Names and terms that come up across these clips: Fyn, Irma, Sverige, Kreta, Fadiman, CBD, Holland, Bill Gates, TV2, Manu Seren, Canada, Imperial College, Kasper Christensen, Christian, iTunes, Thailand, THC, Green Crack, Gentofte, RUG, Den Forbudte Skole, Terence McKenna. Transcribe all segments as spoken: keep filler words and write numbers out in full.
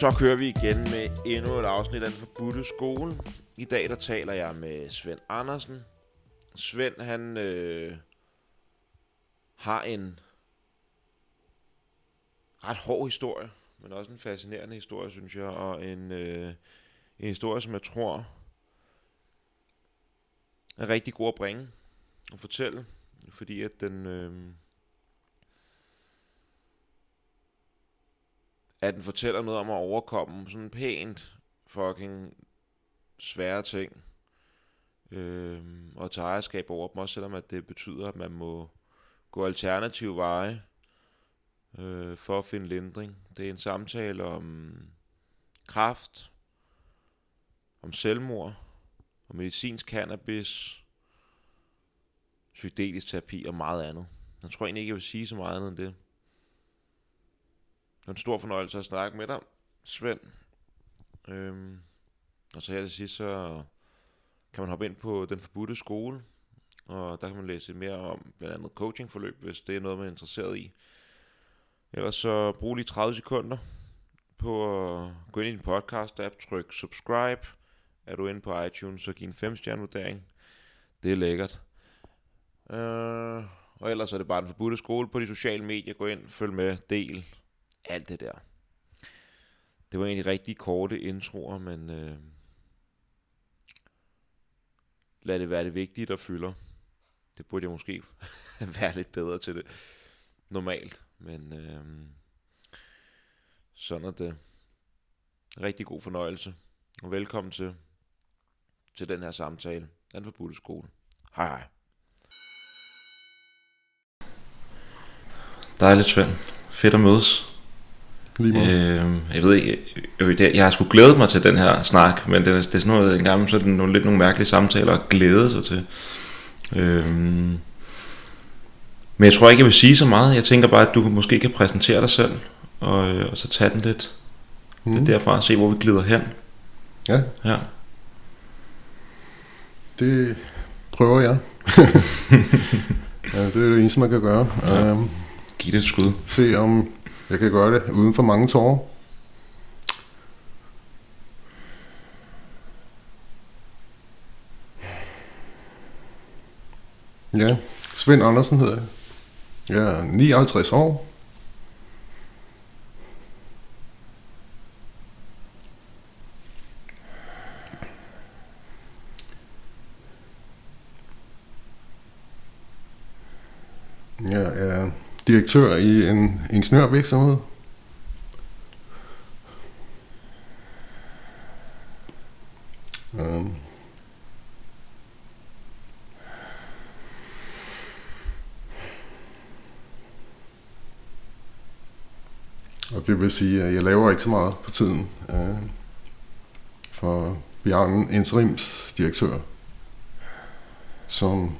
Så kører vi igen med endnu et afsnit af Den Forbudte Skole. I dag der taler jeg med Sven Andersen. Sven han øh, har en ret hård historie, men også en fascinerende historie, synes jeg. Og en, øh, en historie, som jeg tror er rigtig god at bringe og fortælle. Fordi at den... Øh, at den fortæller noget om at overkomme sådan pænt fucking svære ting, øh, og tage ejerskab over dem, også selvom at det betyder, at man må gå alternative veje øh, for at finde lindring. Det er en samtale om kræft, om selvmord, om medicinsk cannabis, psykedelisk terapi og meget andet. Jeg tror egentlig ikke, jeg vil sige så meget andet end det. Det var en stor fornøjelse at snakke med dig, Sven. Øhm, og så her til sidst, så kan man hoppe ind på Den Forbudte Skole, og der kan man læse mere om blandt andet coachingforløb, hvis det er noget, man er interesseret i. Ellers så brug lige tredive sekunder på at gå ind i din podcast-app, tryk subscribe. Er du inde på iTunes, så giv en fem-stjerne-vurdering. Det er lækkert. Øh, og ellers er det bare Den Forbudte Skole på de sociale medier. Gå ind, følg med, del. Alt det der. Det var egentlig rigtig korte introer, men øh, lad det være det vigtige, der fylder. Det burde jeg måske være lidt bedre til det normalt, men øh, sådan er det. Rigtig god fornøjelse, og velkommen til, til den her samtale af Den Forbudte Skole. Hej hej. Dejligt, Svend. Fedt at mødes. Øhm, jeg ved ikke, jeg, jeg har sgu glædet mig til den her snak, men det, det er sådan noget, en gang, så er det nogle, lidt nogle mærkelige samtaler at glæde sig til. Øhm, men jeg tror ikke, jeg vil sige så meget. Jeg tænker bare, at du måske kan præsentere dig selv, og, og så tage den lidt, mm. lidt derfra og se, hvor vi glider hen. Ja. Ja. Det prøver jeg. Ja, det er det eneste, man kan gøre. Ja. Um, Giv det et skud. Se om... Jeg kan gøre det uden for mange tårer. Ja, Sven Andersen hedder jeg. Jeg er nioghalvtreds år. Jeg er direktør i en ingeniørvirksomhed. Um. Og det vil sige, at jeg laver ikke så meget på tiden, uh, for vi har en interimsdirektør, som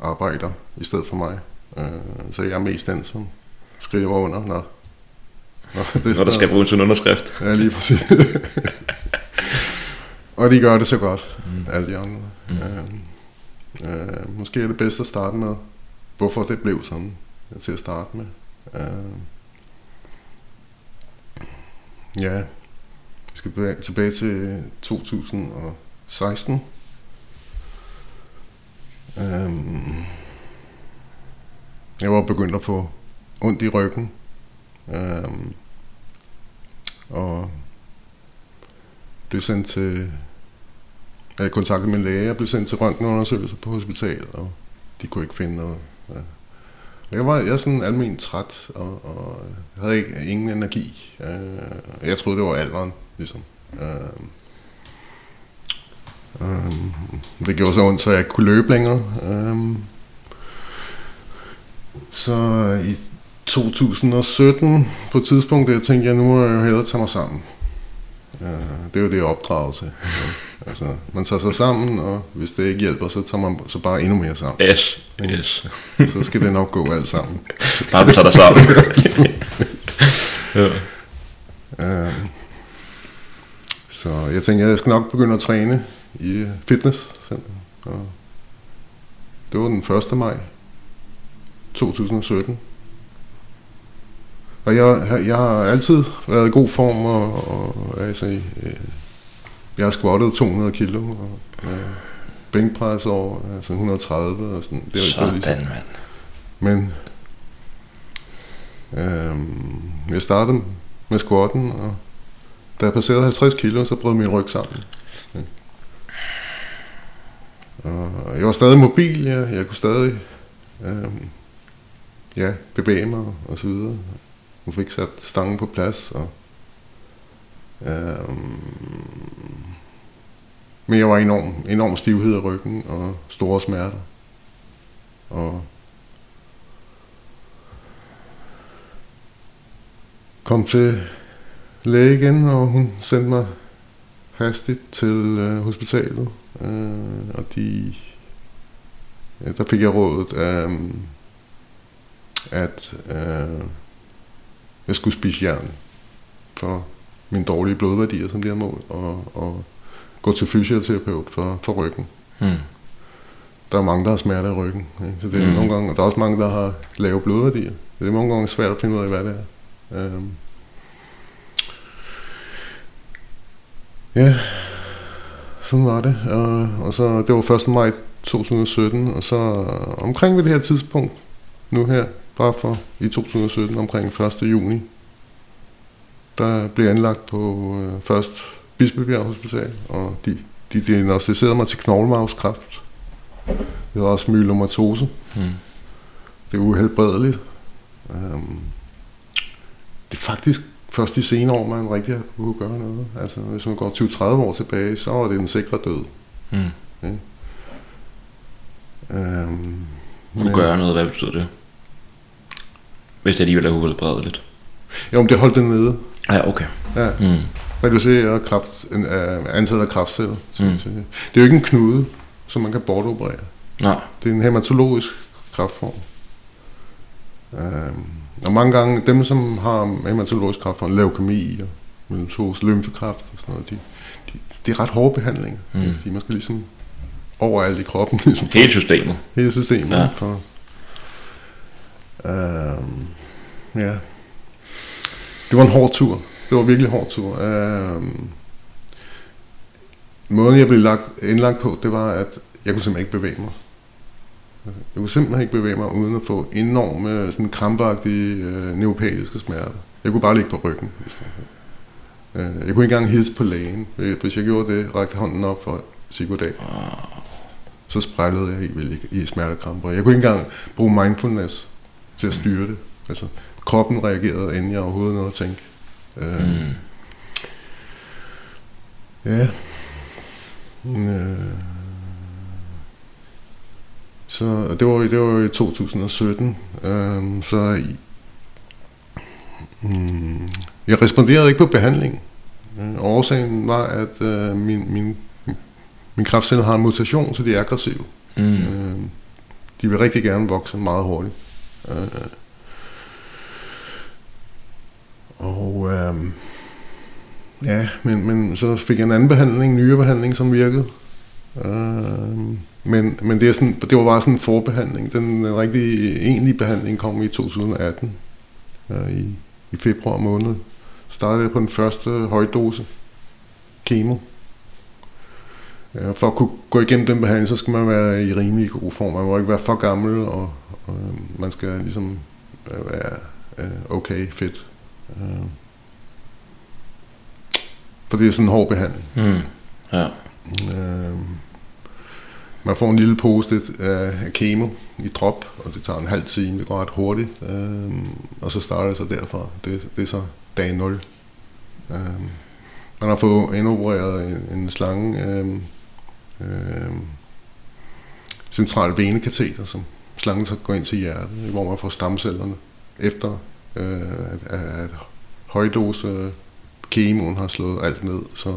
arbejder i stedet for mig. Så jeg er mest den, som skriver under, når, når, det når der skal bruges en underskrift. Ja, lige præcis. Og de gør det så godt, mm. alle de andre. Mm. Uh, uh, måske er det bedst at starte med, hvorfor det blev sådan til at starte med. Uh, ja, jeg skal tilbage til to tusind og seksten. Uh, Jeg var begyndt at få ondt i ryggen, øhm, og blev sendt til, jeg kontaktede min læge og blev sendt til røntgenundersøgelse på hospitalet, og de kunne ikke finde noget. Ja. Jeg var jeg sådan almindeligt træt, og, og havde ikke, ingen energi. Øh, jeg troede, det var alderen, ligesom. Øhm, øhm, det gjorde så ondt, så jeg ikke kunne løbe længere. Øhm, Så i to tusind og sytten, på et tidspunkt, jeg tænkte jeg, nu må jeg jo hellere tage mig sammen. Uh, det er jo det, jeg opdrager til. Altså, man tager sig sammen, og hvis det ikke hjælper, så tager man så bare endnu mere sammen. Yes, yes. Så skal det nok gå alt sammen. Bare du tager dig sammen. uh, så jeg tænkte, jeg skal nok begynde at træne i fitnesscenter. Det var den første maj to tusind og sytten. Og jeg, jeg har altid været i god form, og, og altså, øh, jeg har squattet to hundrede kilo, og øh, bænkpres over altså et hundrede og tredive og sådan. Det var sådan, ligesom. Mand. Men øh, jeg startede med squatten, og da jeg passerede halvtreds kilo, så brød min ryg sammen. Ja. Og jeg var stadig mobil, ja. Jeg kunne stadig øh, ja, bevæge mig og så videre. Hun fik sat stangen på plads. Og, øh, men jeg var enorm, enorm stivhed i ryggen og store smerter. Og kom til læge igen, og hun sendte mig hastigt til øh, hospitalet. Øh, og de, ja, der fik jeg rådet, øh, at øh, jeg skulle spise jern for mine dårlige blodværdier, som de havde målt, og, og gå til fysioterapeut for, for ryggen. Hmm. Der er mange, der har smerter i ryggen, ikke? Så det er hmm. nogle gange, og der er også mange, der har lave blodværdier. Det er mange gange svært at finde ud af, hvad det er. Øh, ja, sådan var det. Og, og så, det var første maj to tusind sytten, og så omkring ved det her tidspunkt, nu her, bare for i to tusind sytten, omkring første juni, der blev jeg anlagt på øh, først Bispebjerg Hospital, og de, de diagnosticerede mig til knoglemarvskræft. Det var også myelomatose. Mm. Det er uhelbredeligt. Um, det er faktisk først de senere år, man rigtig har kunne gøre noget. Altså, hvis man går tyve til tredive år tilbage, så var det den sikre død. Mm. Ja. Um, kunne men, gøre noget, hvad betyder det? Hvis det alligevel er uhelbredeligt. Jo, men det holdt det nede. Ja, okay. Ja. Mm. Reducerer kraft, øh, antallet af kraftceller. Mm. Det er jo ikke en knude, som man kan bortoperere. Nej. Det er en hematologisk kræftform. Øhm, og mange gange, dem som har hematologisk kræftform, leukemi og myelomatose, lymfekræft og sådan noget, de, de, det er ret hårde behandlinger. Mm. Fordi man skal ligesom overalt i kroppen. Ligesom, hele systemet. Hele systemet. Ja. For, øhm, ja. Det var en hård tur. Det var virkelig hård tur. Øh, måden jeg blev lagt, indlagt på, det var, at jeg kunne simpelthen ikke bevæge mig. Jeg kunne simpelthen ikke bevæge mig, uden at få enorme, sådan krampagtige, øh, neuropatiske smerter. Jeg kunne bare ligge på ryggen. Øh, jeg kunne ikke engang hilse på lægen. Hvis jeg gjorde det, rakte hånden op for at sige goddag. Så sprællede jeg helt vildt i smertekramper. Jeg kunne ikke engang bruge mindfulness til at styre det. Altså, kroppen reagerede, inden jeg overhovedet noget at tænke. Mm. Ja. Øh. Så det var det var i to tusind sytten. Øh, så mm, jeg responderede ikke på behandling. Øh, årsagen var, at øh, min min min kræftceller har en mutation, så de er aggressive. Mm. Øh, de vil rigtig gerne vokse meget hurtigt. Øh, Og øhm, ja, men, men så fik jeg en anden behandling, nyere behandling, som virkede. Øhm, men men det, er sådan, det var bare sådan en forbehandling. Den, den rigtige egentlige behandling kom i to tusind atten, øh, i, i februar måned. Startede jeg på den første højdose kemo. Øh, for at kunne gå igennem den behandling, så skal man være i rimelig god form. Man må ikke være for gammel, og, og øh, man skal ligesom øh, være øh, okay fedt. For det er sådan en hård behandling. Mm, ja. øh, Man får en lille pose af kemo i drop, og det tager en halv time. Det går ret hurtigt. øh, Og så starter det så derfra. Det, det er så dag nul. øh, Man har fået indopereret en, en slange, øh, øh, central venekateter, som slangen så går ind til hjertet, hvor man får stamcellerne efter At, at, at højdose kemoen har slået alt ned, så,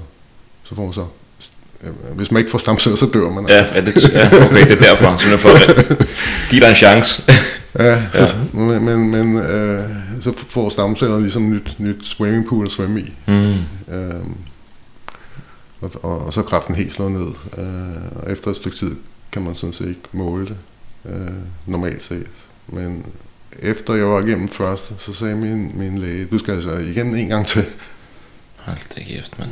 så får man så hvis man ikke får stamceller, så dør man. Ja, er det, ja okay, det er derfra. Så for at give dig en chance. Ja, så, ja. Men, men øh, så får stamcellerne ligesom nyt, nyt swimmingpool at svømme i. Mm. øhm, og, og, og så kræften helt slået ned, øh, og efter et stykke tid kan man sådan set ikke måle det øh, normalt set, men efter jeg var igennem første, så sagde min, min læge, du skal altså igen en gang til. Hold da kæft, mand.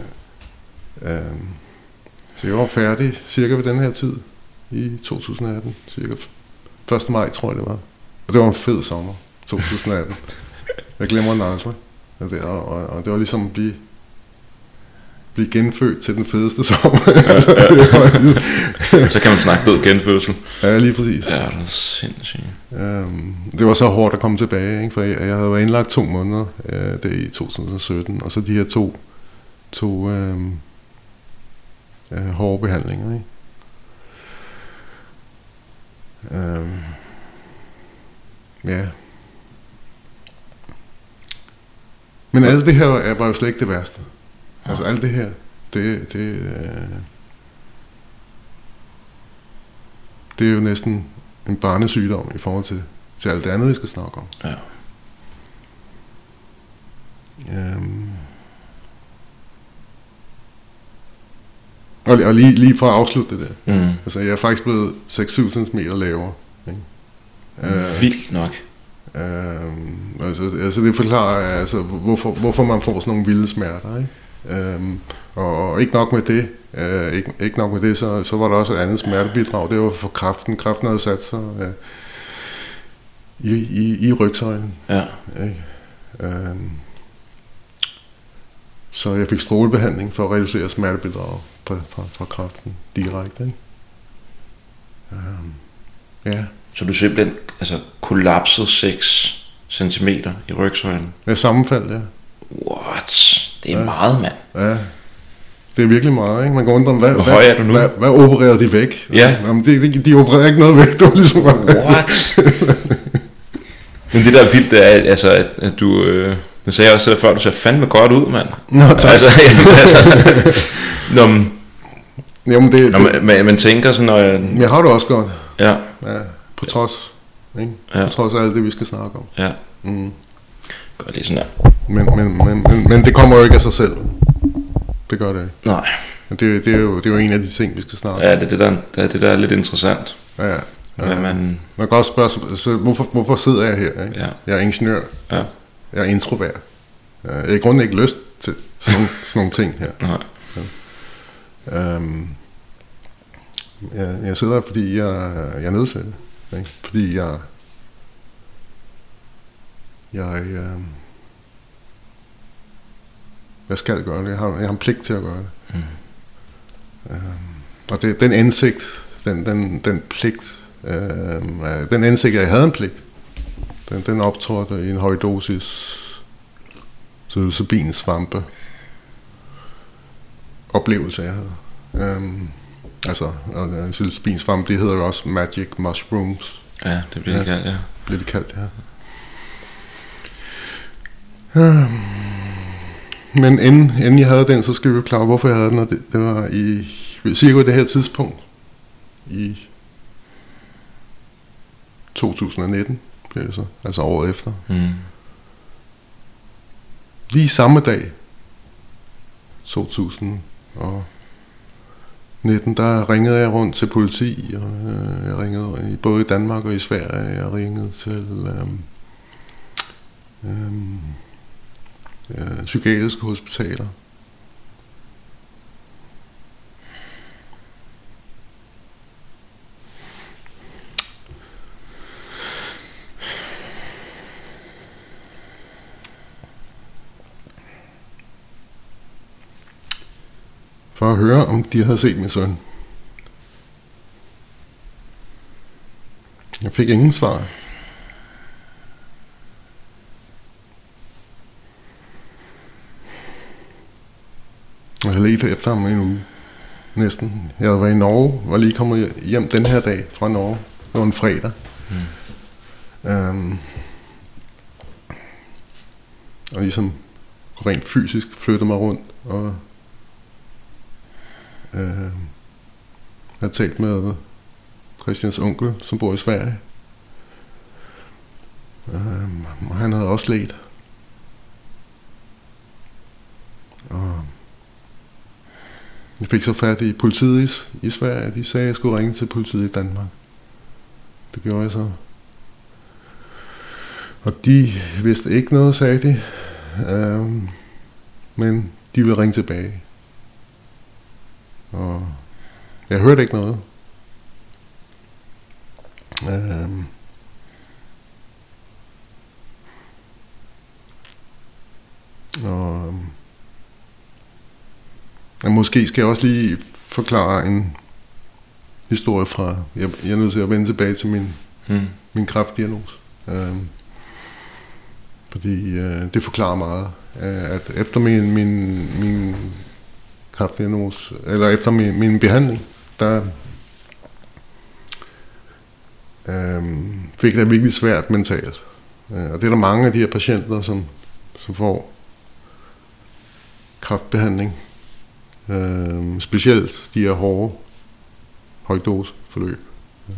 Øhm, så jeg var færdig cirka ved den her tid i to tusind atten, cirka første maj, tror jeg det var. Og det var en fed sommer, to tusind atten. Jeg glemmer den aldrig. Og det, og, og det var ligesom at blive, blive genfødt til den fedeste sommer. Ja, ja. Så kan man snakke død genfødsel. Ja, lige præcis. Ja, det er sindssygt. Øhm, det var så hårdt at komme tilbage, ikke? For jeg, jeg havde været indlagt to måneder øh, der i to tusind sytten, og så de her to, to øh, øh, hårde behandlinger, ikke? Øhm, ja. Men alt det her var jo slet ikke det værste. Ja. Altså alt det her, det, det, øh, det er jo næsten en barnesygdom i forhold til, til alt det andet, vi skal snakke om. Ja. Øhm. Og, og lige, lige for at afslutte det der. Mm. Altså jeg er faktisk blevet seks til syv centimeter lavere. Ikke? Øh, Vildt nok. Øhm, altså, altså det forklarer altså, hvorfor, hvorfor man får sådan nogle vilde smerter, ikke? Øhm, og, og ikke nok med det øh, ikke, ikke nok med det så, så var der også et andet smertebidrag. Det var for kræften. Kræften havde sat sig øh, i, i, i rygsøjlen, ja. øhm, Så jeg fik strålebehandling for at reducere smertebidrag fra, fra, fra kræften direkte, ikke? Øhm, Ja. Så du simpelthen altså, kollapsede seks centimeter i rygsøjlen? Ja, sammenfald, ja. What? Det er ja. meget, mand. Ja, det er virkelig meget, ikke? Man kan undre, hvad, hvor høj er du nu? Hvad, hvad opererede de væk? Ja. Jamen, de, de, de opererede ikke noget væk, det var ligesom... What? Men det der er vildt, det er, altså, at, at du... Øh, det sagde jeg også til dig før, du ser fandme godt ud, mand. Nå, tak. Altså, altså, når man, Jamen, det, når man, det, man, man tænker sådan, når jeg... Jeg har det også godt. Ja. Ja. På trods, ikke? Ja. På trods af alt det, vi skal snakke om. Ja. Mm. Gør lige sådan her. Men, men, men, men, men det kommer jo ikke af sig selv. Det gør det ikke. Nej. Men det, det, er jo, det er jo en af de ting, vi skal snakke ja, om. Ja, det, det, det er det, der er lidt interessant. Ja, ja. Men man... man kan også spørge, så hvorfor, hvorfor sidder jeg her, ikke? Ja. Jeg er ingeniør. Ja. Jeg er introvert. Jeg er grundlæggende ikke lyst til sådan, sådan nogle ting her. Nej. Ja. Um, jeg, jeg sidder her, fordi jeg, jeg er nødt til det. Fordi jeg, jeg, øh, jeg skal gøre det. Jeg har, jeg har en pligt til at gøre det. Mm. Øh, og det, den indsigt, den, den, den pligt, øh, den indsigt, jeg havde en pligt, den, den optrådte i en høj dosis psilocybinsvampe oplevelse, jeg havde. Øh, Altså, og psilocybin-svamp, det hedder jo også magic mushrooms. Ja, det bliver det ja, kaldt, ja. Det bliver det kaldt, ja. Men inden, inden jeg havde den, så skal vi jo klare, hvorfor jeg havde den, og det, det var i cirka det her tidspunkt, i to tusind nitten, blev det så, altså året efter. Mm. Lige samme dag, to tusind nitten, der ringede jeg rundt til politi, og øh, jeg ringede i både i Danmark og i Sverige. Jeg ringede til øh, øh, øh, psykiatriske hospitaler. For at høre, om de havde set min søn. Jeg fik ingen svar. Jeg havde ledt efter ham i en uge. Næsten. Jeg havde været i Norge, var lige kommet hjem den her dag fra Norge. Det var en fredag. Mm. Um, og ligesom rent fysisk flyttede mig rundt og... Uh, jeg har talt med Christians onkel, som bor i Sverige. uh, Han havde også ledt. Og jeg fik så fat i politiet i, i Sverige. De sagde, at jeg skulle ringe til politiet i Danmark. Det gjorde jeg så. Og de vidste ikke noget, sagde de. Um, men de ville ringe tilbage. Og jeg hørte ikke noget. Um, og ja, måske skal jeg også lige forklare en historie fra... Jeg, jeg er nødt til at vende tilbage til min, hmm. min kræftdiagnose. Um, fordi øh, det forklarer meget, at efter min min min kræftdiagnose eller efter min min behandling, der øh, fik jeg det virkelig svært mentalt. Og det er der mange af de her patienter, som som får kræftbehandling, øh, specielt de her hårde højdose forløb, øh,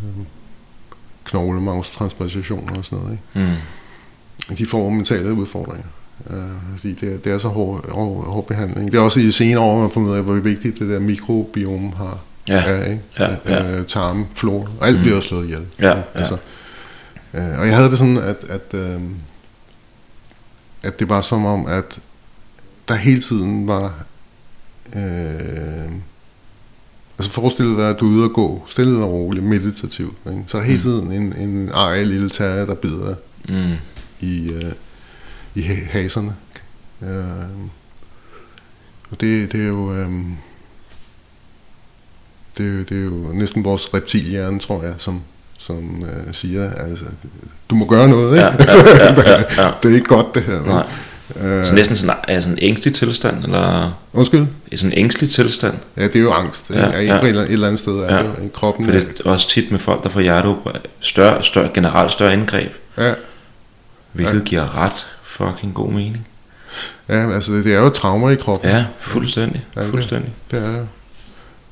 knoglemarvstransplantationer og sådan noget. Ikke? Mm. De får mentale udfordringer. Øh, det, er, det er så hård, hård, hård behandling. Det er også i senere år, man finder ud af, hvor vigtigt det der mikrobiom har. Ja. Er, ikke? Ja, ja. Øh, tarme, flora, og alt mm. bliver slået ihjel. Ja, ja. Altså, øh, og jeg havde det sådan, at, at, øh, at det var som om, at der hele tiden var... Øh, altså forestil dig, at du er ude at gå stille og roligt, meditativt. Ikke? Så er der hele mm. tiden en, en ej lille terje, der bider... Mm. i, øh, i haserne. Øh, og det, det er jo... Øh, det, er, det er jo næsten vores reptilhjerne, tror jeg, som, som øh, siger, altså, du må gøre noget, ikke? Ja, ja, ja, ja, ja. Det er ikke godt, det her. Nej. Øh, så næsten sådan, er sådan en ængstelig tilstand, eller... Undskyld? Er sådan en ængstelig tilstand? Ja, det er jo angst. Ja, ja. Et, eller, et eller andet sted er ja. det jo. Kroppen, for det er også tit med folk, der får hjerteoperationer, større, større, generelt større indgreb. Ja. Hvilket ja. giver ret fucking god mening. Ja, altså det er jo traumer i kroppen. Ja, fuldstændig, ja, fuldstændig. Det, det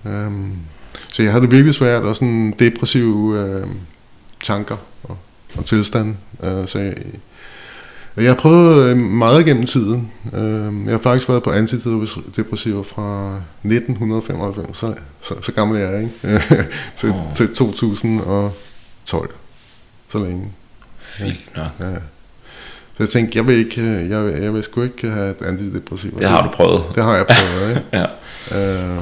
er jo. Um, så jeg havde det virkelig svært, og sådan depressive uh, tanker og, og tilstand. Uh, så jeg, jeg har prøvet meget gennem tiden. Uh, jeg har faktisk været på antidepressiver fra nitten femoghalvfems, så, så, så gammel jeg er, ikke? til, oh. til to tusind og tolv, så længe. Vildt nok. Ja. Så jeg tænkte, jeg vil ikke, jeg vil, jeg vil sgu ikke have et antidepressiv. Det har du prøvet. Det har jeg prøvet, ikke? ja. øh,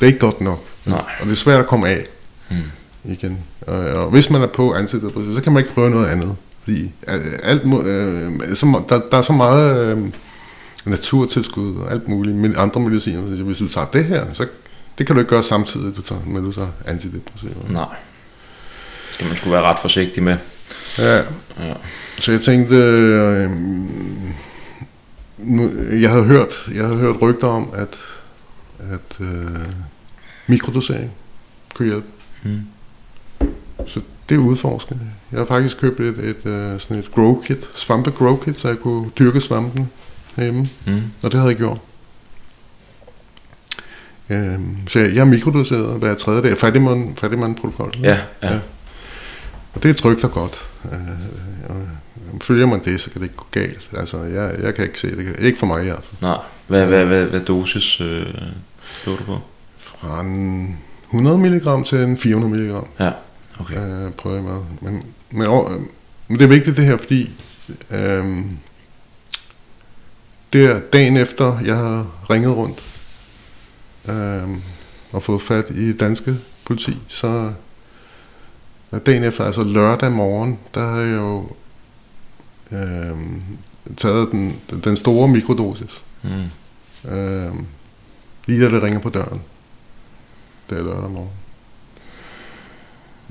Det er ikke godt nok. Nej. Og det er svært at komme af mm. igen. Og, og hvis man er på antidepressiv, så kan man ikke prøve noget andet. Fordi alt, øh, så, der, der er så meget øh, naturtilskud og alt muligt, men andre mediciner. Hvis du tager det her, så det kan du ikke gøre samtidig, du tager, med du tager antidepressiv. Nej. Det skal man sgu være ret forsigtig med. Ja. ja, så jeg tænkte, øh, nu, jeg havde hørt, jeg havde hørt rygter om, at, at øh, mikrodosering kunne hjælpe. Mm. Så det udforskede jeg. Har faktisk købt et, et, et sådan et grow kit, svampe grow kit, så jeg kunne dyrke svampen hjemme, mm. og det havde jeg gjort. Øh, så jeg, jeg har mikrodoseret hver tredje dag, Fadiman, Fadiman-protokollen. Ja, ja. ja. Og det er trygt og godt. Øh, følger man det, så kan det ikke gå galt. Altså, jeg, jeg kan ikke se det. Ikke for mig i hvert fald. Nej. Hvad, hvad, hvad, hvad dosis øh, stod du på? Fra en hundrede milligram til en fire hundrede milligram. Ja, okay. Øh, prøver jeg med. Men, men, øh, men det er vigtigt det her, fordi øh, det er dagen efter, jeg har ringet rundt øh, og fået fat i danske politi, så... Dagen efter, altså lørdag morgen, der havde jeg jo øh, taget den, den store mikrodosis. Mm. Øh, lige da det ringer på døren. Det er lørdag morgen.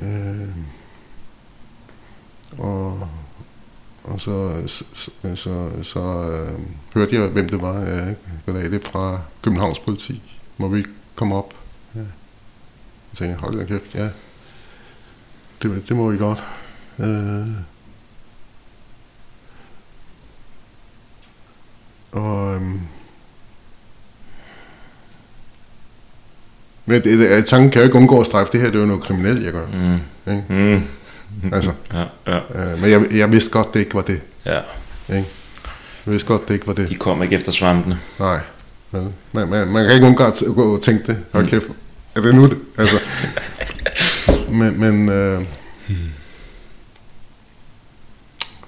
Øh, og, og så, så, så, så øh, hørte jeg, hvem det var. Ja, det er fra Københavns politi. Må vi ikke komme op? Ja. Jeg tænkte, hold da kæft, ja. Det, det må vi godt. Øh. Og, øhm. Men det, det, tanken kan jo ikke undgå at strejfe det her. Det er jo noget kriminelt, jeg gør. Mm. Ikke? Mm. Altså. ja, ja. Øh, men jeg, jeg vidste godt, det ikke var det. Ja. Ikke? Jeg vidste godt, det ikke var det. De kom ikke efter svampene. Nej. Man, man, man kan ikke undgå at gå og tænke det. Hold kæft. Mm. Er det nu det? Altså... Men, men øh, hmm.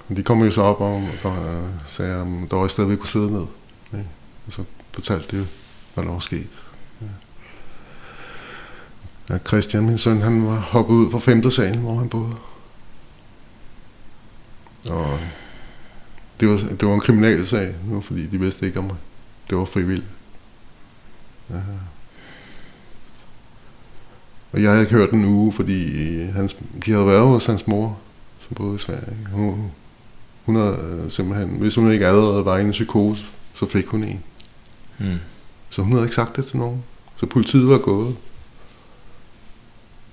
Men de kom jo så op og, og, og sagde, at der var et sted, vi kunne sidde ned. Ikke? Og så fortalte det, hvad der var sket. Ja, Christian, min søn, han var hoppet ud fra femte salen, hvor han boede. Og det var, det var en kriminalsag nu, fordi de vidste ikke om mig. Det var frivilligt. Ja. Og jeg havde ikke hørt en uge, fordi hans, de havde været hos hans mor, som boede i Sverige. Hun, hun havde simpelthen, hvis hun ikke allerede var i en psykose, så fik hun en. Hmm. Så hun havde ikke sagt det til nogen. Så politiet var gået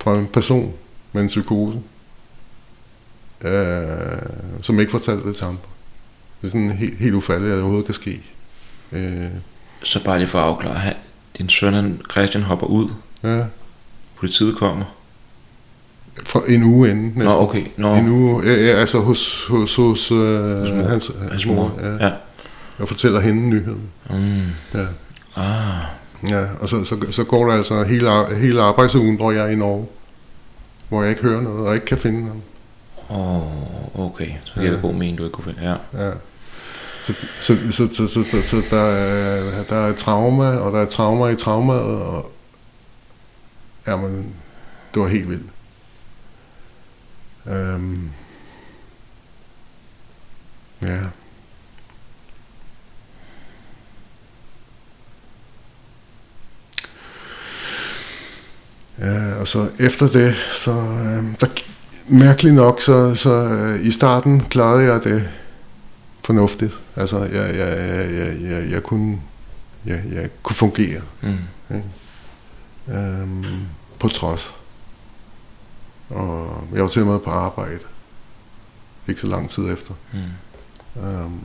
fra en person med en psykose, øh, som ikke fortalte det til ham. Det er sådan helt, helt ufatteligt, at det overhovedet kan ske. Øh. Så bare lige for at afklare, din søn Christian hopper ud. Ja. Politiet kommer. For en uge inden næsten. Nå, okay. Nå. En uge, ja, ja, altså hos, hos, hos, øh, hos mor. hans, hans mor. mor ja. Ja. Jeg fortæller hende nyheden. Mm. Ja. Ah. Ja, og så, så, så går der altså hele, hele arbejdsugen, hvor jeg er i Norge. Hvor jeg ikke hører noget, og ikke kan finde ham. Åh, oh, okay. Så det er ja. god mening, du ikke kunne finde. Ja. Ja. Så, så, så, så, så, så, så der, er, der er trauma, og der er trauma i traumaet, og ja, men det var helt vildt. Øhm. Ja. Ja, og så efter det, så øhm, der, mærkeligt nok, så, så øh, i starten klarede jeg det fornuftigt. Altså, jeg, jeg, jeg, jeg, jeg, jeg kunne, jeg, jeg kunne fungere. Mm. Ja. Øhm, på trods. Og jeg var til og med på arbejde. Ikke så lang tid efter. Mm. Øhm,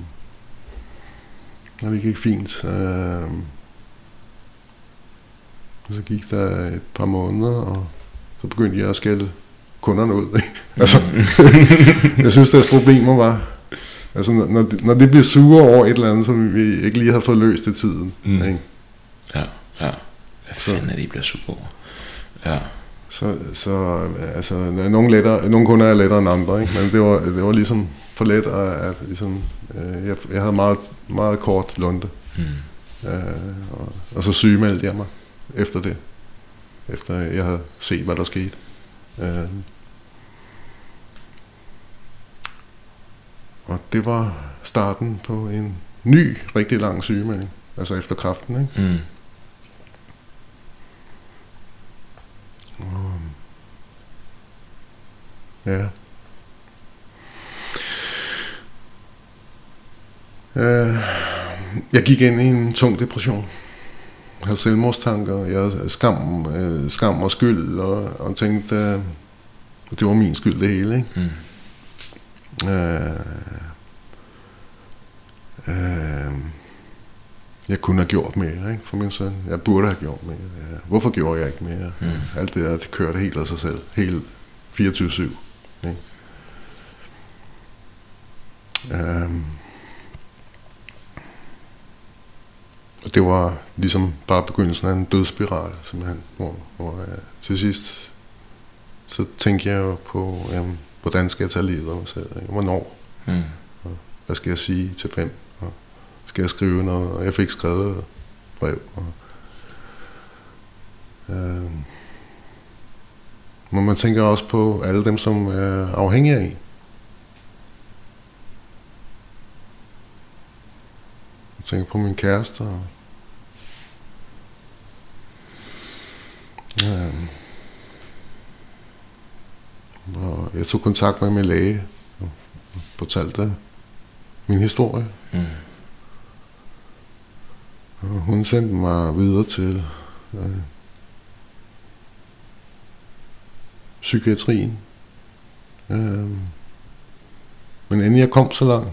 og det gik fint. Øhm, så gik der et par måneder, og så begyndte jeg at skælde kunderne ud. Ikke? Altså, jeg synes, deres problemer var... Altså, når de, når de bliver sure over et eller andet, som vi ikke lige har fået løst i tiden. Mm. Ikke? Ja, ja. Hvad fanden er det, I bliver super over? Ja. Så, så altså, nogle, lettere, nogle kunder er lettere end andre, ikke? Men det var, det var ligesom for let, at, at ligesom, øh, jeg, jeg havde meget, meget kort lunte. Mm. Øh, og, og så sygemeldte jeg mig efter det. Efter jeg havde set, hvad der skete. Øh. Og det var starten på en ny, rigtig lang sygemelding. Altså efter kræften, ikke? Mm. Ja. Øh, jeg gik ind i en tung depression. Jeg havde selvmordstanker, jeg havde skam, øh, skam og skyld, og, og tænkte, øh, det var min skyld det hele, ikke? Mm. Øh, øh, jeg kunne have gjort mere, ikke, for min søn. Jeg burde have gjort mere. Ja. Hvorfor gjorde jeg ikke mere? Mm. Alt det der, det kørte helt af sig selv. Helt fireogtyve syv. Ikke? Um, og det var ligesom bare begyndelsen af en dødsspiral, simpelthen, hvor, hvor jeg, til sidst så tænkte jeg jo på, jamen, hvordan skal jeg tage livet af mig selv, ikke? Hvornår, mm. og hvad skal jeg sige til hvem, og skal jeg skrive noget, og jeg fik skrevet brev, og um, men man tænker også på alle dem, som er afhængige af en. Jeg tænker på min kæreste. Og øhm, og jeg tog kontakt med min læge og fortalte min historie. Mm. Og hun sendte mig videre til... Øh, psykiatrien. Øhm. Men inden jeg kom så langt,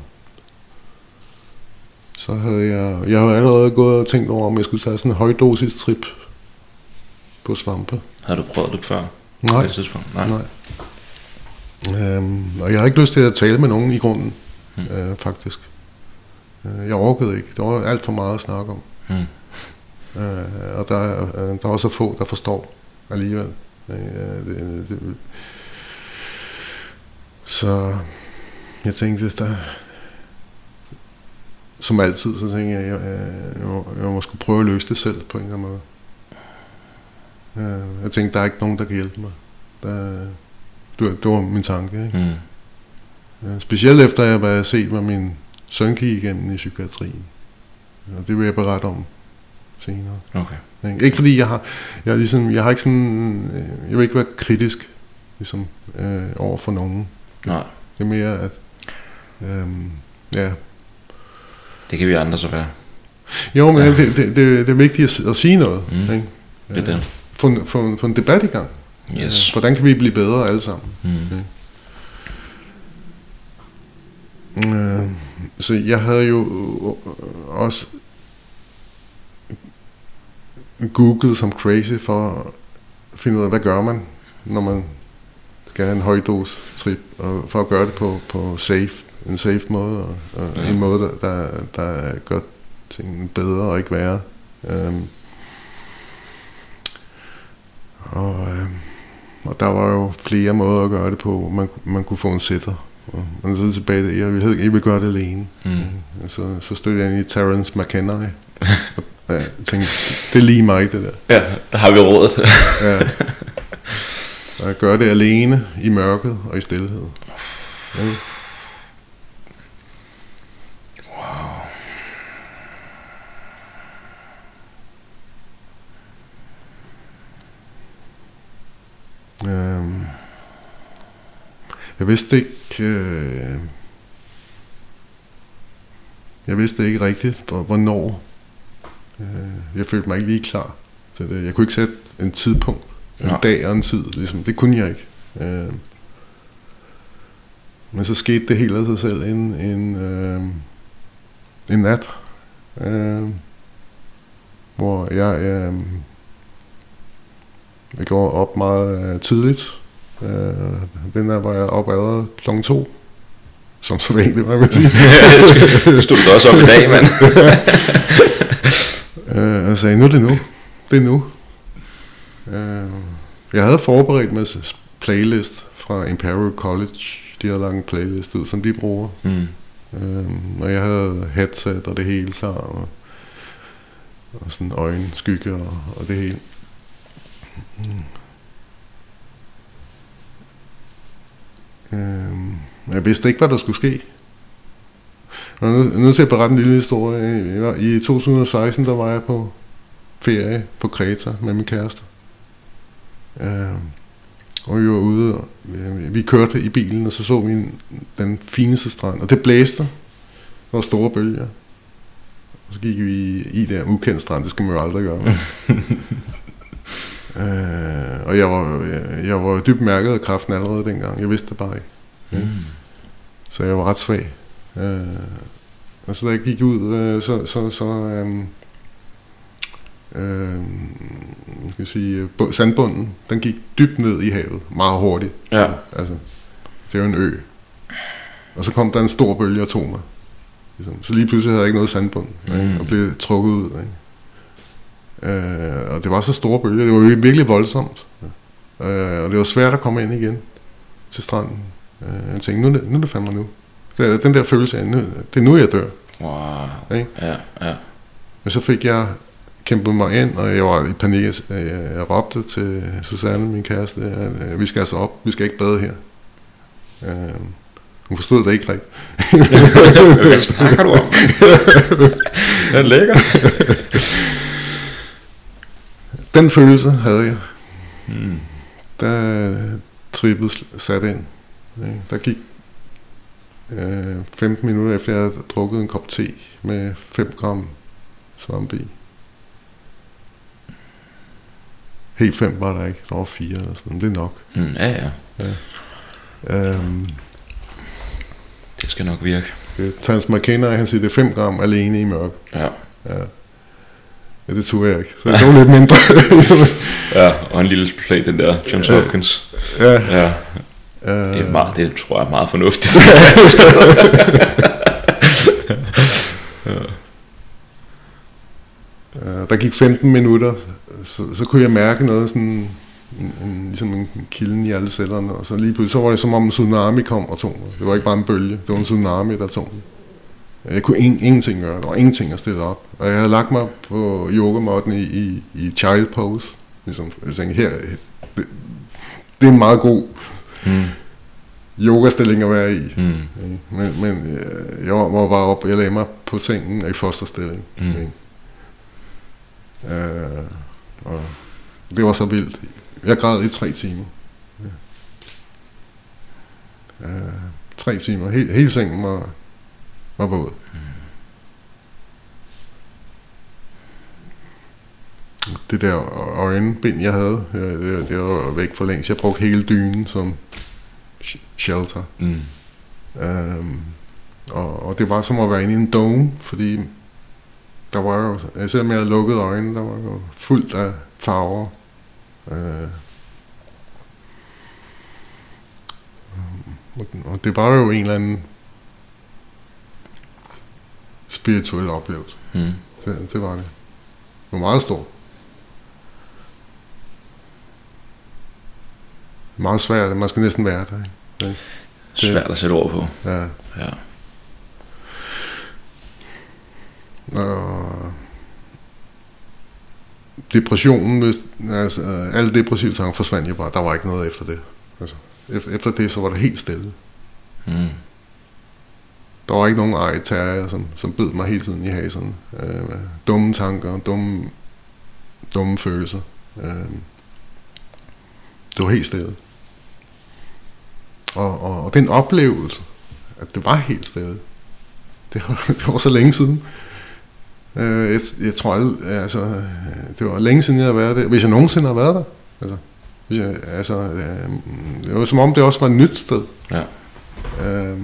så havde jeg, jeg havde allerede gået og tænkt over, om jeg skulle tage sådan en højdosis trip på svampe. Har du prøvet det før? Nej. Nej. Nej. Øhm, og jeg har ikke lyst til at tale med nogen i grunden, hmm. øh, faktisk. Jeg orkede ikke. Der var alt for meget at snakke om. Hmm. Øh, og der, øh, der var så få, der forstår alligevel. Ja, det, det. Så Jeg tænkte, der... Som altid, så tænkte jeg, jeg, jeg, jeg må skulle prøve at løse det selv på en eller anden måde. Jeg tænkte, der er ikke nogen, der kan hjælpe mig. Der, det var min tanke, ikke? Mm. Ja, specielt efter, at jeg var set, hvad min søn gik igennem i psykiatrien. Og det vil jeg berette om senere. Okay. Ikke fordi jeg har, jeg er ligesom, jeg har ikke sådan, jeg vil ikke være kritisk ligesom øh, over for nogen. Nej. Det er mere at, øh, ja. Det kan vi andre så være. Jo, men ja. det, det, det er vigtigt at, at sige noget. Mm. Ikke? Det er det. Få en, få en, få en debat i gang. Yes. Hvordan kan vi blive bedre alle sammen? Mm. Okay. Uh, så jeg havde jo også googlet som crazy for at finde ud af, hvad gør man, når man skal have en højdose trip, og for at gøre det på, på safe, en safe måde, og, og ja. En måde, der, der gør tingene bedre og ikke værre. Um, Og, øh, og der var jo flere måder at gøre det på. Man, man kunne få en sætter. Og så tilbage der, jeg ville, jeg ville gøre det alene. Mm. Så, så stødte jeg ind i Terence McKenna. Og jeg tænkte, det er lige mig det der. Ja, der har vi rådet. Ja. Og jeg gør det alene, i mørket og i stilhed. Ja. Wow. Jeg vidste ikke øh, Jeg vidste ikke rigtigt hvornår. Jeg følte mig ikke lige klar til det. Jeg kunne ikke sætte en tidpunkt. En ja. dag og en tid ligesom. Det kunne jeg ikke. øh, Men så skete det hele af sig selv. En, en, øh, en nat øh, Hvor jeg øh, Jeg går op meget øh, tidligt. Øh, den der var jeg op allerede klokken to, som så vanligt, hvad man siger. Det stod du også op i dag, mand. øh, jeg sagde, nu er det nu. Det er nu. Øh, jeg havde forberedt mig en playlist fra Imperial College. De har lagt en playlist ud, som de bruger. Mm. Øh, og jeg havde headset og det hele klar. Og, og sådan øjenskygge og, og det hele. Mm. Øhm, jeg vidste ikke, hvad der skulle ske. Jeg er nødt til at berette en lille historie. I to tusind og seksten der var jeg på ferie på Kreta med min kæreste. Øhm, og vi var ude, og vi kørte i bilen, og så så vi den fineste strand. Og det blæste. Der var store bølger. Og så gik vi i der ukendt strand. Det skal man jo aldrig gøre. Uh, og jeg var, jeg, jeg var dybt mærket af kræften allerede dengang. Jeg vidste det bare ikke. Mm. Mm. Så jeg var ret svag. Uh, og så da jeg gik ud, uh, så, så, så um, uh, skal jeg sige, uh, sandbunden, den gik dybt ned i havet, meget hurtigt. Ja. Altså, det var en ø. Og så kom der en stor bølge og tog mig. Ligesom. Så lige pludselig havde jeg ikke noget sandbund, mm. ikke? Og blev trukket ud. Ikke? Uh, og det var så store bølger. Det var virkelig voldsomt. uh, Og det var svært at komme ind igen til stranden. uh, Jeg tænkte, nu, nu er det fandme nu. Det, den der følelse af, nu, det er nu jeg dør. Wow. Okay? Ja, ja. Men så fik jeg kæmpet mig ind, og jeg var i panik. Jeg, jeg, jeg råbte til Susanne, min kæreste, at, at vi skal altså op. Vi skal ikke bade her. uh, Hun forstod det ikke rigtigt. Hvad snakker du om? Den lækker. Den følelse havde jeg. Mm. Der trippede sat ind. Der gik øh, femten minutter efter jeg havde drukket en kop te med fem gram svampe i. Helt fem var der ikke. Der var fire eller sådan noget. Det er nok. Mm, ja, ja. ja. Øhm, det skal nok virke. Terence McKenna, han siger, det er fem gram alene i mørk. Ja. Ja. Ja, det tog jeg ikke. Så jeg tog lidt mindre. Ja, og en lille plade, den der Johns Hopkins. Ja. Ja. Ja. Det er meget, det tror jeg er meget fornuftigt. Ja. Der gik femten minutter, så, så kunne jeg mærke noget sådan en, en, ligesom en kilden i alle cellerne, og så lige pludselig, så var det som om en tsunami kom og tog mig. Det var ikke bare en bølge, det var en tsunami, der tog mig. Jeg kunne in, ingenting gøre, der var ingenting at stille op. Og jeg havde lagt mig på yogamåtten i, i, i child pose, ligesom, jeg tænkte, her, det, det er en meget god mm. yogastilling at være i. Mm. Men, men jeg var bare op, jeg lagde mig på sengen og i fosterstilling. Mm. Øh, og det var så vildt. Jeg græd i tre timer. Ja. Øh, tre timer. Hele, hele sengen var, var våd. Mm. Det der øjenbind, jeg havde, det, det var væk for længst. Jeg brugte hele dynen som shelter. Mm. Øhm, og, og det var som at være inde i en dome, fordi der var jo, selvom jeg havde lukket øjnene, der var jo fuldt af farver. Øh, og det var jo en eller anden spirituel oplevelse. Mm. Det, det var det. Det var meget stort. Meget svært, man skal næsten være der. Det er svært at sætte ord på. Ja. Ja. Og depressionen, hvis, altså, alle depressive tanker forsvandt jo bare. Der var ikke noget efter det. Altså, efter det, så var det helt stille. Mm. Der var ikke nogen ejtærer, som, som bed mig hele tiden i haserne. Øh, dumme tanker, dumme, dumme følelser. Øh, det var helt stille. Og, og, og den oplevelse, at det var helt stille, det var, det var så længe siden. Øh, jeg, jeg tror aldrig, altså, det var længe siden jeg havde været der, hvis jeg nogensinde har været der. Altså, hvis jeg, altså, øh, det var som om det også var et nyt sted. Ja. Øh,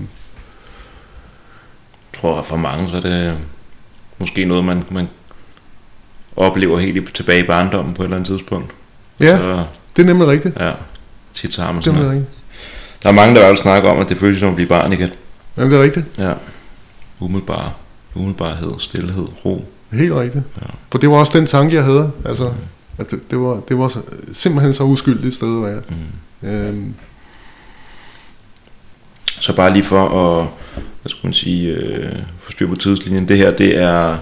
jeg tror, at for mange, så er det måske noget, man, man oplever helt tilbage i barndommen på et eller andet tidspunkt. Ja, så, det er nemlig rigtigt. Ja, tit sammen og sådan noget. Rigtigt. Der er mange, der vil snakke om, at det føles som at blive barn igen. Jamen, det er rigtigt. Ja. Umiddelbar, umiddelbarhed, stillhed, ro. Helt rigtigt. Ja. For det var også den tanke, jeg havde. Altså, mm. at det, det, var, det var simpelthen så uskyldigt et sted at være. Mm. Øhm. Så bare lige for at, hvad skal man sige, øh, forstyrre på tidslinjen. Det her, det er,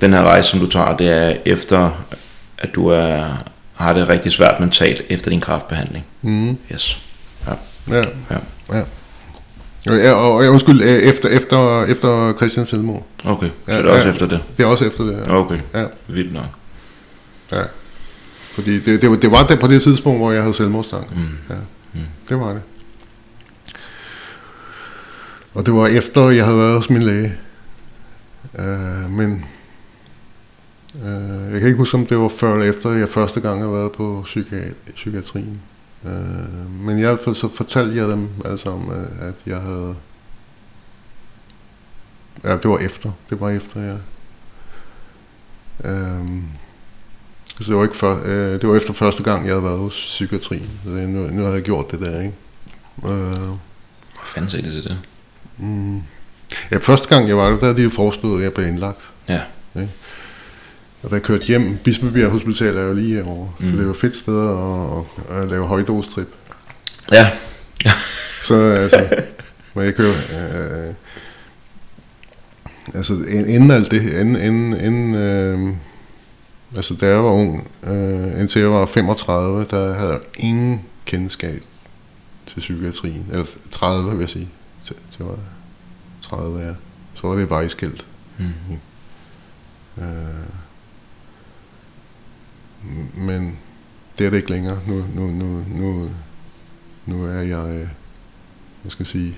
den her rejse, som du tager, det er efter, at du er, har det rigtig svært mentalt efter din kræftbehandling. Mm. Yes. Ja. Ja. Ja. Ja. Ja, og jeg undskyld, efter, efter, efter Christians selvmord. Okay, så ja, det er også ja, efter det? Det er også efter det, ja. Okay, ja. Vildt nok. Ja, fordi det, det, det var det på det tidspunkt, hvor jeg havde selvmordstanker. Mm. Ja, mm. det var det. Og det var efter, jeg havde været hos min læge. Uh, men uh, jeg kan ikke huske, om det var før eller efter, jeg første gang havde været på psykiat- psykiatrien. Men i hvert fald så fortalte jeg dem altså om, at jeg havde, ja, det var efter, det var efter, ja. Øhm, så det var ikke før, øh, det var efter første gang, jeg havde været hos psykiatrien, så nu, nu havde jeg gjort det der, ikke? Øh, Hvad fanden sagde det til det? Mm, ja, første gang jeg var der, der havde de jo foreslået, at jeg blev indlagt. Ja. Ikke? Og da jeg kørte hjem, Bispebjerg Hospital er jo lige herovre, mm. så det var fedt sted at, at lave højdostrip. Ja. Så altså, hvor jeg kører, øh, altså inden alt det, inden, inden, inden øh, altså da jeg var ung, øh, indtil jeg var femogtredive, der havde jeg ingen kendskab til psykiatrien, eller tredive vil jeg sige, til, til var tredive, ja. Så var det bare vejskilt. Mm-hmm. øh, Men det er det ikke længere. Nu, nu, nu, nu, nu er jeg, hvad skal jeg sige,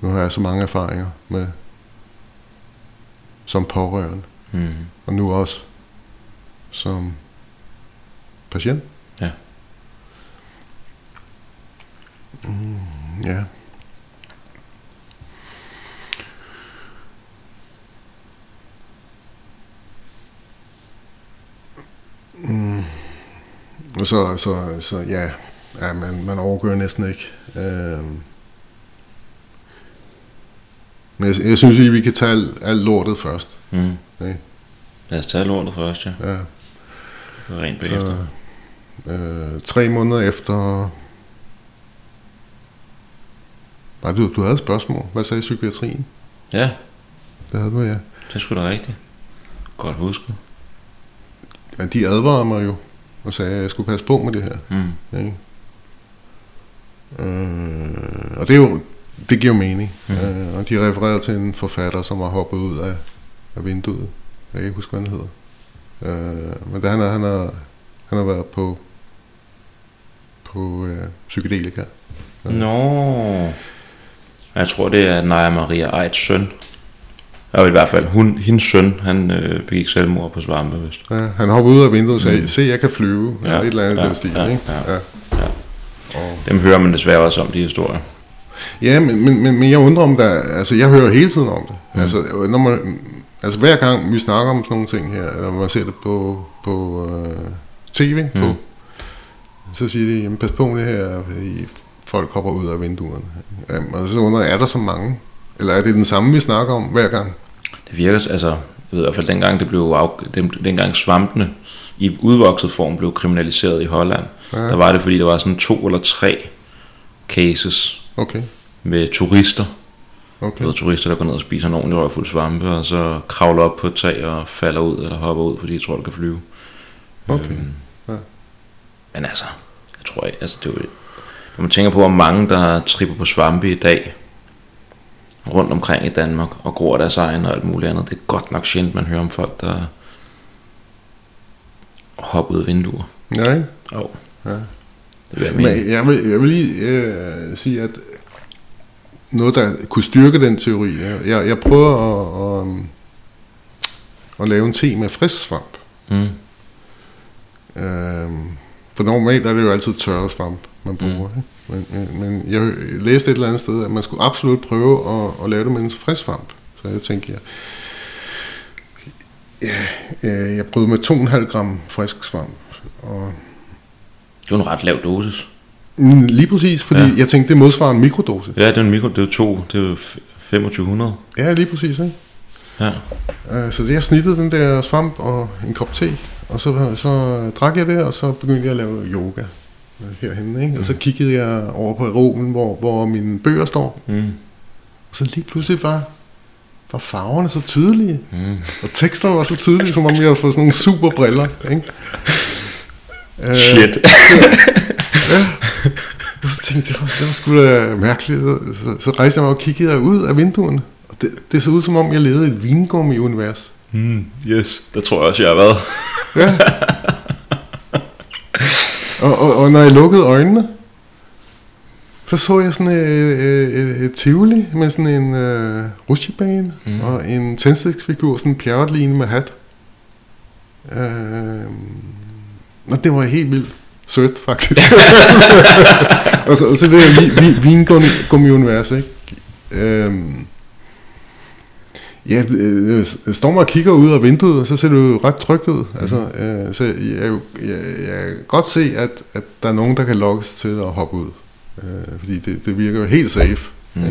nu har jeg så mange erfaringer med, som pårørende, mm. og nu også som patient. Ja. Mm, ja. Mm. Og så, så, så ja, ja man, man overgør næsten ikke. Øhm. Men jeg, jeg synes lige, vi kan tage alt, alt lortet først. Mm. Okay. Lad os tage lortet først, ja. Ja. Rent bagefter. Øh, tre måneder efter... Nej, du, du havde et spørgsmål. Hvad sagde psykiatrien? Ja. Det havde du, ja. Det skulle da rigtigt. Godt huske. Ja, de advarede mig jo og sagde, at jeg skulle passe på med det her. Mm. Ikke? Øh, og det, er jo, det giver mening. Mm. Øh, og de refererede til en forfatter, som var hoppet ud af, af vinduet. Jeg kan ikke huske, hvad han hedder. Øh, men da han, er, han, er, han har været på, på øh, psykedelika. Øh. Nå. Jeg tror, det er Naja Maria Eits søn. Og i hvert fald, hun, hendes søn, han øh, begik selvmord på Svampe, vist. Ja, han hoppede ud af vinduet og sagde, mm. se, jeg kan flyve. Ja, ja, et eller andet ja, den stil, ja, ikke? Ja, ja. Ja. Og dem hører man desværre også om, de historier. Ja, men, men, men, men jeg undrer om der, altså jeg hører hele tiden om det. Mm. Altså, når man, altså hver gang vi snakker om sådan nogle ting her, eller man ser det på, på uh, tv, mm. på, så siger de, jamen pas på det her, fordi folk hopper ud af vinduerne. Jamen, og så undrer jeg, er der så mange? Eller er det den samme, vi snakker om hver gang? Det virker, altså, jeg ved i hvert fald, dengang, det blev af, den, dengang svampene i udvokset form blev kriminaliseret i Holland, ja. Der var det, fordi der var sådan to eller tre cases okay. med turister. Okay. Der turister, der går ned og spiser en ordentlig røgfuld svampe, og så kravler op på et tag og falder ud, eller hopper ud, fordi de tror, de kan flyve. Okay. Øhm, ja. Men altså, jeg tror ikke, altså det er jo, når man tænker på, hvor mange, der tripper på svampe i dag, rundt omkring i Danmark og gror deres egen og alt muligt andet. Det er godt nok sjældent, man hører om folk, der hopper ud af vinduer. Nej. Åh. Oh. Ja. Det vil jeg mene. Men jeg vil, jeg vil lige øh, sige, at noget, der kunne styrke den teori, jeg, jeg prøver at, at, at lave en te med frisk svamp. Mm. Øh, for normalt er det jo altid tørre svamp, man bruger, mm. Men, men jeg læste et eller andet sted, at man skulle absolut prøve at, at lave det med en frisk svamp. Så jeg tænkte, jeg, jeg, jeg prøvede med to komma fem gram frisk svamp. Og det var en ret lav dosis. Lige præcis, fordi ja. Jeg tænkte, det modsvarer en mikrodosis. Ja, det er en mikro, det er to, det er femogtyve hundrede. Ja, lige præcis, ikke? Ja. Så jeg snittede den der svamp og en kop te, og så, så drak jeg det, og så begyndte jeg at lave yoga. Herhenne, ikke? Og så kiggede jeg over på aeroben, hvor, hvor mine bøger står. Mm. Og så lige pludselig var, var farverne så tydelige. Mm. Og teksterne var så tydelige, som om jeg havde fået sådan nogle super briller. Ikke? Shit. Øh, ja. Og så tænkte jeg, det var sgu da mærkeligt. Så, så rejste jeg mig og kiggede ud af vinduerne. Og det, det så ud, som om jeg levede i et vingummi-univers. Mm. Yes, der tror jeg også, jeg har været. Ja. Og, og, og når jeg lukkede øjnene, så så jeg sådan et, et, et, et tivoli med sådan en øh, rutsjebane mm. og en tændstiksfigur, sådan en pjerretline med hat. Øh, og det var helt vildt sødt, faktisk. Og, så, og så det her vi, vi, vingummi-univers, ikke? Øh, Ja, øh, står man og kigger ud af vinduet, og så ser det jo ret trygt ud. Mm. Altså, øh, så jeg, jeg, jeg kan godt se, at, at der er nogen, der kan lokkes til at hoppe ud. Øh, fordi det, det virker jo helt safe. Mm. Ja.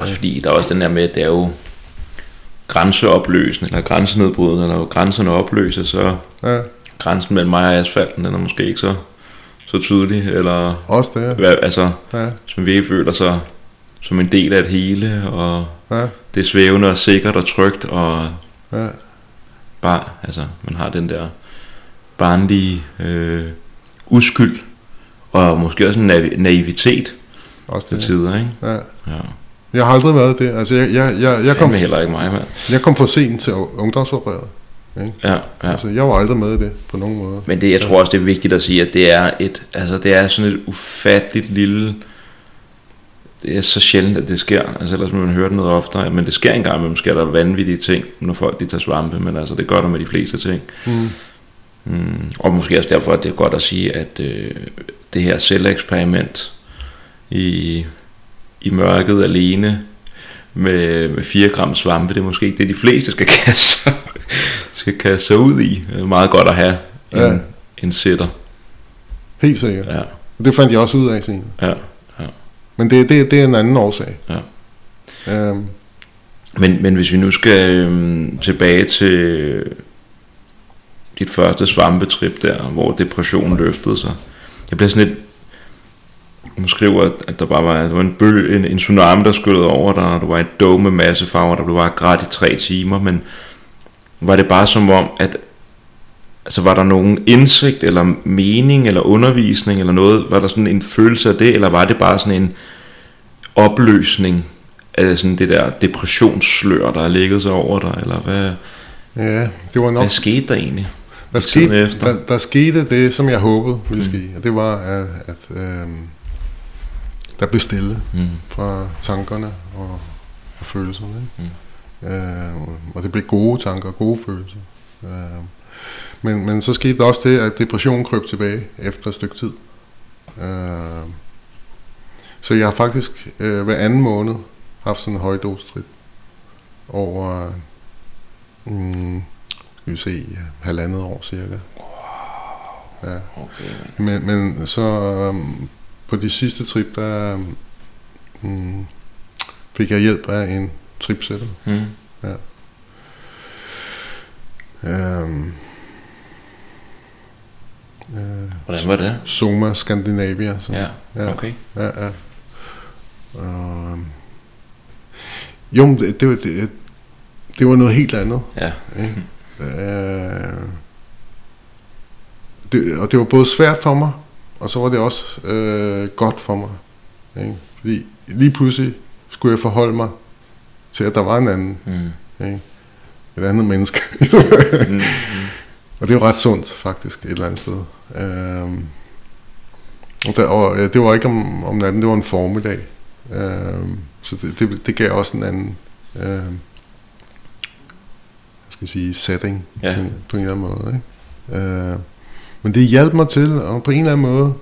Også fordi der er også den der med, at det er jo grænseopløsende, eller grænsenedbrydende, eller når grænserne opløses, så ja. Grænsen mellem mig og asfalten, den er måske ikke så, så tydelig. Eller, også det, ja. Altså, ja. Som vi føler sig som en del af et hele, og... Ja. Det er svævende og sikkert og trygt og ja. Bare, altså man har den der barnlige øh, uskyld og måske også en nav- naivitet også det, til tider, ikke? Ja. Ja. Jeg har aldrig været det. Altså jeg jeg jeg, jeg kom heller ikke mig, mand. Jeg kom for sent til ungdomsoprøret. Ja, ja. Altså jeg var aldrig med i det på nogen måde. Men det jeg tror også det er vigtigt at sige, at det er et altså det er sådan et ufatteligt lille. Det er så sjældent, at det sker. Altså ellers må man høre det noget oftere. Men det sker engang, men sker der vanvittige ting, når folk de tager svampe. Men altså det gør der med de fleste ting. Mm. Mm. Og måske også derfor, at det er godt at sige, at øh, det her selveksperiment i, i mørket alene med, med fire gram svampe, det er måske ikke det, de fleste skal kaste sig, skal kaste sig ud i. Det er meget godt at have en, ja. En sitter. Helt sikkert. Ja. Det fandt jeg også ud af senere. Ja. Men det, det, det er en anden årsag. Ja. Øhm. Men, men hvis vi nu skal øhm, tilbage til dit første svampetrip der, hvor depressionen løftede sig. Jeg blev sådan lidt, hun skriver, at der bare var, der var en, bøl, en, en tsunami, der skyllede over dig, og du var i et dome med masse farver, der blev bare grædt i tre timer, men var det bare som om, at altså var der nogen indsigt, eller mening, eller undervisning, eller noget, var der sådan en følelse af det, eller var det bare sådan en opløsning af sådan det der depressionsslør, der har ligget sig over dig, eller hvad, ja, det var nok, hvad skete der egentlig? Der skete, efter? Der, der skete det, som jeg håbede ville mm. ske, og det var, at, at øh, der blev stille mm. fra tankerne og, og følelserne. Mm. Øh, og det blev gode tanker og gode følelser. Øh, Men, men så skete der også det, at depressionen krøb tilbage efter et stykke tid. Øh, så jeg har faktisk øh, hver anden måned haft sådan en højdostrip over mm, skal vi se, halvandet år cirka. Ja. Okay. Men, men så øh, på de sidste trip, der øh, fik jeg hjælp af en tripsætter. Mm. Ja. Øh, Hvordan var det? Soma Scandinavia. Så. Ja, okay. Ja, ja, ja. Uh, jo, det, det, det, det var noget helt andet. Ja. Ikke? Uh, det, og det var både svært for mig, og så var det også uh, godt for mig. Ikke? Fordi lige pludselig skulle jeg forholde mig til, at der var en anden. Mm. Ikke? Et andet menneske. mm-hmm. Og det er jo ret sundt faktisk et eller andet sted. Øhm, og der, og øh, det var ikke om, om natten, det var en formiddag. Øhm, så det, det, det gav også en anden øh, hvad skal jeg sige, setting ja. på, på en eller anden måde. Ikke? Øh, men det hjalp mig til og på en eller anden måde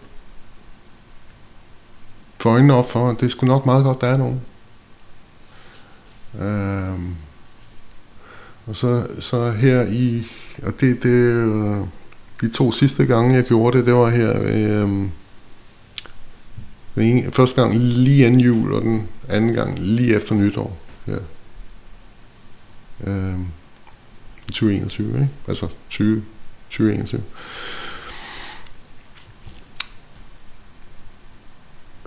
få øjnene op for, at det er sgu nok meget godt, der er nogen. Øhm, og så, så her i... Og det, det, øh, de to sidste gange, jeg gjorde det, det var her, øh, den ene, første gang lige inden jul, og den anden gang lige efter nytår. Ja. Øh, tyve enogtyve, ikke? Altså tyve enogtyve.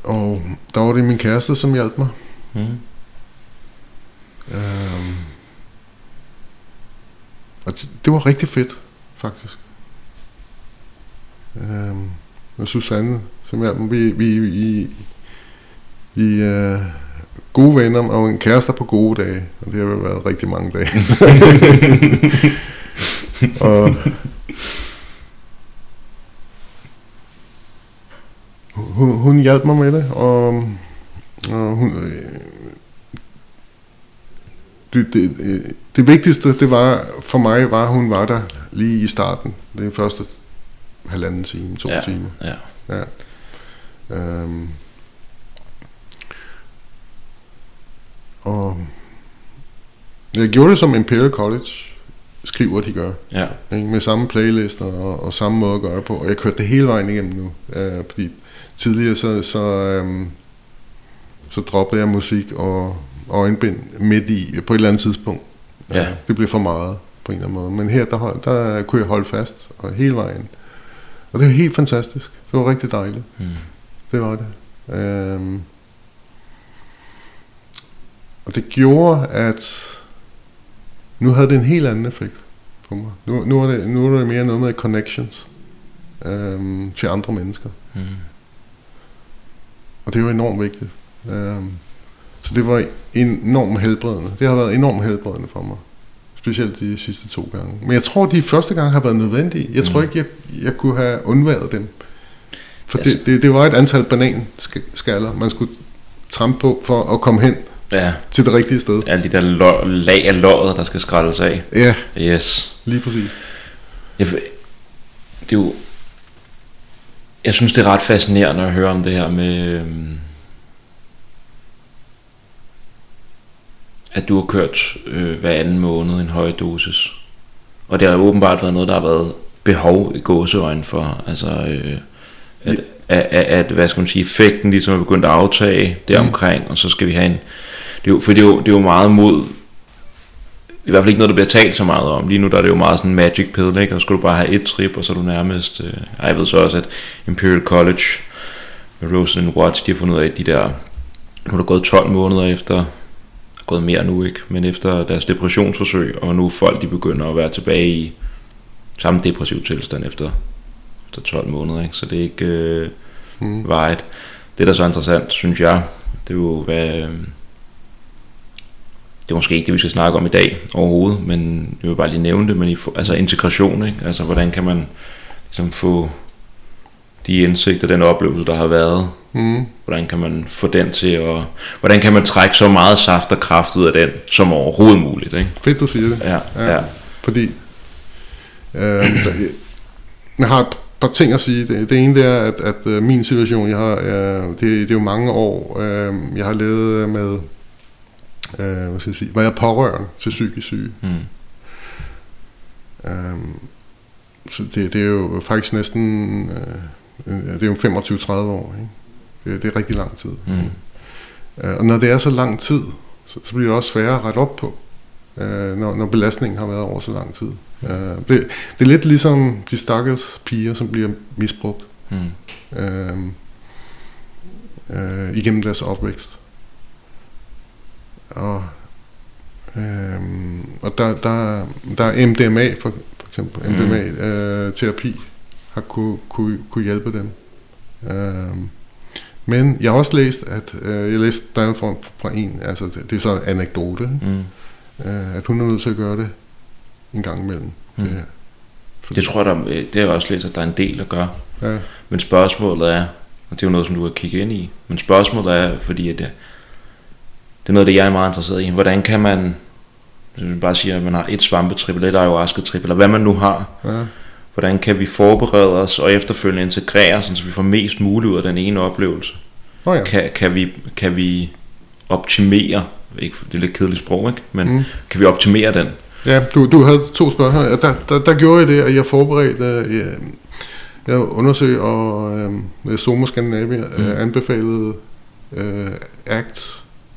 Og der var det min kæreste, som hjalp mig. Mm. Øh, Og det var rigtig fedt, faktisk. Øhm, og Susanne, som jeg, vi, vi, vi, vi er øh, gode venner og en kæreste på gode dage. Og det har jo været rigtig mange dage. og hun, hun hjalp mig med det, og, og hun... Øh, Det, det, det vigtigste det var for mig var, at hun var der lige i starten. Den første halvanden time, to ja, timer. Ja. Ja. Øhm. Og jeg gjorde det som Imperial College skriver, de gør. Ja. Med samme playlister og, og samme måde at gøre det på. Og jeg kørte det hele vejen igennem nu. Øh, fordi tidligere så, så, øhm, så droppede jeg musik og øjenbind midt i, på et eller andet tidspunkt. Ja. Det blev for meget, på en eller anden måde. Men her, der, der kunne jeg holde fast, og hele vejen. Og det var helt fantastisk. Det var rigtig dejligt. Mm. Det var det. Øhm. Og det gjorde, at nu havde det en helt anden effekt på mig. Nu, nu, er, det, nu er det mere noget med connections øhm, til andre mennesker. Mm. Og det var enormt vigtigt. Øhm. Så det var enormt helbredende. Det har været enormt helbredende for mig. Specielt de sidste to gange. Men jeg tror, de første gange har været nødvendige. Jeg tror mm. ikke, jeg, jeg kunne have undværet dem. For yes. det, det, det var et antal bananskaller, man skulle trampe på for at komme hen ja. til det rigtige sted. Ja, de der lo- lag af låget, der skal skrælles af. Ja, yes. Lige præcis. Jeg, det er jo, jeg synes, det er ret fascinerende at høre om det her med... at du har kørt øh, hver anden måned en høj dosis. Og det har jo åbenbart været noget, der har været behov i gåseøjne for. Altså, øh, at, ja. at, at, at, hvad skal man sige, effekten ligesom er begyndt at aftage deromkring, mm. og så skal vi have en... Det er jo, for det er, jo, det er jo meget mod i hvert fald ikke noget, der bliver talt så meget om. Lige nu der er det jo meget sådan en magic pill, ikke? Og så skal du bare have et trip, og så er du nærmest... Øh, ej, jeg ved så også, at Imperial College med Rosen and Watts, de har fundet ud af de der... Nu er der gået tolv måneder efter... gået mere nu, ikke? Men efter deres depressionsforsøg, og nu folk, de begynder at være tilbage i samme depressiv tilstand efter, efter tolv måneder, ikke? Så det er ikke øh, mm. vejet. Det, der er så interessant, synes jeg, det er jo, hvad... Øh, det er måske ikke det, vi skal snakke om i dag overhovedet, men jeg vil bare lige nævne det, men i, altså integration, ikke? Altså, hvordan kan man ligesom få de indsigter, den oplevelse, der har været, mm. hvordan kan man få den til at, hvordan kan man trække så meget saft og kraft ud af den, som overhovedet muligt, ikke? Fedt, du siger det. Ja, ja. ja. Fordi, øh, der, jeg har et par ting at sige. Det, det ene det er, at, at min situation, jeg har, øh, det, det er jo mange år, øh, jeg har levet med, Uh, hvad skal jeg sige, var jeg pårørende til psykisk syge. Mm. Um, så det, det er jo faktisk næsten, uh, det er jo femogtyve til tredive år, ikke? Det, det er rigtig lang tid. Mm. Uh, og når det er så lang tid, så, så bliver det også sværere at rette op på, uh, når, når belastningen har været over så lang tid. Uh, det, det er lidt ligesom de stakkels piger, som bliver misbrugt mm. uh, uh, igennem deres opvækst. Og, øhm, og der, der, der er M D M A for, for eksempel M D M A mm. øh, terapi har kunne, kunne, kunne hjælpe dem. øhm, men jeg har også læst at øh, jeg læste blandt andet fra en, altså det, det er så en anekdote, mm. øh, at hun er nødt til at gøre det en gang imellem. mm. det, det tror jeg, der, det har jeg også læst, at der er en del at gøre. ja. Men spørgsmålet er, og det er jo noget som du har kigget ind i, men spørgsmålet er, fordi at det Det er noget, det jeg er meget interesseret i. Hvordan kan man, hvis man bare siger, at man har et svampetrip, eller et ayahuasca-trip, eller hvad man nu har. Ja. Hvordan kan vi forberede os og efterfølgende integrere, så vi får mest muligt ud af den ene oplevelse? Oh ja. kan, kan, vi, kan vi optimere, ikke, det er lidt kedeligt sprog, ikke? Men mm. kan vi optimere den? Ja, du, du havde to spørgsmål. Der, der, der, der gjorde jeg det, og jeg forberedte... Jeg, jeg undersøgte, og øh, Soma Scandinavia mm. øh, anbefalede øh, ACT,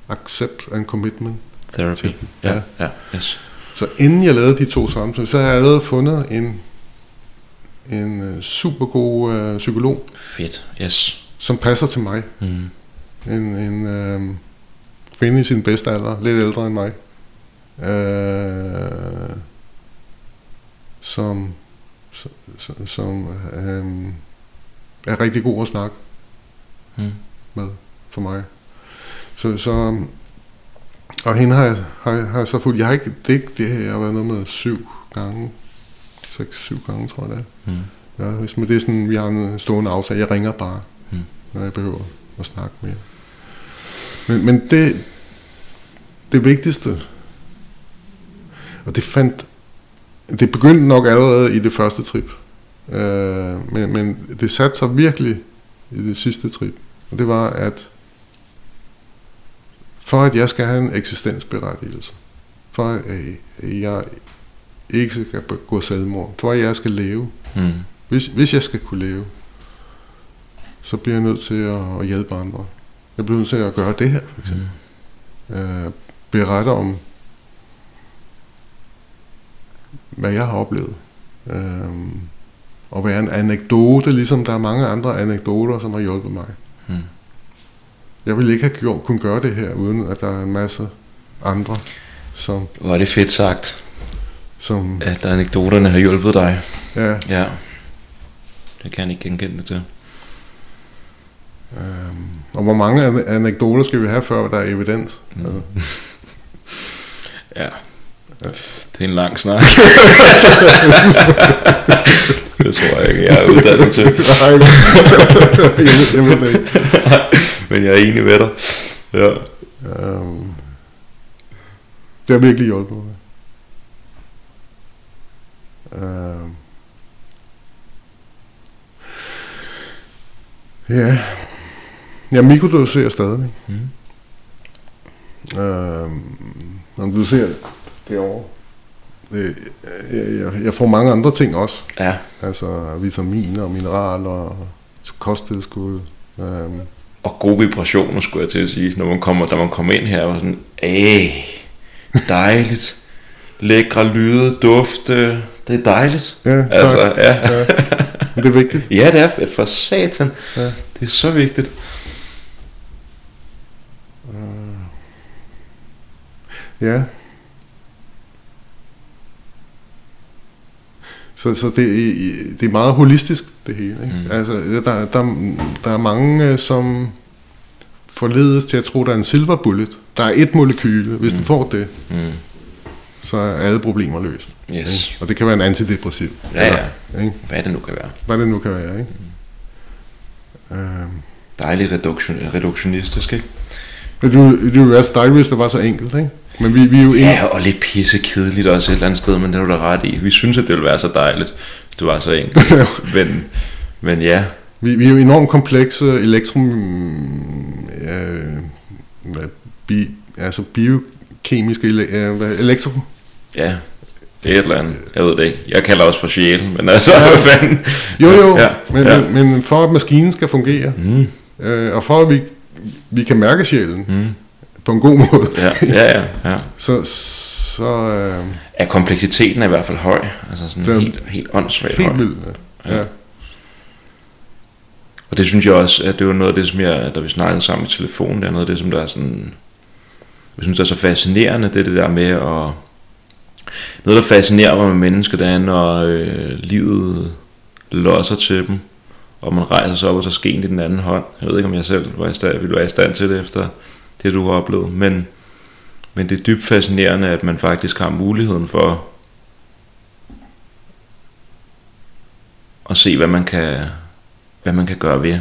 Accept and Commitment Therapy. Ja, ja. ja yes. Så inden jeg lavede de to samtidig, så har jeg allerede fundet en en super god øh, psykolog. Fedt, yes. Som passer til mig. Mm. En en øh, kvinde i sin bedste alder, lidt ældre end mig, øh, som som, som øh, er rigtig god at snakke mm. med for mig. Så, så, og hende har jeg, har, har jeg så fulgt. Jeg har ikke dækket det her. Jeg har været noget med syv gange. Seks, syv gange, tror jeg det er. Mm. Ja, men det er sådan, vi har en stående aftale. Jeg ringer bare, mm. når jeg behøver at snakke mere. Men, men det, det vigtigste, og det fandt, det begyndte nok allerede i det første trip. Øh, men, men det satte sig virkelig i det sidste trip. Og det var, at for at jeg skal have en eksistensberettigelse, for at jeg ikke skal gå selvmord, for at jeg skal leve, mm. hvis, hvis jeg skal kunne leve, så bliver jeg nødt til at, at hjælpe andre. Jeg bliver nødt til at gøre det her, for eksempel. Mm. Øh, berette om, hvad jeg har oplevet. Øh, og være en anekdote, ligesom der er mange andre anekdoter, som har hjulpet mig. Mm. Jeg ville ikke have gjort, kunne gøre det her, uden at der er en masse andre, som... Hvor er det fedt sagt, som, at anekdoterne har hjulpet dig. Ja. Ja. Det kan jeg ikke genkende det til. Øhm, og hvor mange an- anekdoter skal vi have, før der er evidens? Mm. Altså. ja. ja. Det er en lang snak. Det tror jeg ikke, jeg er uddannet til. jeg ved det ikke. Men jeg er enig med dig. Ja. Um, det har virkelig hjulpet mig. Um, ja. Jeg mikrodoserer stadigvæk. Mm. Um, når du ser derovre. Det, jeg, jeg får mange andre ting også. Ja. Altså vitaminer og mineraler og kosttilskud. Um, Og gode vibrationer, skulle jeg til at sige, når man kommer, da man kommer ind her, og sådan, æh, dejligt. lækre lyde, dufte. Det er dejligt. Ja, tak. Altså, ja. Ja. Det er vigtigt. Ja, det er for satan. Ja. Det er så vigtigt. Ja. Så, så det, det er meget holistisk det hele, ikke? Mm. Altså, der, der, der er mange, som forledes til at tro, der er en silver bullet. Der er et molekyle, hvis mm. den får det, mm. så er alle problemer løst. Yes. Ikke? Og det kan være en antidepressiv. Ja, ja. Eller, ikke? Hvad det nu kan være. Hvad det nu kan være, ikke? Mm. Øhm. Dejligt reduktion, reduktionistisk, ikke? Det ville jo være dejligt, hvis det var så enkelt, ikke? Men vi, vi er jo ja, ind... og lidt pissekedeligt også et eller andet sted, men det er du da ret i. Vi synes, at det ville være så dejligt, hvis det var så enkelt. men, men ja. Vi, vi er jo enormt komplekse elektrom... Øh, bi, altså biokemiske... Øh, elektro... Ja, det er et eller andet. Jeg ved det ikke. Jeg kalder også for sjæl, men altså... Ja. jo, jo. Ja, men, ja. Men, men for at maskinen skal fungere, mm. øh, og for at vi, vi kan mærke sjælen... Mm. På en god måde. Ja, ja, ja, ja. Så, så øh, er kompleksiteten er i hvert fald høj. Altså sådan helt, helt åndssvagt høj. Helt vildt, ja. Ja. Og det synes jeg også, at det var noget af det, som jeg, da vi snakkede sammen i telefonen, det er noget af det, som der er sådan, jeg synes, der er så fascinerende, det er det der med at, noget der fascinerer mig med mennesker, det er, når øh, livet losser til dem, og man rejser sig op, og så skeen i den anden hånd. Jeg ved ikke, om jeg selv var i stand, ville være i stand til det efter det du har oplevet, men, men det er dybt fascinerende, at man faktisk har muligheden for at se, hvad man kan, hvad man kan gøre ved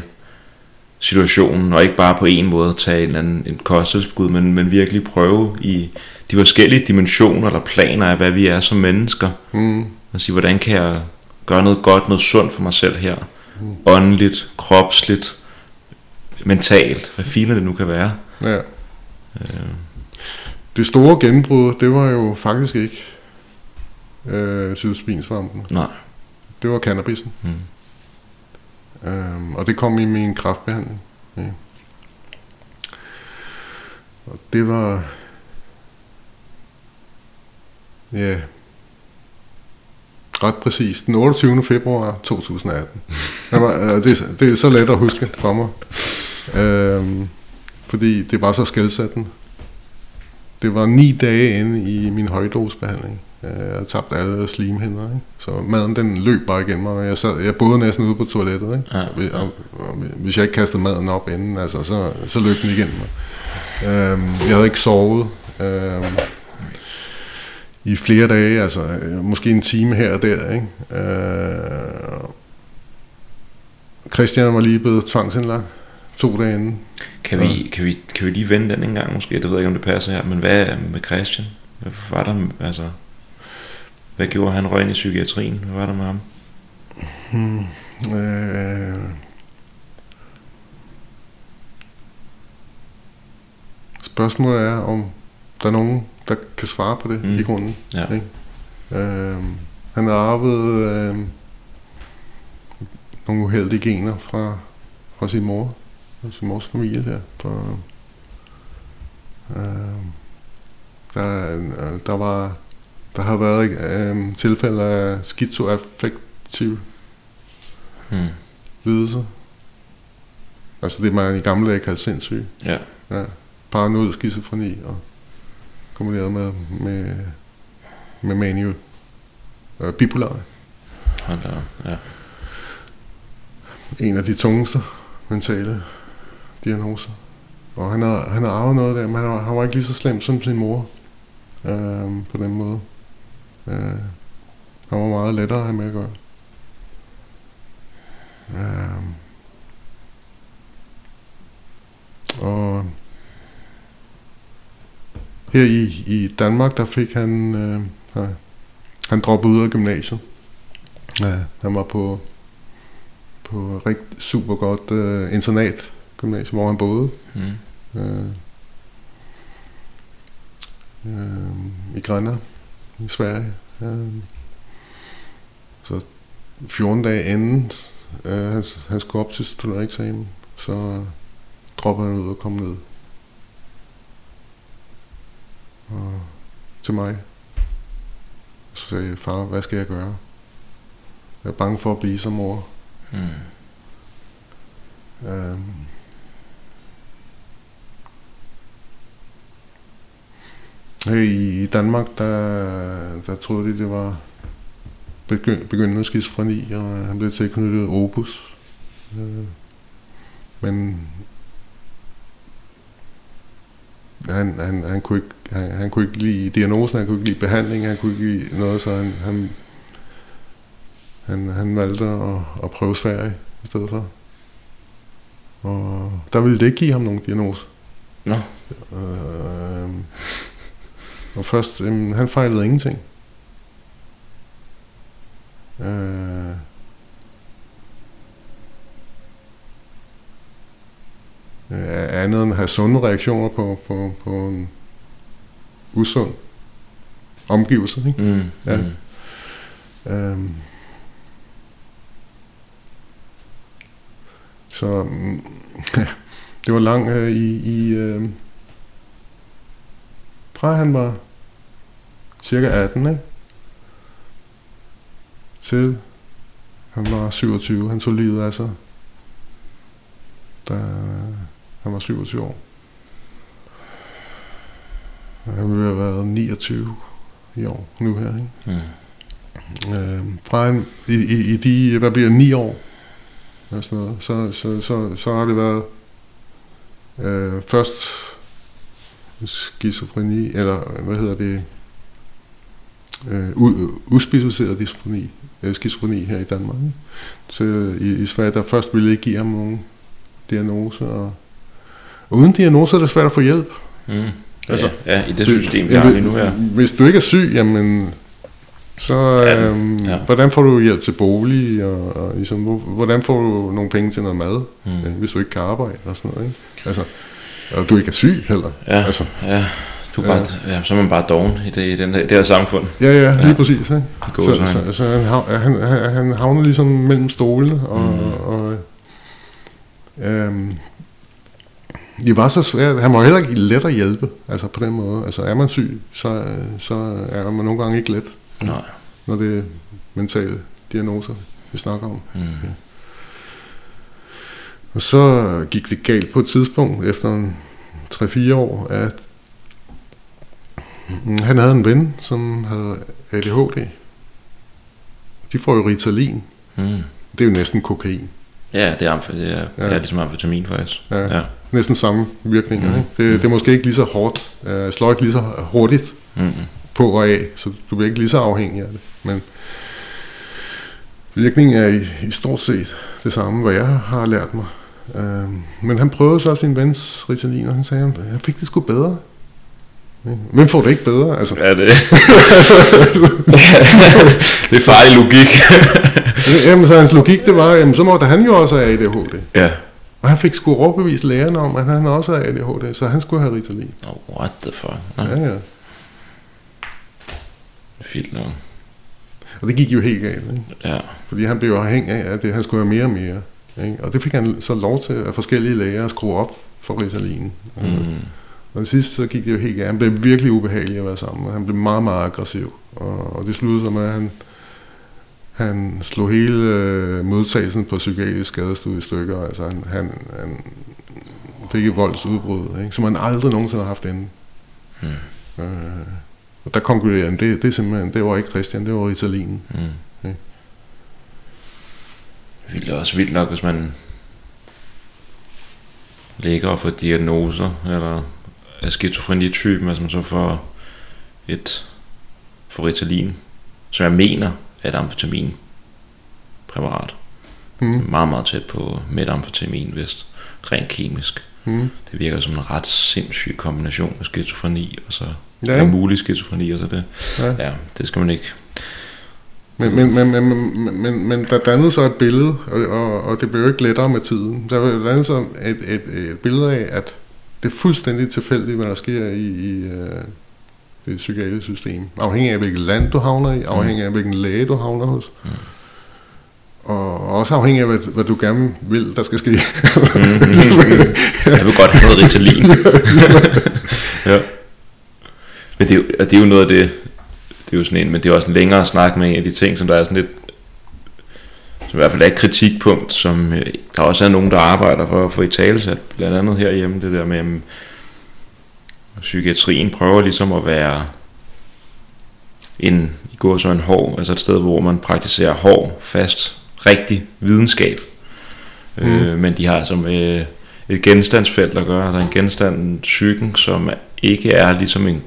situationen, og ikke bare på en måde tage en anden en kostelskud, men, men virkelig prøve i de forskellige dimensioner eller planer af, hvad vi er som mennesker, mm. og sige, hvordan kan jeg gøre noget godt, noget sundt for mig selv her, mm. åndeligt, kropsligt, mentalt, hvad fint det nu kan være. Ja. Øh. Det store gennembrud, det var jo faktisk ikke øh, psilocybinsvampen. Nej. Det var cannabisen. Mm. Øhm, og det kom i min kræftbehandling. Ja. Og det var, ja, ret præcist den otteogtyvende februar to tusind atten. det, var, øh, det, det er så let at huske fra mig. Øhm, fordi det var så skældsættende. Det var ni dage inde i min højdosbehandling. Jeg havde tabt alle slimhinder, ikke? Så maden den løb bare igennem mig. Jeg, sad, jeg boede næsten ude på toilettet, ikke? Ja, ja. Og, og, og, hvis jeg ikke kastede maden op inden, altså, så, så løb den igennem mig. øhm, Jeg havde ikke sovet øhm, i flere dage, altså måske en time her og der, ikke? Øh, Christian var lige blevet tvangsindlagt to dage inden. Kan vi, ja. kan, vi, kan vi lige vende den en gang måske? Det ved jeg ikke, om det passer her. Men hvad med Christian? Hvad var der, altså, hvad gjorde han, røg ind i psykiatrien? Hvad var der med ham? Hmm, øh, spørgsmålet er, om der er nogen, der kan svare på det mm. i grunden. Ja. Øh, han har arvet øh, nogle uheldige gener fra, fra sin mor. Som vores familie der, for, øh, der, der var, der har været øh, tilfælde af skizoaffektive hmm. lidelser. Altså det man i gamle dage kaldte sindssyge. Ja. Ja. Paranoid skizofreni og kombineret med med med manu øh, bipolar. Hold da, ja. En af de tungeste mentale diagnoser. Og han har, han har arvet noget der, men han var, han var ikke lige så slem som sin mor øh, på den måde. Øh, han var meget lettere at have med at gøre. Øh, og her i, i Danmark, der fik han øh, han droppede ud af gymnasiet. Ja, han var på på rigtig super godt øh, internat gymnasium, hvor han boede. Mm. Øh, øh, I Grenå, i Sverige. Øh. Så fjorten dage inden øh, han, han skulle op til studentereksamen, så droppede han ud og kom ned. Og til mig. Så sagde jeg, far, hvad skal jeg gøre? Jeg er bange for at blive som mor. Mm. Øhm. I, I Danmark, der, der troede de, det var begynd, begyndende skizofreni, og han blev tilknyttet opus. Øh. Men han, han, han, kunne ikke, han, han kunne ikke lide diagnosen, han kunne ikke lide behandling, han kunne ikke lide noget, så han, han, han, han valgte at, at prøve Sverige i stedet for. Og der ville det ikke give ham nogen diagnose. Nå. Øh, og først, jamen, han fejlede ingenting. Øh, andet end at have sunde reaktioner på, på, på en usund omgivelse, ikke? Mm, ja. Mm. Øhm. Så ja, det var langt øh, i, i øh, fra han var cirka atten, ikke? Til han var syvogtyve, han tog livet af sig, da han var syvogtyve år. Han ville have været niogtyve i år nu her, ikke? Mm. Øh, fra en, i, i, i de, hvad bliver ni år, eller sådan noget, så, så, så, så har det været øh, først skizofreni, eller hvad hedder det, øh, uspecificeret disfoni, øh, skizofreni her i Danmark. Ikke? Så i, i Sverige, der først ville ikke give ham nogen diagnoser, og uden diagnoser er det svært at få hjælp. Mm. Altså, ja, ja, i det system, vi har lige nu her. Hvis du ikke er syg, jamen, så ja, øhm, ja. hvordan får du hjælp til bolig, og, og ligesom, hvordan får du nogle penge til noget mad, mm. ja, hvis du ikke kan arbejde, og sådan noget, ikke? Altså, og du ikke er syg heller. Ja, altså, ja. Du bare, ja. Ja, så er man bare doven i det, i den, det her samfund. Ja, ja, lige ja. præcis. Ikke? Så, så, så, så han, han, han, han havner ligesom mellem stolene, og, mm. og øhm, det var så svært. Han var heller ikke let at hjælpe, altså på den måde. Altså er man syg, så, så er man nogle gange ikke let. Nej. Når det er mentale diagnoser, vi snakker om. Mm. Ja. Og så gik det galt på et tidspunkt, efter tre fire år, at han havde en ven, som havde A D H D. De får jo Ritalin. Mm. Det er jo næsten kokain. Ja, det er, amf- det er, ja. Ja, det er som amfetamin faktisk. Ja. Ja. Næsten samme virkninger. Mm. Ikke? Det, mm. det er måske ikke lige så hårdt. Uh, slår ikke lige så hurtigt mm. på og af, så du bliver ikke lige så afhængig af det. Men virkningen er i, i stort set det samme, hvad jeg har lært mig. Uh, men han prøvede så sin vens Ritalin, og han sagde, at jeg fik det sgu bedre. Men får det ikke bedre, altså. Ja, det altså, altså. Det er farlig logik. Jamen, så hans logik, det var, jamen, så måtte han jo også have A D H D. Ja. Og han fik sgu overbevist lægerne om, at han også havde A D H D, så han skulle have Ritalin. Oh, what the fuck? Ja, ja. ja. Fint nok. Og det gik jo helt galt, ikke? Ja. Fordi han blev afhængig af, at det, han skulle have mere og mere, ikke? Og det fik han så lov til, at forskellige læger skrue op for Ritalin. Mm. Og sidst så gik det jo helt galt. Han blev virkelig ubehagelig at være sammen, og han blev meget, meget aggressiv. Og, og det sluttede sig med, at han, han slog hele øh, modtagelsen på psykiatrisk skadestue i stykker. Altså han, han, han fik et voldsudbrud, ikke? Som han aldrig nogensinde har haft inden. Mm. Øh, og der konkluderede han, det, det simpelthen, det var ikke Christian, det var Ritalin. Mm. Okay. Det er også vildt nok, hvis man ligger og får diagnoser, eller af skizofreni-typen, altså man så får et for Ritalin, som jeg mener er et amfetaminpræparat. Mm. Meget, meget tæt på metamfetamin, vist rent kemisk. Mm. Det virker som en ret sindssyg kombination af skizofreni, og så ja, er mulig skizofreni, og så det. Ja. Ja, det skal man ikke. Men, men, men, men, men, men, men der dannede så et billede, og, og, og det blev jo ikke lettere med tiden. Der dannede så et, et, et billede af, at det er fuldstændig tilfældigt, hvad der sker i, i øh, det psykiatriske system. Afhængig af, hvilket land du havner i, afhængig af, hvilken læge du havner hos. Mm. Og også afhængig af, hvad, hvad du gerne vil, der skal ske. Mm, mm, mm. Jeg vil godt have noget Ritalin. Ja. Men det er, jo, det er jo noget af det, det er jo sådan en, men det er også en længere snak med en af de ting, som der er sådan lidt, som i hvert fald er et kritikpunkt, som der også er nogen, der arbejder for at få i talesat, blandt andet herhjemme, det der med, at psykiatrien prøver ligesom at være en, i går så en hård, altså et sted, hvor man praktiserer hård, fast, rigtig videnskab. Mm. Øh, men de har som øh, et genstandsfelt at gøre, altså en genstand, psyken, som ikke er ligesom en,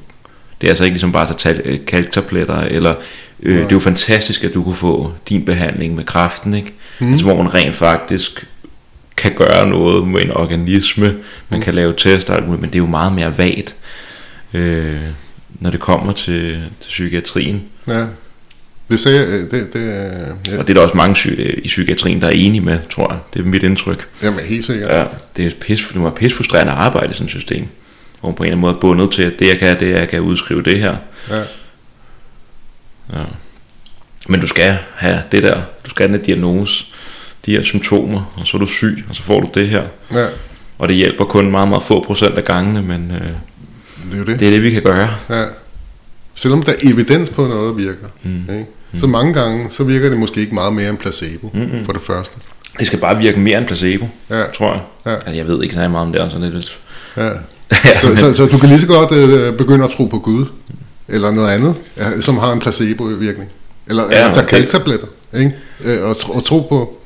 det er altså ikke ligesom bare at tage kalktabletter, eller øh, ja. Det er jo fantastisk, at du kunne få din behandling med kræften, ikke? Mm. Altså, hvor man rent faktisk kan gøre noget med en organisme, man kan lave tester, men det er jo meget mere vagt, øh, når det kommer til, til psykiatrien. Ja. Det siger, det, det, ja. Og det er der også mange syge i psykiatrien, der er enige med, tror jeg. Det er mit indtryk. Jamen helt sikkert. Ja, det er pis, det var pisfrustrerende at arbejde i sådan et system, hvor man på en eller anden måde er bundet til, at det jeg kan, det jeg kan udskrive det her. Ja. Ja. Men du skal have det der, du skal have den diagnose, de her symptomer, og så er du syg, og så får du det her. Ja. Og det hjælper kun meget, meget få procent af gangene, men øh, det, er det. det er det, vi kan gøre. Ja. Selvom der er evidens på, noget virker. Mm. Ikke? Så mange gange, så virker det måske ikke meget mere end placebo, mm-hmm. for det første. Det skal bare virke mere end placebo, ja. tror jeg. Ja. Altså, jeg ved ikke så meget om det, og sådan lidt. Ja. ja, så, så, så du kan lige så godt øh, begynde at tro på Gud, eller noget andet, ja, som har en placebo-virkning. Eller ja, altså kalktabletter, ikke? Øh, og, tro, og tro på...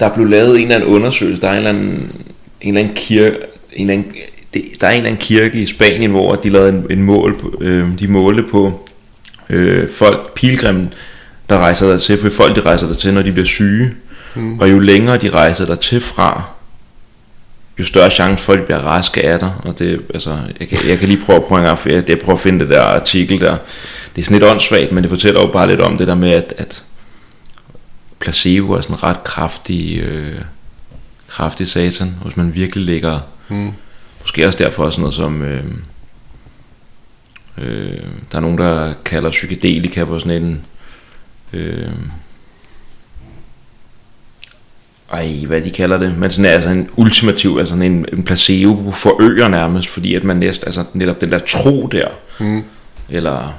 Der blev lavet en eller anden undersøgelse, der er en eller anden, en eller anden kirke... En eller anden, der er en eller anden kirke i Spanien, hvor de lavede en, en mål, på, øh, de målte på øh, folk, pilgrim, der rejser der til, for folk de rejser der til, når de bliver syge, mm. og jo længere de rejser der til fra, jo større chance for at de bliver raske af dig, og det, altså, jeg kan, jeg kan lige prøve at prøve en gang, for jeg, jeg prøver at finde det der artikel der, det er sådan lidt åndssvagt, men det fortæller jo bare lidt om det der med, at, at placebo er sådan en ret kraftig, øh, kraftig satan, hvis man virkelig ligger, mm. Måske også derfor sådan noget som, øh, øh, der er nogen, der kalder psykedelika på sådan en, øh, ej, hvad de kalder det, men sådan altså en ultimativ, altså en, en placebo forøger nærmest, fordi at man næsten, altså netop den der tro der, mm. eller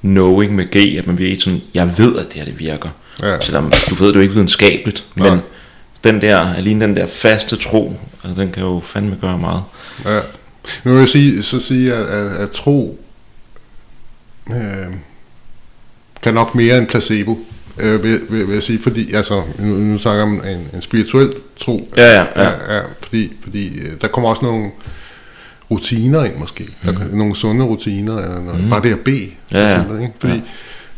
knowing med G, at man bliver ikke sådan, jeg ved, at det her det virker, ja. Selvom du ved, det jo ikke videnskabeligt, men... Nej. Den der, alene den der faste tro, altså den kan jo fandme gøre meget. Ja. Nu vil jeg sige, så sige, at, at, at tro øh, kan nok mere end placebo, øh, vil, vil, vil jeg sige, fordi, altså, nu, nu snakker jeg om en, en spirituel tro, ja, ja, ja. Ja, ja, fordi, fordi der kommer også nogle rutiner ind måske, mm. der, nogle sunde rutiner, eller noget, mm. bare det at bede, ja, ja. Sådan, ikke? Fordi... Ja.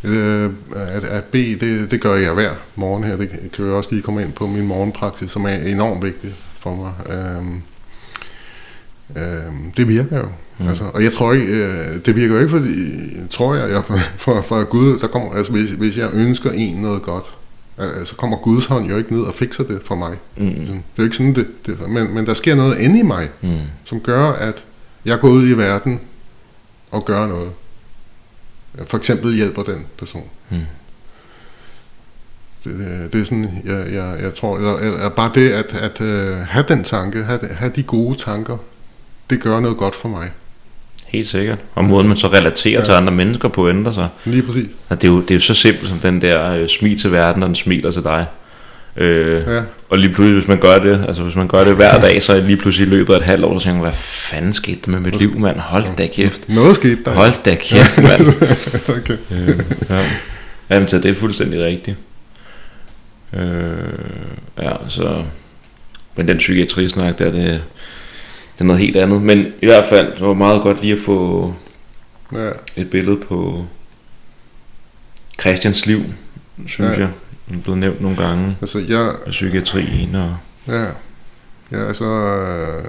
Øh, at, at bede, det, det gør jeg hver morgen her. Det kan jeg også lige komme ind på min morgenpraksis, som er enormt vigtig for mig. øhm, øhm, Det virker jo, mm. altså, og jeg tror ikke, øh, det virker jo ikke, fordi tror jeg, jeg for, for Gud, der kommer, altså, hvis, hvis jeg ønsker en noget godt, altså, så kommer Guds hånd jo ikke ned og fikser det for mig, mm. Det er jo ikke sådan det, det men, men der sker noget inde i mig, mm. som gør, at jeg går ud i verden og gør noget. For eksempel hjælper den person. Hmm. Det, det er sådan, jeg, jeg, jeg tror, eller, eller bare det at, at, at have den tanke, have, have de gode tanker, det gør noget godt for mig. Helt sikkert. Og måden man så relaterer ja. Til andre mennesker på ændrer sig. Lige præcis. Det er, jo, det er jo så simpelt som den der øh, smil til verden, og den smiler til dig. Øh, ja. Og lige pludselig, hvis man gør det, altså hvis man gør det hver dag, så er det lige pludselig i løbet af et halvt år, så tænker man, hvad fanden skete der med mit liv, mand? Hold da kæft. Noget skete der. Hold da kæft, mand. Okay. Øh, ja. Jamen, så det er fuldstændig rigtigt. Øh, ja, så... Men den psykiatrisnak, der er det, det er noget helt andet. Men i hvert fald, det var meget godt lige at få ja. Et billede på Christians liv, synes ja. jeg. Den er blevet nævnt nogle gange. Altså jeg... Og psykiatrien og... Ja. Ja, altså... Øh,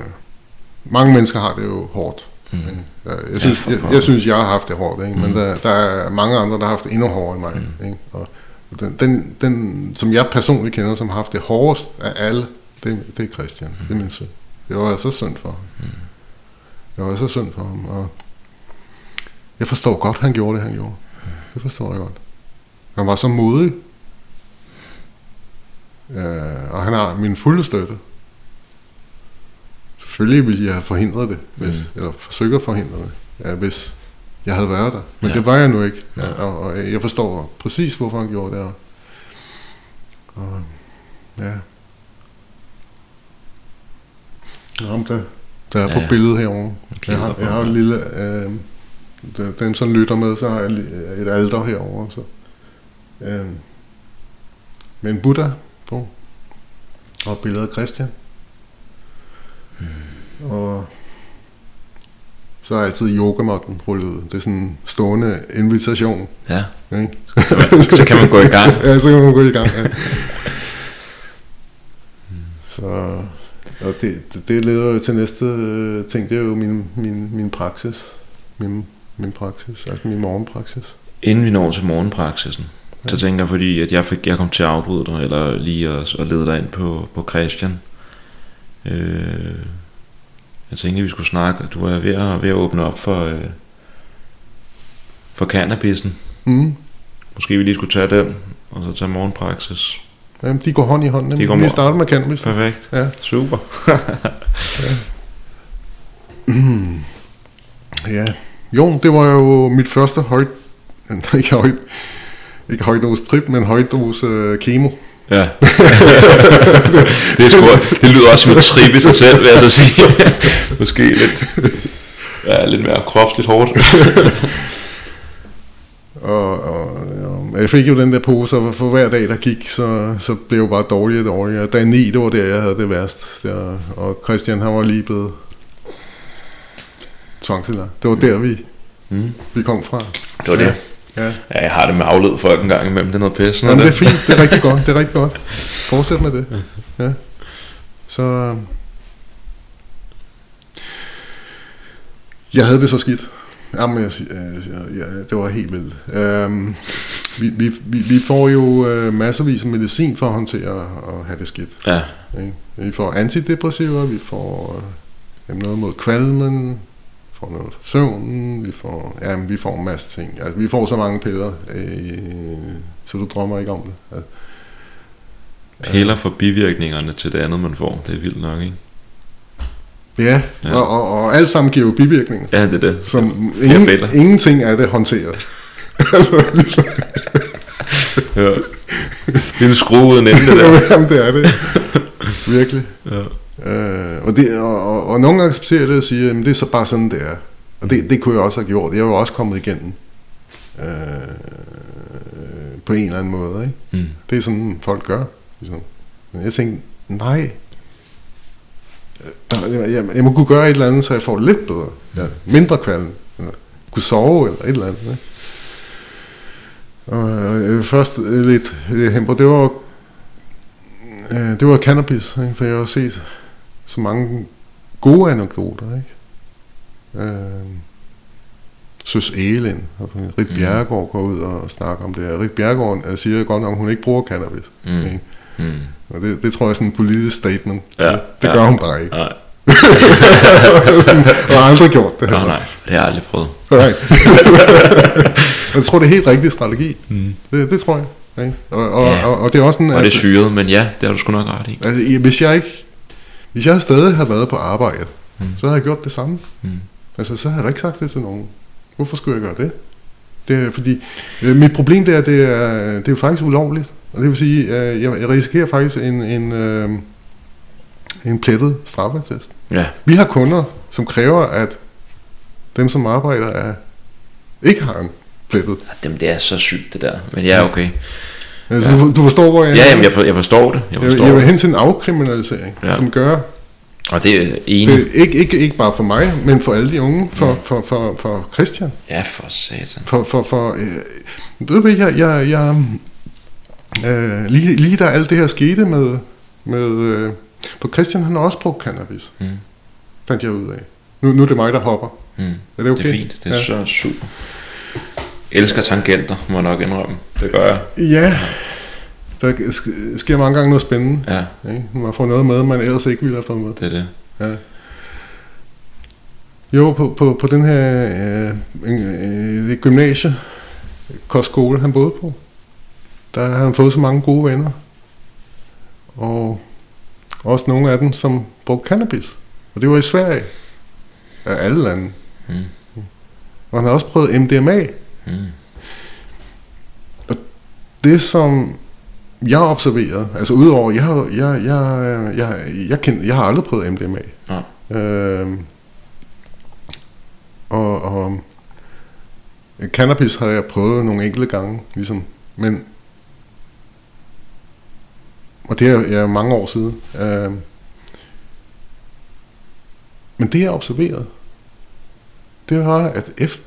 mange mennesker har det jo hårdt. Mm. Jeg, jeg, synes, ja, jeg, jeg synes, jeg har haft det hårdt, ikke? Mm. Men der, der er mange andre, der har haft det endnu hårdere end mig. Mm. Ikke? Og den, den, den, som jeg personligt kender, som har haft det hårdest af alle, det, det er Christian. Mm. Det er min søn. Det var jeg så synd for. Mm. Jeg var så synd for ham. Og jeg forstår godt, han gjorde det, han gjorde. Mm. Det forstår jeg godt. Han var så modig. Uh, og han har min fulde støtte. Selvfølgelig ville jeg have forhindret det, hvis, mm. eller forsøgt at forhindre det, ja, hvis jeg havde været der. Men ja. det var jeg nu ikke. Ja. Og, og jeg forstår præcis, hvorfor han gjorde det. Og, og ja. Jamen, der, der er ja, på ja. billedet herovre. Okay, jeg har, jeg har en lille... Øh, den, som lytter med, så har jeg et alter herovre. Så. Øh, med en Buddha på. Og billedet af Christian. Hmm. Og... så er altid yogamotten rullet ud. Det er sådan en stående invitation. Ja. Okay? Så, kan man, så kan man gå i gang. Ja, så kan man gå i gang. Ja. Så og det, det, det leder jo til næste øh, ting. Det er jo min, min, min praksis. Min, min praksis. Altså min morgenpraksis. Inden vi når til morgenpraksisen, ja. så tænker jeg, fordi at jeg, fik, jeg kom til at afbryde dig, eller lige at, at lede dig ind på, på Christian. Øh... Jeg tænkte, vi skulle snakke. Du var ved at, ved at åbne op for, øh, for cannabisen. Mm. Måske vi lige skulle tage den, og så tage morgenpraksis. Jamen, de går hånd i hånd. De går mor- vi starter med cannabisen. Perfekt. Ja. Super. ja. Mm. ja. Jo, det var jo mit første højt... Ikke højt... Ikke højdose trip, men højdose øh, kemo. Ja. det, er sgu, det lyder også som et trip i sig selv, vil jeg så sige. Måske lidt, ja, lidt mere kropsligt hårdt. og, og, og jeg fik jo den der pose, og for hver dag der gik, så, så blev jeg bare dårligere og dårligere. Dag ni, det var der jeg havde det værst der, og Christian han var lige blevet tvangselagt. Det var der vi, mm. vi kom fra. Det var det. Ja. Ja. ja, jeg har det med afled folk en gang imellem, det er noget pisse. Jamen det er fint, det er rigtig godt, det er rigtig godt. Fortsæt med det. Ja. Så jeg havde det så skidt. Jamen jeg, ja, det var helt vildt. Øhm, vi, vi, vi, vi får jo øh, masservis af medicin for at håndtere at have det skidt. Ja. Vi får antidepressiver, vi får øh, noget mod kvalmen. Vi får noget søvn, vi får, ja, vi får en masse ting. Altså, vi får så mange piller, øh, så du drømmer ikke om det. Altså, piller for bivirkningerne til det andet, man får. Det er vildt nok, ikke? Ja, ja. Og, og, og alt sammen giver jo bivirkninger. Ja, det er det. Som ja, ingen, ingenting af det håndterer. altså, ligesom. ja. Det er en skruet ende, det der. Jamen, det er det. Virkelig. Ja. Øh, og, det, og, og, og nogle gange accepterer det og siger, at det er så bare sådan det er. Og det, det kunne jeg også have gjort. Jeg var også kommet igennem øh, på en eller anden måde, ikke? Mm. Det er sådan folk gør ligesom. Men jeg tænkte, nej, jeg, jeg, jeg må kunne gøre et eller andet, så jeg får det lidt bedre, ja. mindre kvalm, kunne sove eller et eller andet, ikke? Og øh, først lidt hemper, det var øh, det var cannabis, ikke? For jeg har set så mange gode anekdoter, ikke? Øh, Søs Elin, Ritt Bjerregaard går ud og snakker om det her. Ritt Bjerregaard siger godt nok, at hun ikke bruger cannabis. Mm. Ikke? Mm. Og det, det tror jeg er sådan en politisk statement. Ja, det det ja, gør hun bare ikke. Nej. sådan, og aldrig gjort det her. Nej, nej, det har jeg aldrig prøvet. jeg tror, det er helt rigtig strategi. Mm. Det, det tror jeg. Ikke? Og, og, ja. og, og det er også sådan, og det er syret, men ja, det har du sgu nok ret i. Altså, hvis jeg ikke... Hvis jeg stadig havde været på arbejde, mm. så havde jeg gjort det samme. Mm. Altså, så havde jeg ikke sagt det til nogen. Hvorfor skulle jeg gøre det? Det er fordi, øh, mit problem der, det er, det er jo faktisk ulovligt. Og det vil sige, øh, jeg, jeg risikerer faktisk en, en, øh, en plettet straffetest. Ja. Vi har kunder, som kræver, at dem, som arbejder, er, ikke har en plettet. Ja, dem, det er så sygt, det der. Men ja, okay. Altså, ja. Du forstår, hvor jeg... Ja, jamen, jeg, for, jeg forstår det. Jeg, forstår jeg vil hen til en afkriminalisering, ja. som gør... Og det er enig. Det, ikke, ikke, ikke bare for mig, men for alle de unge, for, ja. for, for, for Christian. Ja, for satan. For... for, for øh, ved du hvad, jeg... jeg, jeg øh, lige, lige da alt det her skete med... med øh, for Christian, han har også brugt cannabis. Mm. Fandt jeg ud af. Nu, nu er det mig, der hopper. Mm. Er det okay? Det er fint. Det er ja. så super. Jeg elsker tangenter, må jeg nok indrømme. Det gør jeg. Ja. Der sker mange gange noget spændende. Ja. Ikke? Man får noget med, man ellers ikke ville have fået med. Det er det. Ja. Jo, på, på, på den her øh, øh, gymnasie, kostskole, han boede på, der har han fået så mange gode venner. Og også nogle af dem, som brugte cannabis. Og det var i Sverige. Af alle lande. Mm. Og han har også prøvet M D M A. Mm. Og det som jeg observerede, altså udover, jeg har, jeg, jeg, jeg, jeg, kend, jeg har aldrig prøvet M D M A. Ja. Øhm, og, og cannabis har jeg prøvet nogle enkelte gange, ligesom, men og det er ja, mange år siden. Øhm, men det jeg observerede, det var, at efter,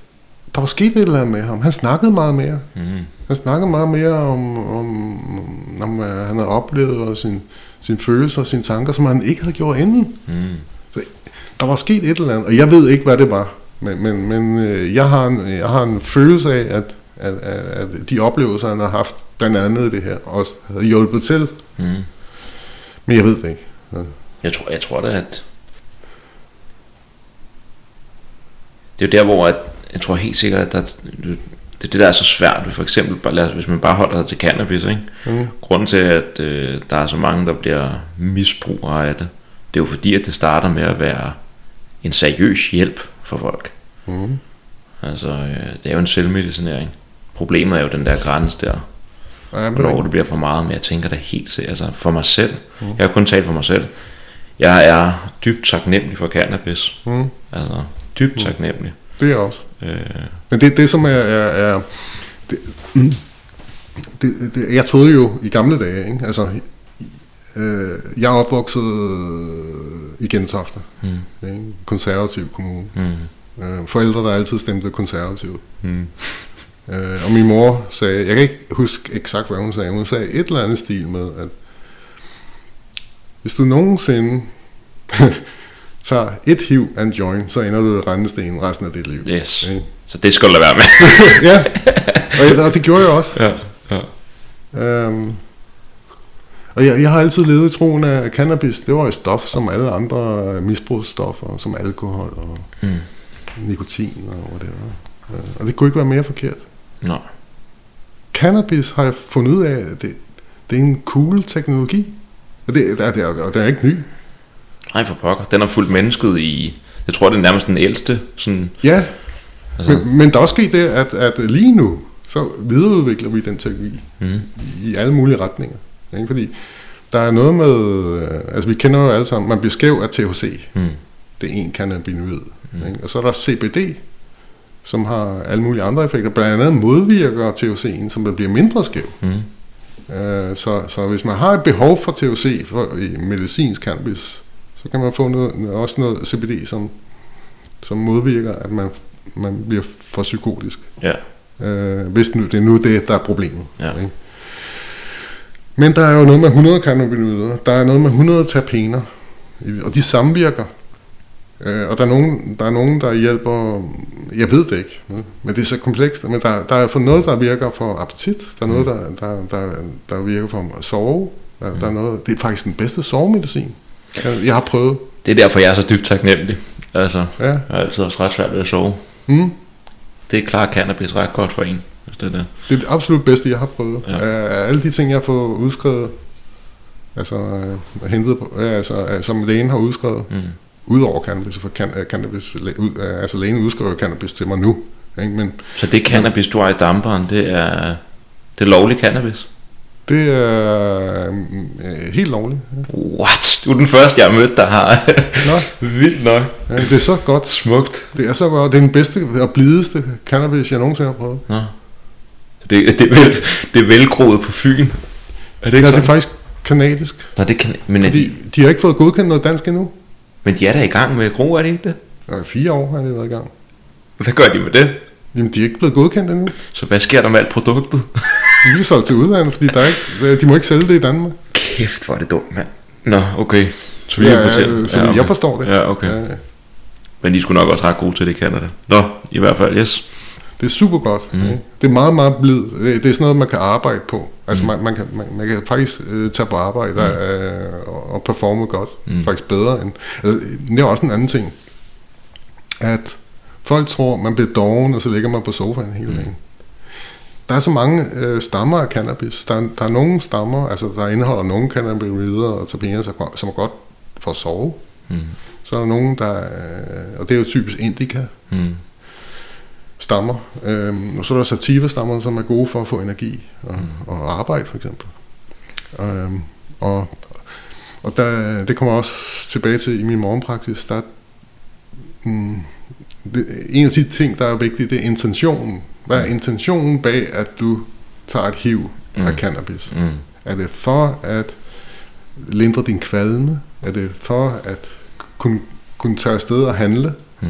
der var sket et eller andet med ham. Han snakkede meget mere. Mm. Han snakkede meget mere om, om, om, om han havde oplevet sine sin følelser og sine tanker, som han ikke havde gjort inden. Mm. Så der var sket et eller andet, og jeg ved ikke, hvad det var. Men, men, men jeg, har en, jeg har en følelse af, at, at, at de oplevelser, han har haft, blandt andet det her, også havde hjulpet til. Mm. Men jeg ved det ikke. Ja. Jeg tror, jeg tror da, at det er jo der, hvor at jeg tror helt sikkert, at der, det er det, der er så svært. For eksempel, bare, lad os, hvis man bare holder sig til cannabis, ikke? Mm. Grunden til, at øh, der er så mange, der bliver misbrugere af det, det er jo fordi, at det starter med at være en seriøs hjælp for folk. Mm. Altså, øh, det er jo en selvmedicinering. Problemet er jo den der grænse der, ja, hvor det bliver for meget, men jeg tænker da helt sikkert, altså for mig selv. Mm. Jeg har kun talt for mig selv. Jeg er dybt taknemmelig for cannabis. Mm. Altså, dybt taknemmelig. Det er også. Øh. Men det det som er, er, er det, det, det, jeg troede jo i gamle dage, ikke? Altså øh, jeg er opvokset i Gentofte, mm. en konservativ kommune. Mm. Øh, forældre der altid stemte konservativt. Mm. Øh, og min mor sagde, jeg kan ikke huske eksakt hvad hun sagde, hun sagde et eller andet stil med, at hvis du nogensinde tager et hiv and joint, så ender du i rendesten resten af dit liv. Yes. Okay. Så det skulle der være med. Ja. Og, og det gjorde jeg også. Ja. Ja. Øhm, og jeg, jeg har altid levet i troen af cannabis. Det var et stof som alle andre misbrugsstoffer, som alkohol og mm. nikotin og hvad det var. Og det kunne ikke være mere forkert. Nej. Cannabis har jeg fundet ud af, det, det er en cool teknologi. Og det, det, er, og det er ikke ny. Nej, for pokker. Den har fulgt mennesket i, jeg tror, det er nærmest den ældste. Sådan, ja, altså. men, men der er også sket det, at, at lige nu, så videreudvikler vi den teknologi mm. i alle mulige retninger. Ikke? Fordi der er noget med, altså vi kender jo alle sammen, man bliver skæv af T H C. Mm. Det er en cannabinoid. Mm. Ikke? Og så er der C B D, som har alle mulige andre effekter. Blandt andet modvirker T H C'en, som bliver mindre skæv. Mm. Øh, så, så hvis man har et behov for T H C for, i medicinsk cannabis, så kan man få noget, også noget C B D, som, som modvirker, at man, man bliver for psykotisk. Ja. Øh, hvis det er nu det, der er problemet. Ja. Ikke? Men der er jo noget med hundrede cannabinoider, der er noget med hundrede terpener, og de samvirker. Øh, og der er, nogen, der er nogen, der hjælper, jeg ved det ikke, men det er så komplekst. Men der, der er for noget, der virker for appetit, der er noget, der, der, der, der virker for at sove, der, der er noget, det er faktisk den bedste sovemedicin. Jeg har prøvet. Det er derfor jeg er så dybt taknemmelig. Altså ja. Jeg har altid også ret svært ved at sove. mm. Det er klart cannabis ret godt for en, hvis det er det. Det er det absolut bedste jeg har prøvet. ja. uh, Alle de ting jeg har fået udskrevet, Altså uh, hentet på, uh, altså, uh, som lægen har udskrevet, mm. udover cannabis, for can, uh, cannabis uh, uh, altså lægen udskriver cannabis til mig nu, ikke? Men, så det cannabis du har i damperen, Det er Det er lovlig cannabis. Det er øh, helt lovligt. Ja. What? Du er den første, jeg har mødt, der har. Nå. Vildt nok. Ja, det er så godt. Smukt. Det er så godt. Det er den bedste og blideste cannabis, jeg nogensinde har prøvet. Nå. Det, det, er vel, det er velgroet på Fyn. Er det ikke? Nå, det er faktisk kanadisk. Nå, det kan, men fordi de, de har ikke fået godkendt noget dansk endnu. Men de er da i gang med at gro, er det ikke det? Nå, fire år har de været i gang. Hvad gør de med det? Jamen, de er ikke blevet godkendt endnu. Så hvad sker der med alt produktet? De bliver solgt til udlandet, fordi der ikke, de må ikke sælge det i Danmark. Kæft, hvor er det dumt, mand. Nå, okay. Så vi ja, er selv. Så ja, okay. Jeg forstår det. Ja, okay. Ja, ja. Men de skulle nok også ret gode til det i Canada. Nå, i hvert fald, yes. Det er super godt. Mm. Ja. Det er meget, meget blid. Det er sådan noget, man kan arbejde på. Altså, mm. man, man, kan, man, man kan faktisk øh, tage på arbejde mm. øh, og, og performe godt. Mm. Faktisk bedre end. Altså, det er også en anden ting. At folk tror, man bliver doven, og så ligger man på sofaen hele dagen. Mm. Der er så mange øh, stammer af cannabis. Der, der er nogle stammer, altså der indeholder nogle cannabinoider og terpener, som er godt for at sove. Mm. Så er der nogle, der, øh, og det er jo typisk indica. Mm. stammer. Øhm, og så er der sativa-stammerne, som er gode for at få energi og, mm. og arbejde, for eksempel. Øhm, og og der, det kommer jeg også tilbage til i min morgenpraksis. Der, mm, det, en af de ting, der er vigtigt, det er intentionen. Hvad er intentionen bag, at du tager et hiv mm. af cannabis? Mm. Er det for at lindre din kvalme? Er det for at kunne, kunne tage afsted og handle? Mm.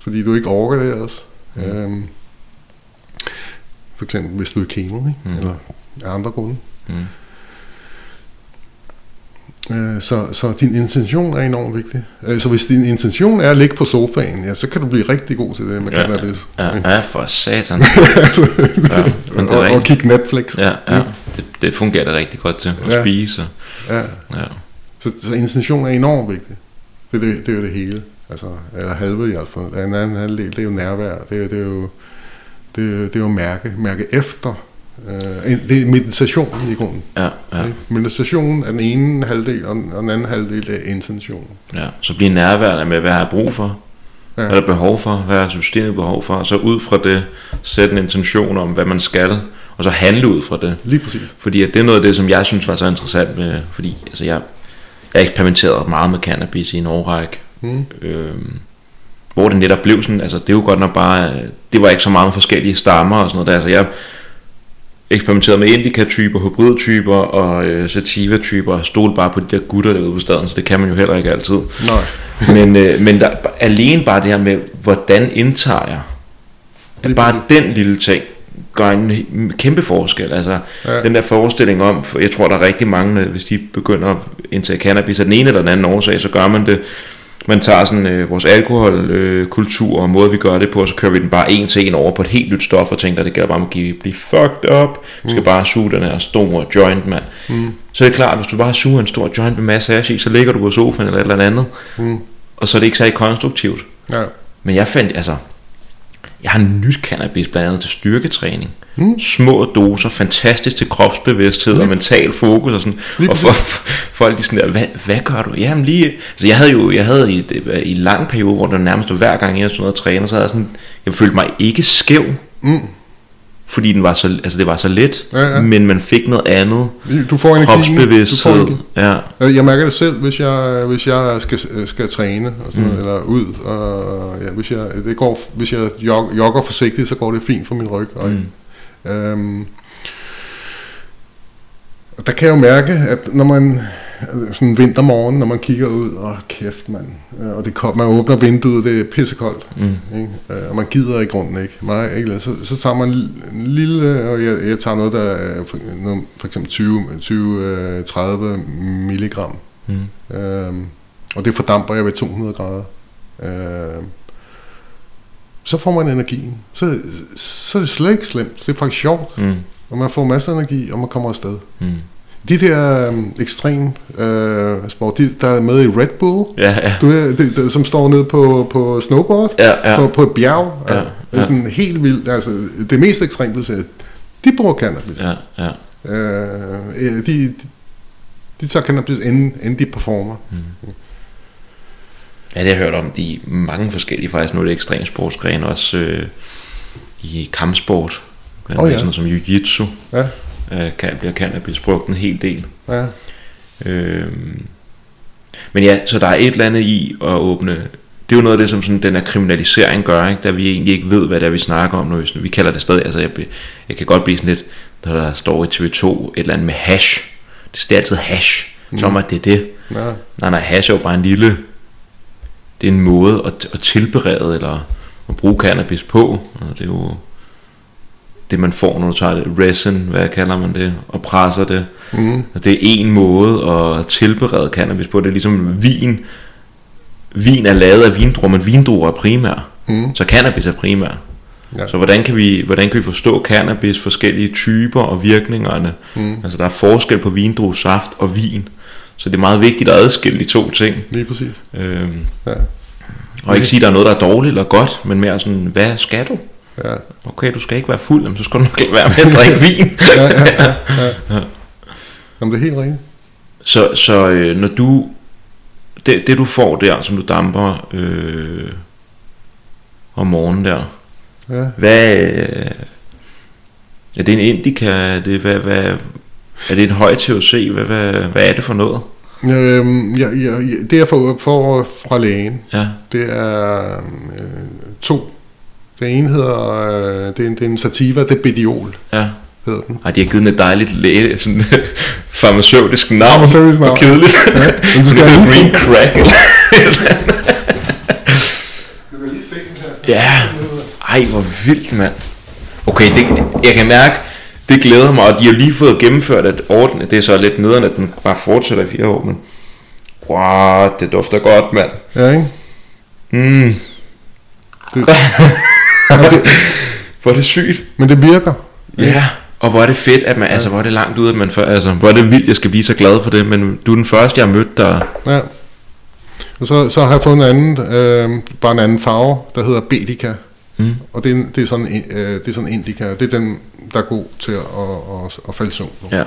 Fordi du ikke orker det ellers? Mm. Øhm, for eksempel hvis du er kemet, mm. eller af andre grunde. Mm. Øh, så, så din intention er enormt vigtig. Øh, så hvis din intention er at ligge på sofaen, ja, så kan du blive rigtig god til det med ja, cannabis. Ja, ja, for satan. ja, men og, og kigge Netflix. Ja, ja. Det, det fungerer det rigtig godt til at ja. spise. Og, ja. Ja. Så, så intention er enormt vigtig. Det, det, det er jo det hele. Altså, eller halve i hvert fald. Den anden halvdel, det er jo nærvær. Det, det er jo det, det er jo mærke, mærke efter. Øh, det er meditationen i grunden. Ja, ja. Meditationen er den ene halvdel, og den, og den anden halvdel er intentionen. Ja, så bliver nærværende med, hvad jeg har brug for, ja. hvad der er behov for, hvad er systemet behov for, og så ud fra det sætte en intention om, hvad man skal, og så handle ud fra det. Lige præcis. Fordi at det er noget af det, som jeg synes var så interessant med, fordi altså, jeg, jeg eksperimenterede meget med cannabis i en årrække. Mm. Øhm, hvor det netop blev sådan, altså det er jo godt nok bare, det var ikke så mange forskellige stammer og sådan noget der, altså jeg eksperimenterede med indica-typer, hybrid-typer og øh, sativa-typer og stod bare på de der gutter derude på staden, så det kan man jo heller ikke altid. Nej. men øh, men der, alene bare det her med, hvordan indtager jeg, at bare den lille ting gør en kæmpe forskel. Altså ja. Den der forestilling om, for jeg tror der er rigtig mange, hvis de begynder at indtage cannabis af den ene eller den anden årsag, så gør man det. Man tager sådan øh, vores alkoholkultur øh, og måde vi gør det på, og så kører vi den bare en til en over på et helt nyt stof og tænker, at det gælder bare om at give, blive fucked up. Vi skal mm. bare suge den her store joint, mand. Mm. Så er det klart, at hvis du bare suger en stor joint med masse hash i, så ligger du på sofaen eller et eller andet. Mm. Og så er det ikke særlig konstruktivt. Ja. Men jeg fandt, altså, jeg har nyt cannabis blandt andet til styrketræning. Mm. Små doser, fantastisk til kropsbevidsthed mm. og mental fokus og sådan. Lige og for, for, folk de sådan der, hvad, hvad gør du? Jamen lige, altså jeg havde jo, jeg havde i, i en lang periode, hvor det nærmest var hver gang jeg sådan noget træner, så havde jeg sådan, jeg følte mig ikke skæv, mm. fordi den var så, altså det var så let, ja, ja. Men man fik noget andet. Du får en kropsbevidsthed. Du får ja. Jeg mærker det selv, hvis jeg hvis jeg skal skal træne og sådan mm. noget, eller ud og ja, hvis jeg det går, hvis jeg jog, jogger forsigtigt, så går det fint for min ryg og mm. Øhm, og der kan jeg jo mærke, at når man sådan en vintermorgen, når man kigger ud, åh kæft mand, og det kom, man åbner vinduet, det er pissekoldt, mm. ikke? Og man gider i grunden ikke, man, ikke? Så, så tager man en lille, og jeg, jeg tager noget, der er for eksempel tyve til tredive milligram, mm. øhm, og det fordamper jeg ved to hundrede grader. Øhm, Så får man energien. Så, så er det slet ikke slemt. Det er faktisk sjovt. Mm. Og man får masser af energi, og man kommer afsted. Mm. De der øhm, ekstrem øh, sport, de, der er med i Red Bull, ja, ja. Du ved, de, de, som står nede på, på snowboard, ja, ja. På, på et bjerg. Ja, ja. Det er sådan helt vildt. Altså, det mest ekstreme, de bruger cannabis. Ja, ja. Øh, de, de, de tager cannabis, inden, inden de performer. Mm. Ja, det har jeg hørt om, de mange forskellige, faktisk nu er det ekstrem sportsgren, også øh, i kampsport, blandt andet oh, ja. Sådan som jiu-jitsu, ja. øh, kan, bliver cannabis brugt en hel del. Ja. Øhm, men ja, så der er et eller andet i at åbne, det er jo noget af det, som sådan, den her kriminalisering gør, ikke? Da vi egentlig ikke ved, hvad det er, vi snakker om, når vi, sådan, vi kalder det stadig, altså jeg, jeg kan godt blive sådan lidt, når der står i T V to et eller andet med hash, det står altid hash, mm. som at det er det. Ja. Nej, nej, hash er jo bare en lille... Det er en måde at, at tilberede eller at bruge cannabis på. Det er jo det man får, når du tager det resin, hvad kalder man det, og presser det. Mm. Det er en måde at tilberede cannabis på. Det er ligesom vin. Vin er lavet af vindruer, men vindruer er primær. Mm. Så cannabis er primær. Ja. Så hvordan kan vi hvordan kan vi forstå cannabis forskellige typer og virkningerne? Mm. Altså der er forskel på vindruesaft og vin. Så det er meget vigtigt at adskille de to ting. Lige præcis. Øhm, ja. Og ikke sige, at der er noget, der er dårligt eller godt, men mere sådan, hvad skal du? Ja. Okay, du skal ikke være fuld, men så skal du nok ikke være med at drikke vin. ja, ja, ja, ja. ja. Jamen, det er helt rigtigt. Så, så øh, når du, det, det du får der, som du damper øh, om morgenen der, Ja. Hvad er det, en indica? Er det, hvad, hvad, er det en høj T H C? Hvad, hvad, hvad er det for noget? Øhm, ja, ja, det jeg får for, fra lægen, ja. Det er øh, to. Den ene hedder, øh, det, er en, det er en sativa, det er bediol. Ja. Ej, de har givet den et dejligt læge, sådan farmaceutisk navn. Farmaceutisk navn. Og kedeligt. Ja, men du skal have Green Crack eller eller andet. Du kan lige se den her. Ja. Ej, hvor vildt, mand. Okay, det, jeg kan mærke, det glæder mig, og de har lige fået gennemført at ordne. Det er så lidt nederen, at den bare fortsætter i fire år, men wow, det dufter godt, mand. Ja, ikke? Mm. Det, ja, det, hvor er det sygt. Men det virker. Ja, yeah. Og hvor er det fedt, at man, ja. Altså hvor er det langt ud, at man, for, altså hvor er det vildt, jeg skal blive så glad for det, men du er den første, jeg har mødt der. Ja. Og så, så har jeg fået en anden, øh, bare en anden farve, der hedder bedica, mm. Og det er, det er sådan, øh, det er sådan indica, det er den, der er god til at, at, at, at falde søvn. Ja. Ja.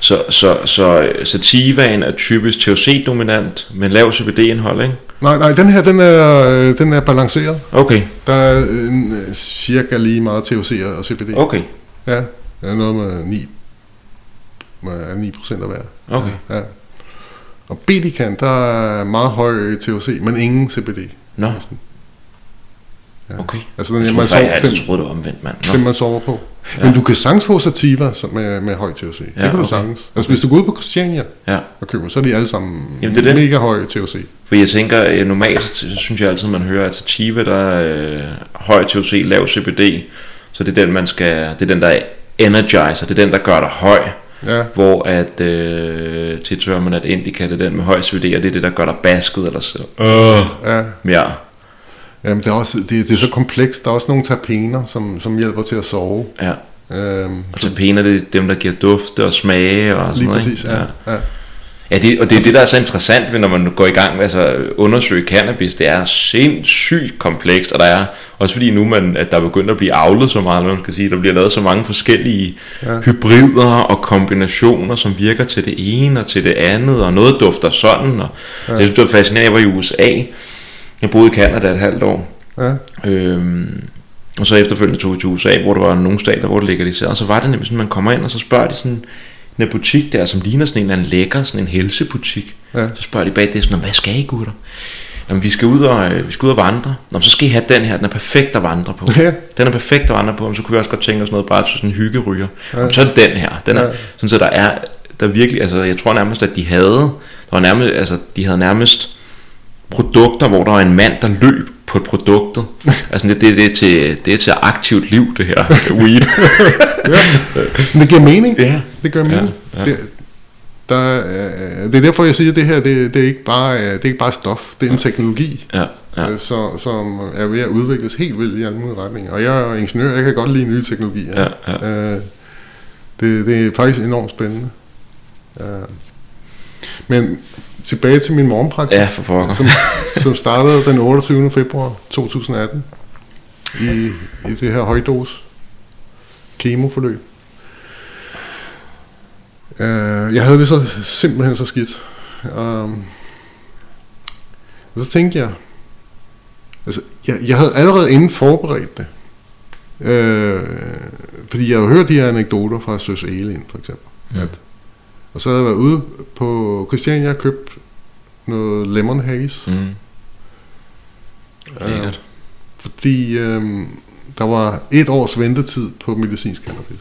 Så, så, så sativaen er typisk T H C-dominant, men lav C B D-indhold, ikke? Nej, nej, den her, den er, den er balanceret. Okay. Der er øh, cirka lige meget T H C og C B D. Okay. Ja, det er noget med ni procent af hver. Okay. Ja. Og bedican, der er meget høj T H C, men ingen C B D. Nå. Ja. Okay. Altså den, jeg, man tror, jeg, den, jeg troede, det var omvendt, mand. Nå. Den man sover på. Ja. Men du kan sagtens få sativa med, med høj T H C. Ja, det kan okay. Du sagtens. Altså okay. Hvis du går ud på Christiania, ja. Og køber, så er de alle sammen. Jamen, det er det. Mega høj T H C. For jeg tænker, normalt synes jeg altid, man hører, at sativa, der er øh, høj T H C, lav C B D. Så det er den man skal, det er den der energizer, det er den der gør dig høj, ja. Hvor at øh, tit hører man at indica, det er den med høj C B D, og det er det der gør dig basket eller så. Uh, ja. Ja. Jamen det er også det, det er så komplekst. Der er også nogle terpener, som som hjælper til at sove. Ja. Øhm, og terpener det er dem der giver dufte og smage og sådan noget. Lige præcis. Noget, ja. Ja. Ja, det, og det er det, der er så interessant ved, når man går i gang med altså, at undersøge cannabis. Det er sindssygt komplekst, og der er også fordi nu, man, at der er begyndt at blive avlet så meget, man skal sige, der bliver lavet så mange forskellige ja. Hybrider og kombinationer, som virker til det ene og til det andet, og noget dufter sådan. Og, ja. Jeg synes, det var fascinerende. Jeg var i U S A. Jeg boede i Canada et halvt år. Ja. Øhm, og så efterfølgende tog jeg til U S A, hvor der var nogle stater, hvor det legaliserede. Og så var det nemlig sådan, man kommer ind, og så spørger de sådan... en butik der, som ligner sådan en eller anden lækker, sådan en helsebutik. Ja. Så spørger de bag det sådan, hvad skal I, gutter? Jamen, vi skal ud og, øh, vi skal ud og vandre. Nå, så skal I have den her, den er perfekt at vandre på. Ja. Den er perfekt at vandre på, men så kunne vi også godt tænke os noget, bare til sådan en hyggeryger. Ja. Jamen, så er den her, den er, ja. Sådan så der er, der virkelig, altså jeg tror nærmest, at de havde, der var nærmest, altså de havde nærmest produkter, hvor der var en mand, der løb på produktet. Altså det, det, det, er til, det er til aktivt liv, det her weed. Ja. Men det giver mening. Ja. Det gør mening. Ja. Ja. Det, der, det er derfor jeg siger, at det her det, det, er ikke bare, det er ikke bare stof. Det er en teknologi, ja. Ja. Så, som er ved at udvikles helt vildt i alle mulige retninger. Og jeg er ingeniør, jeg kan godt lide nye teknologier. Ja. Ja. Det, det er faktisk enormt spændende. Men tilbage til min morgenpraksis, ja, som, som startede den otteogtyvende februar to tusind atten i, i det her højdose kemoforløb. Uh, jeg havde det så simpelthen så skidt. Uh, og så tænkte jeg, altså jeg, jeg havde allerede inden forberedt det, uh, fordi jeg havde hørt de her anekdoter fra Søs Elin for eksempel, ja. At og så havde jeg været ude på Christiania og købt noget Lemon Haze. Mm. Øh, fordi øh, der var et års ventetid på medicinsk cannabis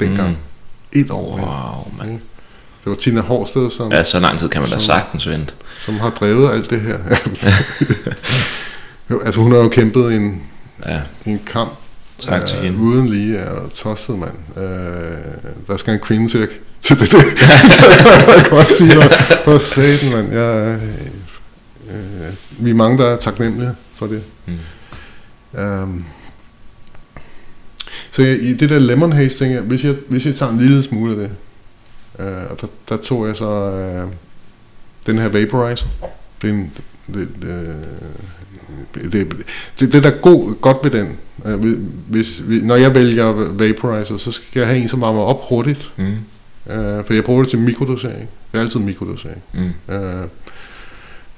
dengang. Mm. Et år. Wow, man. Man. Det var Tina Hårdsted, som... Ja, så lang tid kan man som, da sagtens vente. Som har drevet alt det her. Altså hun har jo kæmpet en, ja. En kamp. Tak til øh, hende. Uden lige er tosset, mand. Øh, der skal en kvinde til at... det, det, det. Jeg kan godt sige, hvor satan, mand. Jeg, øh, vi er mange, der er taknemmelige for det. Mm. Um, så jeg, i det der lemon haze, tænker jeg, hvis jeg, hvis jeg tager en lille smule af det, uh, og der, der tog jeg så uh, den her vaporizer. Det er en, det, det, det, det, det, det der er god, godt ved den. Uh, hvis, hvis, når jeg vælger vaporizer, så skal jeg have en, som varmer op hurtigt. Mm. Uh, for jeg bruger det til mikrodosering. Det er altid mikrodosering. Mm. Uh,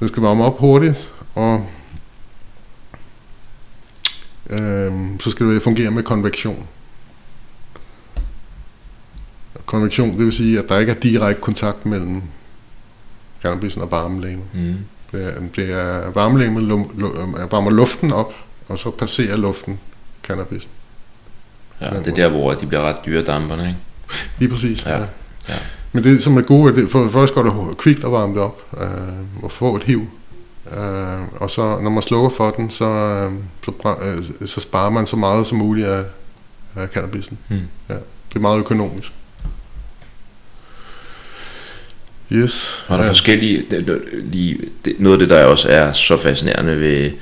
den skal varme op hurtigt, og øh, så skal det fungere med konvektion. Konvektion, det vil sige, at der ikke er direkte kontakt mellem cannabisen og varmelægemet. Mm. Det er varmelægemet varmer luften op, og så passerer luften cannabisen. Ja, det er der, hvor de bliver ret dyre damperne, ikke? Lige præcis, ja. ja. ja. Men det som er gode, det for først går det kvikt at varme det op, øh, og få et hiv. Øh, og så når man slukker for den, så, øh, så, øh, så sparer man så meget som muligt af, af cannabisen. Mm. Ja. Det er meget økonomisk. Yes. Og der er forskellige, noget af det, der også er så fascinerende ved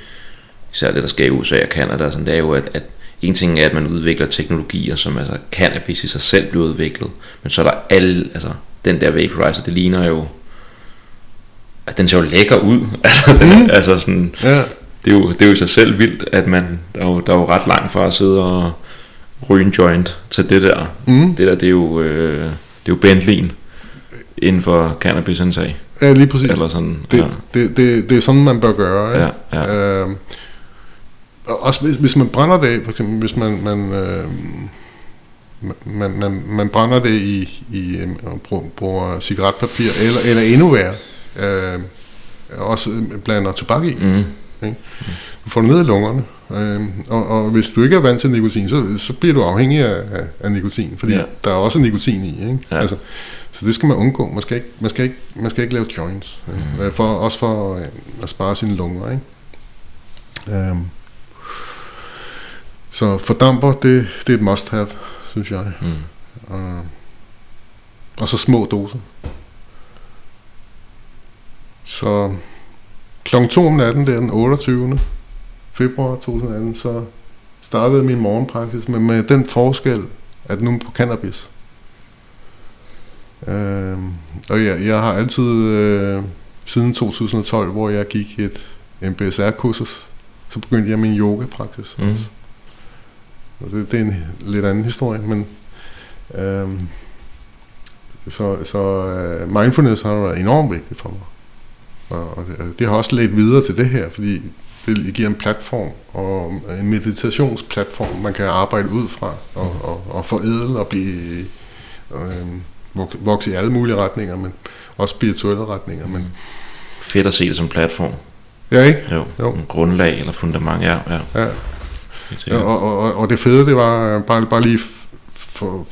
især det, der sker i U S A og Canada, sådan, det er jo, at, at en ting er, at man udvikler teknologier, som altså cannabis i sig selv bliver udviklet, men så er der alle, altså den der vaporizer, det ligner jo, at den ser jo lækker ud, altså, den, mm. altså sådan, ja. det, er jo, det er jo i sig selv vildt, at man, der er jo, der er jo ret langt fra at sidde og ryge en joint til det der, mm. det der, det er jo, øh, det er jo Bentley'en inden for cannabis sag. Ja, lige præcis. Eller sådan, det, ja. det, det, det er sådan, man bør gøre. Ja, ja. Øh, og også hvis, hvis man brænder det af, for eksempel, hvis man, man, øh, man, man, man brænder det i, i bruger, bruger cigaretpapir, eller, eller endnu værre, øh, også blander tobak i. Mm. Ikke? Du får det ned i lungerne. Øh, og, og hvis du ikke er vant til nikotin, så, så bliver du afhængig af, af, af nikotin, fordi ja. der er også nikotin i. Ikke? Ja. Altså, så det skal man undgå. Man skal ikke, man skal ikke, man skal ikke lave joints. Mm. Øh, for, også for øh, at spare sine lunger. Ikke? Øh, så fordamper, det, det er et must have, synes jeg. Mm. Og, og så små doser. Så klokken to om natten, det er den otteogtyvende februar to tusind atten, så startede min morgenpraksis, men med den forskel, at nu på cannabis. Øh, og jeg, jeg har altid, øh, siden to tusind tolv, hvor jeg gik et M B S R kursus, så begyndte jeg min yoga-praksis mm. også. Og det, det er en lidt anden historie, men øh, så, så øh, mindfulness har været enormt vigtigt for mig. Og, og det, det har også ledt videre til det her, fordi det giver en platform, og en meditationsplatform, man kan arbejde ud fra, og, mm. og, og forædle og blive, øh, vokse i alle mulige retninger, men også spirituelle retninger. Men fedt at se det som platform. Ja, ikke? Jo, jo. Grundlag eller fundament, ja. ja. ja. ja og, og, og det fede, det var bare, bare lige for,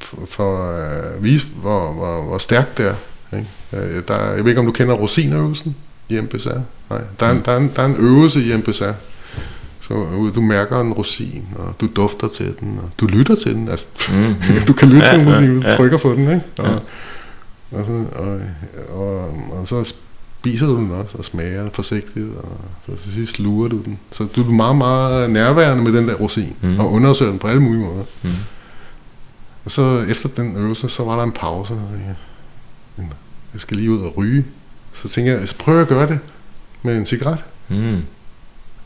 for, for at vise, hvor, hvor, hvor stærkt det er. Ikke? Der, jeg ved ikke, om du kender rosinøvelsen i M B S R? Nej, der er, en, der, er en, der er en øvelse i M B S R, så du mærker en rosin, og du dufter til den, og du lytter til den, altså mm-hmm. du kan lytte ja, til en rosin, hvis ja, du trykker på den, ikke? Og, ja. og, sådan, og, og, og, og så spiser du den også, og smager den forsigtigt, og så til sidst lurer du den, så du er meget, meget nærværende med den der rosin, mm. og undersøger den på alle mulige måder. Mm. Og så efter den øvelse, så var der en pause, jeg, jeg skal lige ud og ryge, så tænker jeg, så prøver jeg at gøre det med en cigaret. Mm.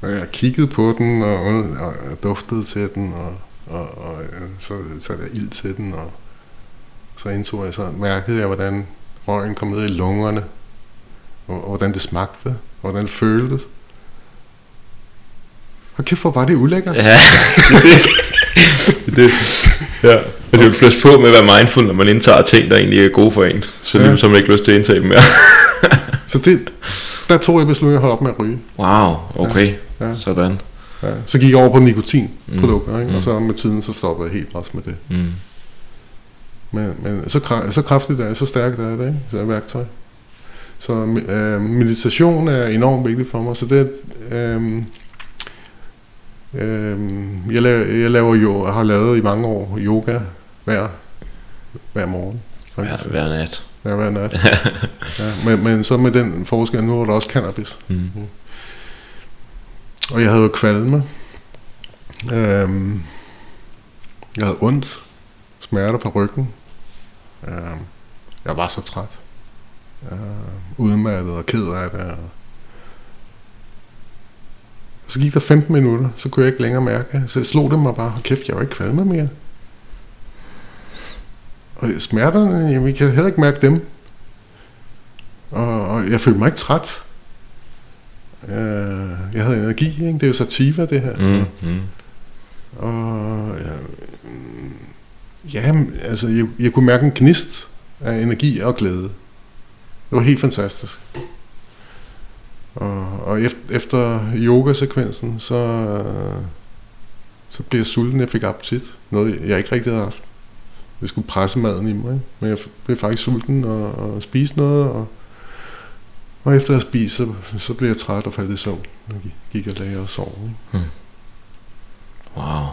Og jeg kiggede på den, og, og duftede til den, og, og, og så satte jeg ild til den, og så indtog jeg, så mærkede jeg, hvordan røgen kom ned i lungerne, og, og hvordan det smagte, og hvordan det føltes. Og kæft, hvor var det ulækkert. Ja, det, det, ja. Og det vil flytte på med at være mindful, når man indtager ting, der egentlig er gode for en. Så ja. Ligesom man ikke lyst til at indtage dem mere. Så det, der tog jeg beslutningen at holde op med at ryge. Wow, okay, ja, ja. Sådan. Ja. Så gik jeg over på nikotinprodukter, mm. ikke? Og så med tiden, så stoppede jeg helt også med det. Mm. Men, men så, så kraftigt er det, så stærkt er det, ikke? Så er værktøj. Så øh, meditation er enormt vigtigt for mig, så det øh, Jeg laver, jeg laver jo, har lavet i mange år yoga hver, hver morgen. Hver, hver nat. Hver, hver nat. ja, men, men så med den forskel, nu var der også cannabis. Mm. Og jeg havde jo kvalme. Øhm, jeg havde ondt. Smerter på ryggen. Øhm, jeg var så træt. Øhm, udmattet og ked af det. Så gik der femten minutter, så kunne jeg ikke længere mærke. Så jeg slog det mig bare, hold kæft, jeg var ikke kvalme mere. Og smerterne, jamen, jeg kan heller ikke mærke dem. Og, og jeg følte mig ikke træt. Øh, jeg havde energi, ikke? Det er jo sativa, det her. Mm-hmm. Og ja, ja, altså, jeg, jeg kunne mærke en gnist af energi og glæde. Det var helt fantastisk. Og, og efter yogasekvensen, så, øh, så blev jeg sulten, jeg fik appetit. Noget, jeg ikke rigtig havde haft. Jeg skulle presse maden i mig, ikke? Men jeg blev faktisk sulten og, og spiste noget. Og, og efter at spise, så, så blev jeg træt og faldt i søvn. Og gik og lagde og sov. Hmm. Wow.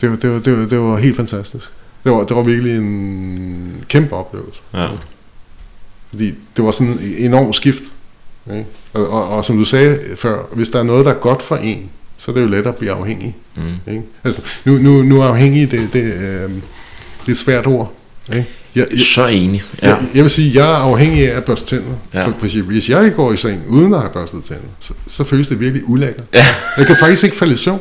Det var, det, var, det, var, det var helt fantastisk. Det var, det var virkelig en kæmpe oplevelse. Ja. Fordi det var sådan en enorm skift. Ikke? Og, og, og som du sagde før, hvis der er noget, der er godt for en, så er det jo let at blive afhængig. Mm. Ikke? Altså, nu, nu, nu er afhængig, det, det, øh, det er et svært ord. Ikke? Jeg, jeg, så enig. Ja. Jeg, jeg vil sige, jeg er afhængig af at børste tænder. Ja. For hvis jeg går i seng uden at have børstet tænder, så, så føles det virkelig ulækkert. Ja. Jeg kan faktisk ikke falde i søvn.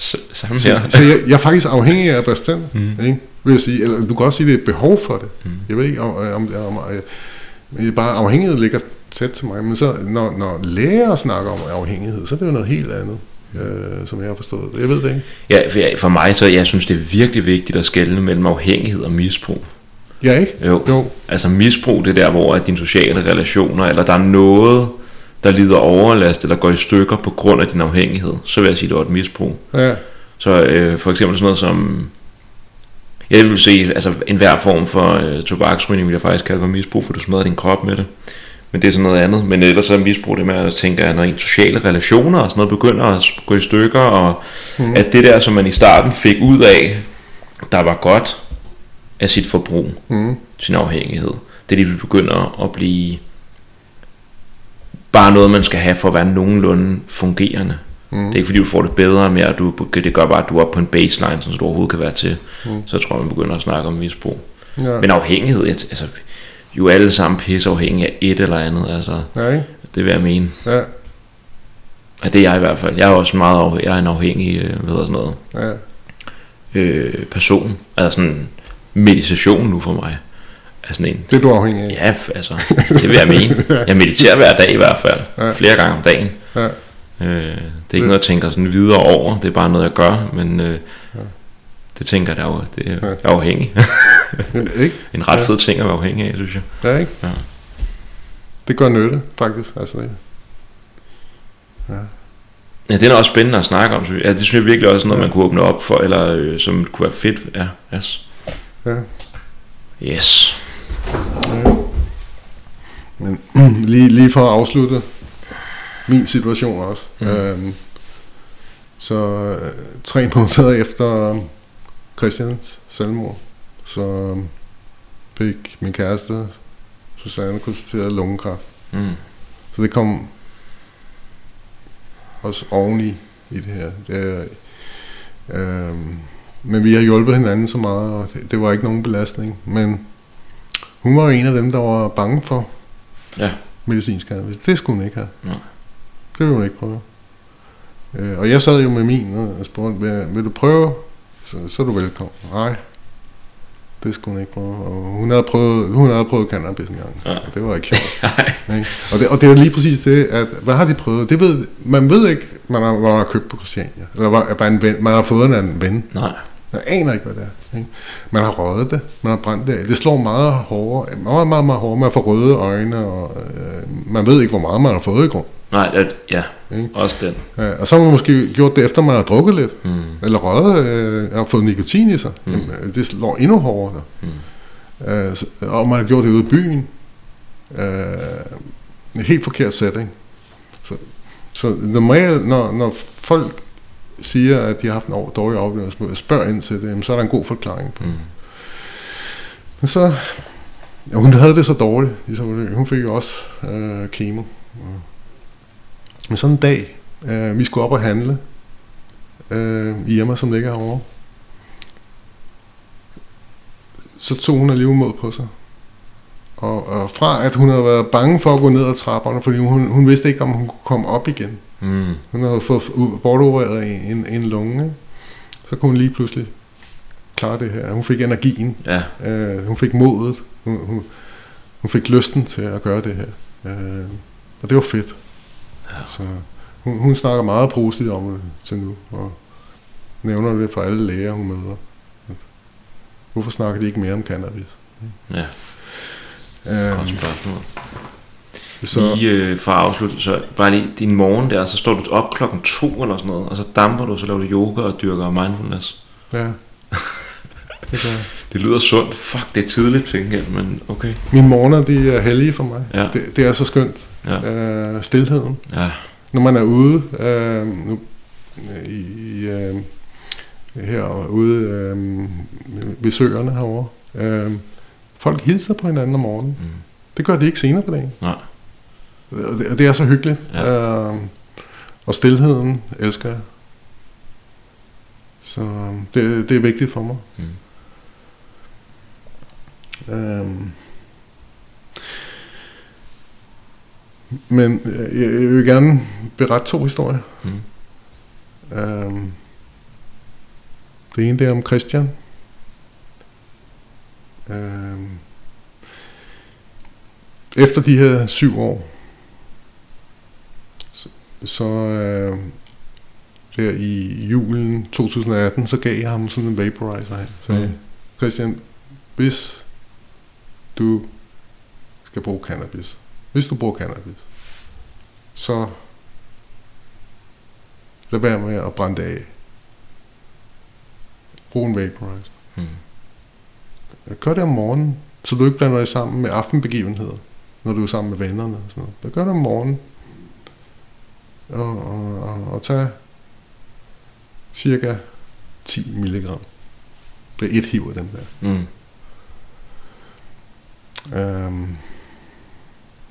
S- samme her. Så, så jeg, jeg er faktisk afhængig af at børste tænder. Mm. Ikke? Vil jeg sige, eller du kan også sige, det er et behov for det. Mm. Jeg ved ikke, om, om, om, om jeg, bare afhængighed ligger tæt til mig. Men så, når, når læger snakker om afhængighed, så er det jo noget helt andet. Øh, som jeg har forstået det. Jeg ved det ikke. Ja, for, jeg, for mig så, jeg synes det er virkelig vigtigt at skelne mellem afhængighed og misbrug. Ja, ikke? Jo, jo. Altså misbrug, det er der, hvor at dine sociale relationer, eller der er noget, der lider overlast, eller går i stykker på grund af din afhængighed. Så vil jeg sige, det var et misbrug. Ja. Så øh, for eksempel sådan noget som, jeg vil sige, altså enhver form for øh, tobaksrygning vil jeg faktisk kalde for misbrug, for du smadrer din krop med det. Men det er sådan noget andet. Men ellers så misbrug det med at tænke, at når ens sociale relationer og sådan noget begynder at gå i stykker, og mm. at det der, som man i starten fik ud af, der var godt af sit forbrug, mm. sin afhængighed, det er det, vi begynder at blive bare noget, man skal have for at være nogenlunde fungerende. Mm. Det er ikke fordi, du får det bedre mere, du, det gør bare, at du er oppe på en baseline, så du overhovedet kan være til. Mm. Så jeg tror, man begynder at snakke om misbrug. Ja. Men afhængighed, altså... jo alle sammen pisseafhængige af et eller andet, altså. Ja, ikke? Det vil jeg mene. Ja. Ja, det er jeg i hvert fald. Jeg er også meget afhængig, jeg er en afhængig, hvad hedder sådan noget, ja. øh, person. Altså sådan meditation nu for mig. Altså en, det er du afhængig af? Ja, altså, det vil jeg mene. Ja. Jeg mediterer hver dag i hvert fald, ja. Flere gange om dagen. Ja. Øh, det er ikke det. Noget, jeg tænker sådan videre over, det er bare noget, jeg gør, men... Øh, ja. Det tænker jeg jo, det er ja. Afhængig. Ikke? En ret fed ja. Ting at være afhængig af, synes jeg. Ja, ikke? Ja. Det gør nytte, faktisk. Altså, det. Ja. Ja, det er også spændende at snakke om, synes jeg. Ja, det synes jeg virkelig også er noget, ja. Man kunne åbne op for, eller øh, som kunne være fedt. Ja, yes. Ja. Yes. Ja. Men lige, lige for at afslutte min situation også. Mm. Øhm, så øh, tre måneder efter... Christians selvmord, så fik min kæreste Susanne konstateret lungekræft. Mm. Så det kom også oveni i det her. Det, øh, men vi har hjulpet hinanden så meget, og det, det var ikke nogen belastning. Men hun var en af dem, der var bange for ja. Medicinsk cannabis. Det skulle hun ikke have. Nej. Det ville hun ikke prøve. Øh, og jeg sad jo med min og spurgte, vil, vil du prøve? Så, så er du velkommen. Nej, det skulle hun ikke prøve. Og hun havde prøvet, hun havde prøvet cannabis en gang. Ja. Og det var ikke sjovt. Og, det, og det var lige præcis det, at hvad har de prøvet? Det ved, man ved ikke, man har, man har købt på Christiania. Eller var, var en ven, man har fået en anden ven. Nej. Man aner ikke, hvad det er. Ikke? Man har røget det, man har brændt det af. Det slår meget hårdere, meget, meget, meget hårdere. Man får røde øjne, og øh, man ved ikke, hvor meget man har fået i grund. Nej, det, ja, ikke? Også den. Ja, og så har man måske gjort det, efter man har drukket lidt, mm. eller røget, øh, har fået nikotin i sig. Mm. Jamen, det slår endnu hårdere. Mm. Øh, så, og man har gjort det ude i byen. Øh, en helt forkert setting. Så, så normalt, når, når folk siger, at de har haft en dårlig oplevelse, og spørger ind til det, jamen, så er der en god forklaring på. Mm. Men så, ja, hun havde det så dårligt. Hun fik jo også øh, kemo. Men sådan en dag, øh, vi skulle op og handle øh, i Irma, som ligger herovre. Så tog hun alligevel mod på sig. Og, og fra at hun havde været bange for at gå ned ad trapperne, fordi hun, hun vidste ikke, om hun kunne komme op igen. Mm. Hun havde fået bortopereret en, en, en lunge. Så kunne hun lige pludselig klare det her. Hun fik energien. Ja. Øh, hun fik modet. Hun, hun, hun fik lysten til at gøre det her. Øh, og det var fedt. Ja. Så hun, hun snakker meget positivt om det til nu, og nævner det for alle læger, hun møder. Hvorfor snakker de ikke mere om cannabis? Ja. Øhm, godt spørgsmål. Så, lige øh, for at afslutte, så bare lige din morgen der, så står du op klokken to eller sådan noget, og så damper du, så laver du yoga og dyrker mindfulness. Ja. Det, det lyder sundt. Fuck, det er tidligt, tænker jeg, men okay. Mine morgener, de er hellige for mig. Ja. Det, det er så skønt. Ja. Øh, stilheden. Ja. Når man er ude, øh, nu, i, øh, herude øh, ved søerne herovre, øh, folk hilser på hinanden om morgenen. Mm. Det gør de ikke senere på dagen. Nej. Og det, det er så hyggeligt. Ja. Øh, og stilheden elsker jeg. Så det, det er vigtigt for mig. Mm. Øhm. Men jeg, jeg vil gerne berette to historier. Mm. Øhm. Det ene, det er om Christian. Øhm. Efter de her syv år, så... så øh, der i julen tyve atten, så gav jeg ham sådan en vaporizer her. Så mm. Christian, hvis du skal bruge cannabis, hvis du bruger cannabis, så lad være med at brænde af. Brug en vaporizer. Mm. Gør det om morgenen, så du ikke blander dig sammen med aftenbegivenheder, når du er sammen med vennerne og sådan noget. Gør det om morgenen. Og, og, og, og tag cirka ti milligram. Det er et hiv af dem der. Mm. Øhm,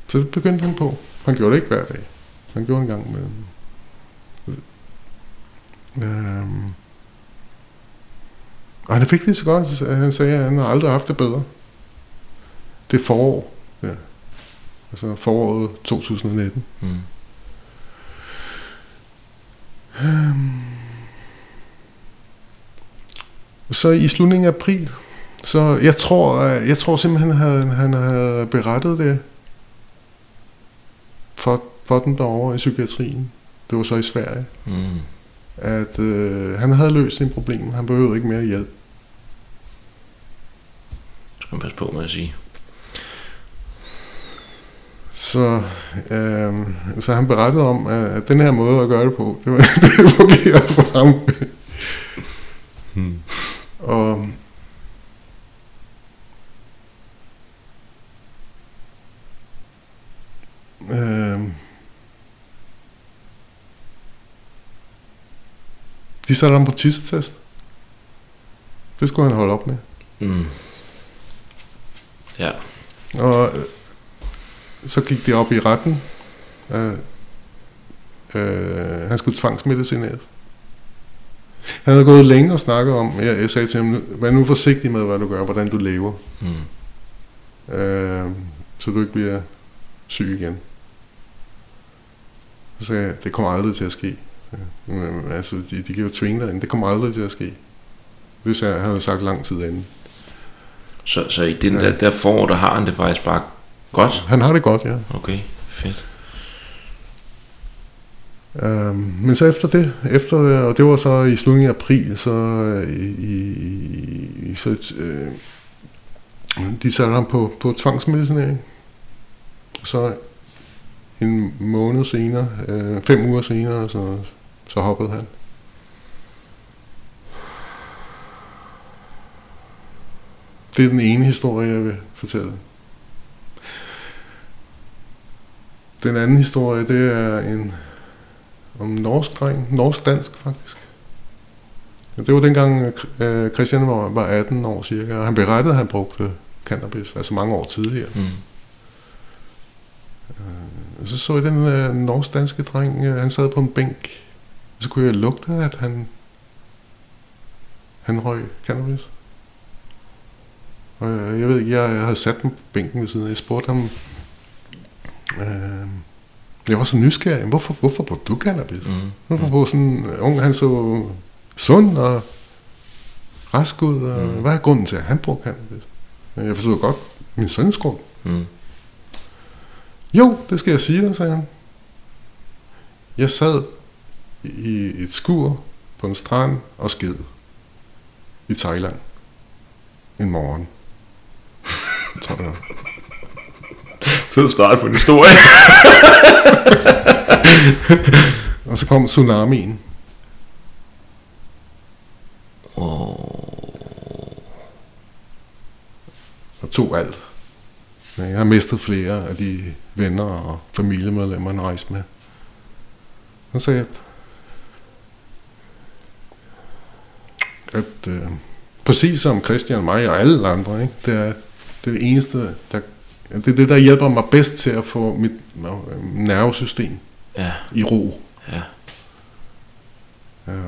så det begyndte han på. Han gjorde det ikke hver dag. Han gjorde en gang med... Øhm, og han fik det så godt, at han sagde, at han har aldrig haft det bedre. Det er forår. Ja. Altså foråret tyve nitten. Mm. Øhm, Så i slutningen af april, så jeg tror, jeg tror simpelthen, han, han havde berettet det for, for dem derovre i psykiatrien. Det var så i Sverige. Mm. At øh, han havde løst sine problemer. Han behøvede ikke mere hjælp. Det skal man passe på med at sige. Så, øh, så han berettede om, at den her måde at gøre det på, det, det fungerer for ham. Hmm. Og øh, de satte ham på tistetest. Det skulle han holde op med. Mm. Ja. Og øh, så gik det op i retten. Øh, øh, han skulle tvangsmedicineres. Han havde gået længe og snakket om, jeg, jeg sagde til ham, vær nu forsigtig med, hvad du gør, hvordan du lever. Mm. Øh, så du ikke bliver syg igen. Så sagde jeg, det kommer aldrig til at ske. Men, altså, de, de kan jo tvinge dig ind, det kommer aldrig til at ske. Det sagde jeg, han havde sagt lang tid inden. Så, så i den ja. der, der forår, der har han det faktisk bare godt? Han har det godt, ja. Okay, fedt. Øhm, men så efter det, efter, og det var så i slutningen af april, så, øh, i, i, så øh, de satte ham på, på tvangsmedicinering. Så en måned senere, øh, fem uger senere, så, så hoppede han. Det er den ene historie, jeg vil fortælle. Den anden historie, det er en... om norsk dreng, norsk-dansk faktisk. Det var dengang øh, Christian var, var atten år cirka, og han berettede, at han brugte cannabis, altså mange år tidligere. Mm. Øh, så så jeg den øh, norsk-danske dreng, øh, han sad på en bænk, og så kunne jeg lugte, at han, han røg cannabis. Og øh, jeg ved ikke, jeg, jeg havde sat mig på bænken ved siden, og jeg spurgte ham... Øh, Jeg var så nysgerrig. Hvorfor, hvorfor brugte du cannabis? Mm. Hvorfor brugte sådan en ung, han så sund og rask ud? Og mm. Hvad er grunden til, at han brugte cannabis? Jeg forstod godt min søns grund. Mm. Jo, det skal jeg sige dig, sagde han. Jeg sad i et skur på en strand og sked i Thailand en morgen. Sådan her. Fed start på en historie. Og så kom tsunamien. Og tog alt. Jeg har mistet flere af de venner og familiemedlemmer, jeg rejste med. Og sagde, at, at øh, præcis som Christian, mig og alle andre, ikke? Det er det, er det eneste, der, det er det, der hjælper mig bedst til at få mit nervesystem ja. i ro. Ja.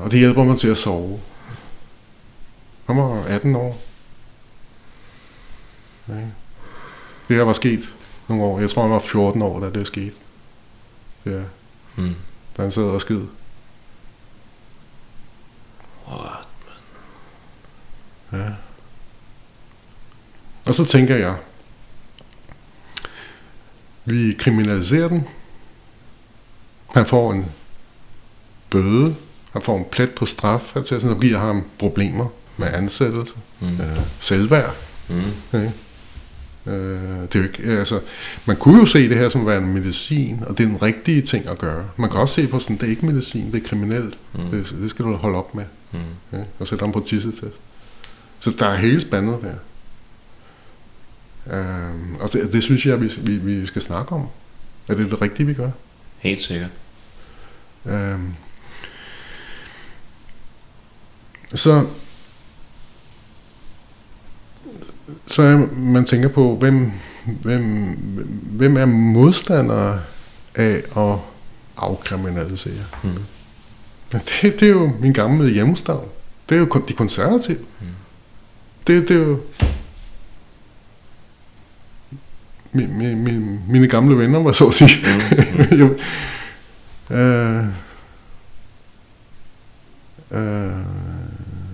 Og det hjælper mig til at sove. Jeg var atten år. Ja. Det her var sket nogle år. Jeg tror, jeg var fjorten år, da det skete. Ja. Mm. Da han sad og skid. What, man. Ja. Og så tænker jeg, vi kriminaliserer den. Han får en bøde. Han får en plet på straf. Her til, så giver ham problemer med ansættelse. Mm. Øh, selvværd. Mm. Ja. Det er jo ikke, altså, man kunne jo se det her som værende medicin, og det er den rigtige ting at gøre. Man kan også se på sådan, det er ikke medicin, det er kriminelt. Mm. Det, det skal du holde op med. Mm. Ja, og sætte om på tissetest. Så der er hele spandet der. Um, og det, det synes jeg, vi, vi, vi skal snakke om. Er det det rigtige, vi gør? Helt sikkert. Um, så... Så man tænker på, hvem, hvem, hvem er modstandere af at afkriminalisere? Mm. Men det, det er jo min gamle hjemstavn. Det er jo de konservative. Mm. Det, det er jo... Min, min, min, mine gamle venner, var så at sige. Mm. Mm. øh, øh,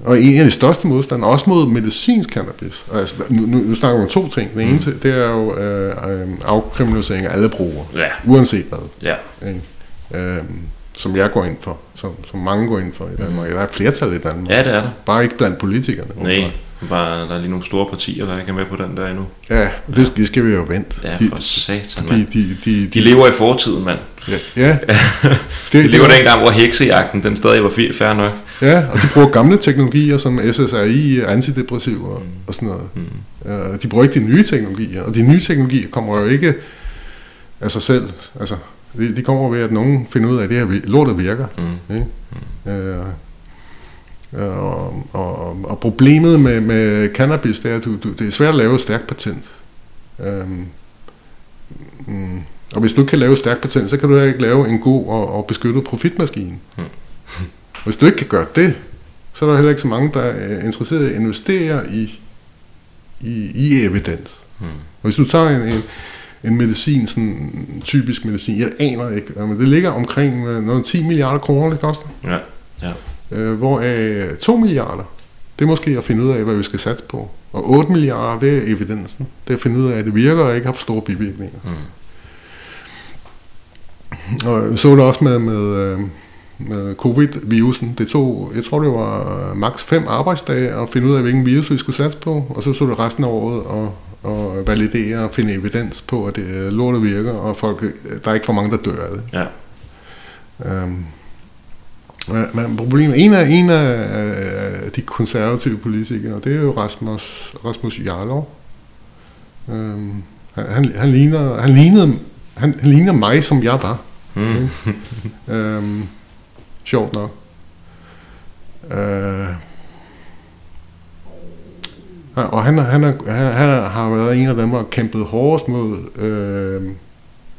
Og en af de største modstandere, også mod medicinsk cannabis. Altså, nu, nu, nu snakker vi om to ting. Den ene, mm. det er jo øh, øh, afkriminalisering af alle brugere. Ja. Uanset hvad. Ja. Øh, som jeg går ind for. Som, som mange går ind for i Danmark. Mm. Der er flertal i Danmark. Ja, det er der. Bare ikke blandt politikerne. Nej, bare, der er lige nogle store partier, der ikke er med på den der endnu. Ja, og det, ja. det skal vi jo vente. Ja, for satan, mand. De, de, de, de, de lever i fortiden, mand. Ja. ja. de det, lever det, dengang, hvor heksejagten, den stadig var fair nok. Ja, og de bruger gamle teknologier som S S R I, antidepressiver mm. og sådan noget. Mm. Uh, de bruger ikke de nye teknologier, og de nye teknologier kommer jo ikke af sig selv. Altså, de, de kommer ved, at nogen finder ud af, at det her lortet virker. Mm. Ikke? Mm. Uh, og, og, og problemet med, med cannabis, det er, at du, du, det er svært at lave et stærkt patent. Um, um, og hvis du ikke kan lave et stærkt patent, så kan du ikke lave en god og, og beskyttet profitmaskine. Mm. Hvis du ikke kan gøre det, så er der heller ikke så mange, der er interesseret i at investere i, i, i evidens. Mm. Og hvis du tager en, en, en medicin, sådan typisk medicin, jeg aner ikke, men det ligger omkring noget ti milliarder kroner, det koster. Ja. Ja. Øh, hvor øh, to milliarder, det er måske at finde ud af, hvad vi skal satse på. Og otte milliarder, det er evidensen. Det er at finde ud af, at det virker og ikke har for store bivirkninger. Mm. Og så er det også med... med øh, med covid-virusen. Det tog, jeg tror det var maks fem arbejdsdage at finde ud af, hvilken virus vi skulle satse på, og så så det resten af året og, og validere og finde evidens på, at det lortet virker, og folk, der er ikke for mange, der dør af det. Ja. Um, men problemet, en af, en af de konservative politikere, det er jo Rasmus, Rasmus Jarlov. Um, han, han, ligner, han, lignede, han, han ligner mig, som jeg var. Mm. Okay. Um, sjovt nok. Uh, og han, han, han, han har været en af dem, der har kæmpet hårdest mod uh,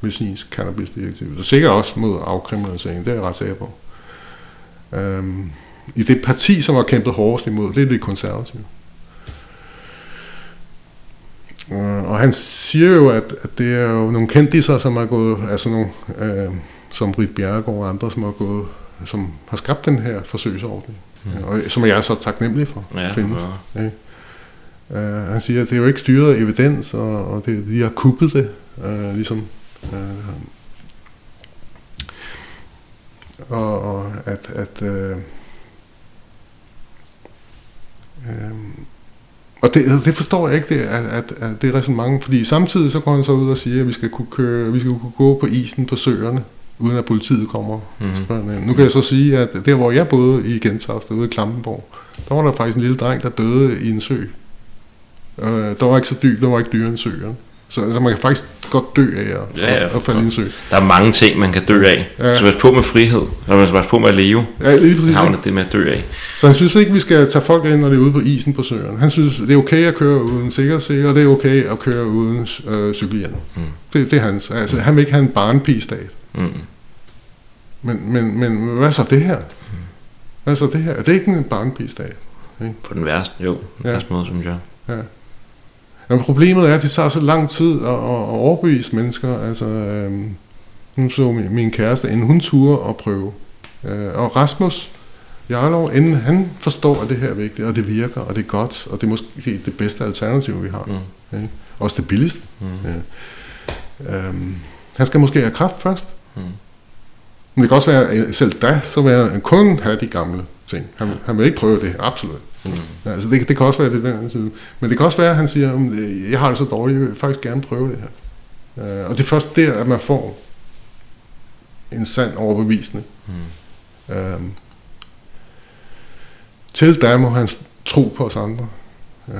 medicinsk cannabisdirektivet. Så sikkert også mod afkriminalisering, det er jeg ret sikker på. Uh, I det parti, som har kæmpet hårdest imod, det er det konservative. Uh, og han siger jo, at, at det er jo nogle kendiser, som har gået, altså nogle, uh, som Ritt Bjerregaard og andre, som har gået, som har skabt den her forsøgsordning, mm. ja, og som jeg er så taknemmelig for. Ja, findes, ja. Uh, han siger, at det er jo ikke styret af evidens, og, og det, de har kuppet det, uh, ligesom Øh, og, og at, at øh, øh, og det, det forstår jeg ikke, det, at, at, at det er ræsonnement, fordi samtidig så går han så ud og siger, at vi skal kunne køre, vi skal kunne gå på isen på søerne, uden at politiet kommer. Mm-hmm. Nu kan jeg så sige, at der hvor jeg boede i Gentofte, ude i Klampenborg, der var der faktisk en lille dreng, der døde i en sø. Øh, der var ikke så dyb, der var ikke dyrere end søerne. Så altså, man kan faktisk godt dø af at, ja, ja. at falde i en sø. Der er mange ting, man kan dø af. Ja. Så man skal på med frihed, og man skal på med at leve. Ja, lige præcis. Havner det med at dø af. Så han synes ikke, vi skal tage folk ind, når det er ude på isen på søerne. Han synes, det er okay at køre uden sikkerhedssele, og det er okay at køre uden øh, cykelhjelm. Mm. Det, det er hans. Altså, han vil ikke have en barnpigestat. Mm. Men, men, men hvad så det her? Mm. Hvad så det her? Er det ikke en barnpigestat? På den værste, jo. Den ja. værste måde, som jeg. Ja. Men problemet er, at det tager så lang tid at, at overbevise mennesker. Altså, øh, nu så min, min kæreste, inden hun turde at prøve. Øh, og Rasmus Jarlov, inden han forstår, at det her er vigtigt, og det virker, og det er godt, og det er måske det bedste alternativ, vi har. Mm. Ikke? Også det billigste. Mm. Ja. Øh, han skal måske have kræft først. Mm. Men det kan også være, selv da, så vil han kun have de gamle ting. Han, mm. han vil ikke prøve det, absolut. Mm. Ja, altså det, det kan også være det der, men det kan også være, at han siger, jeg har det så dårligt, jeg vil faktisk gerne prøve det her. Uh, og det er først der, at man får en sand overbevisning. Mm. Uh, til da må han tro på os andre. Uh,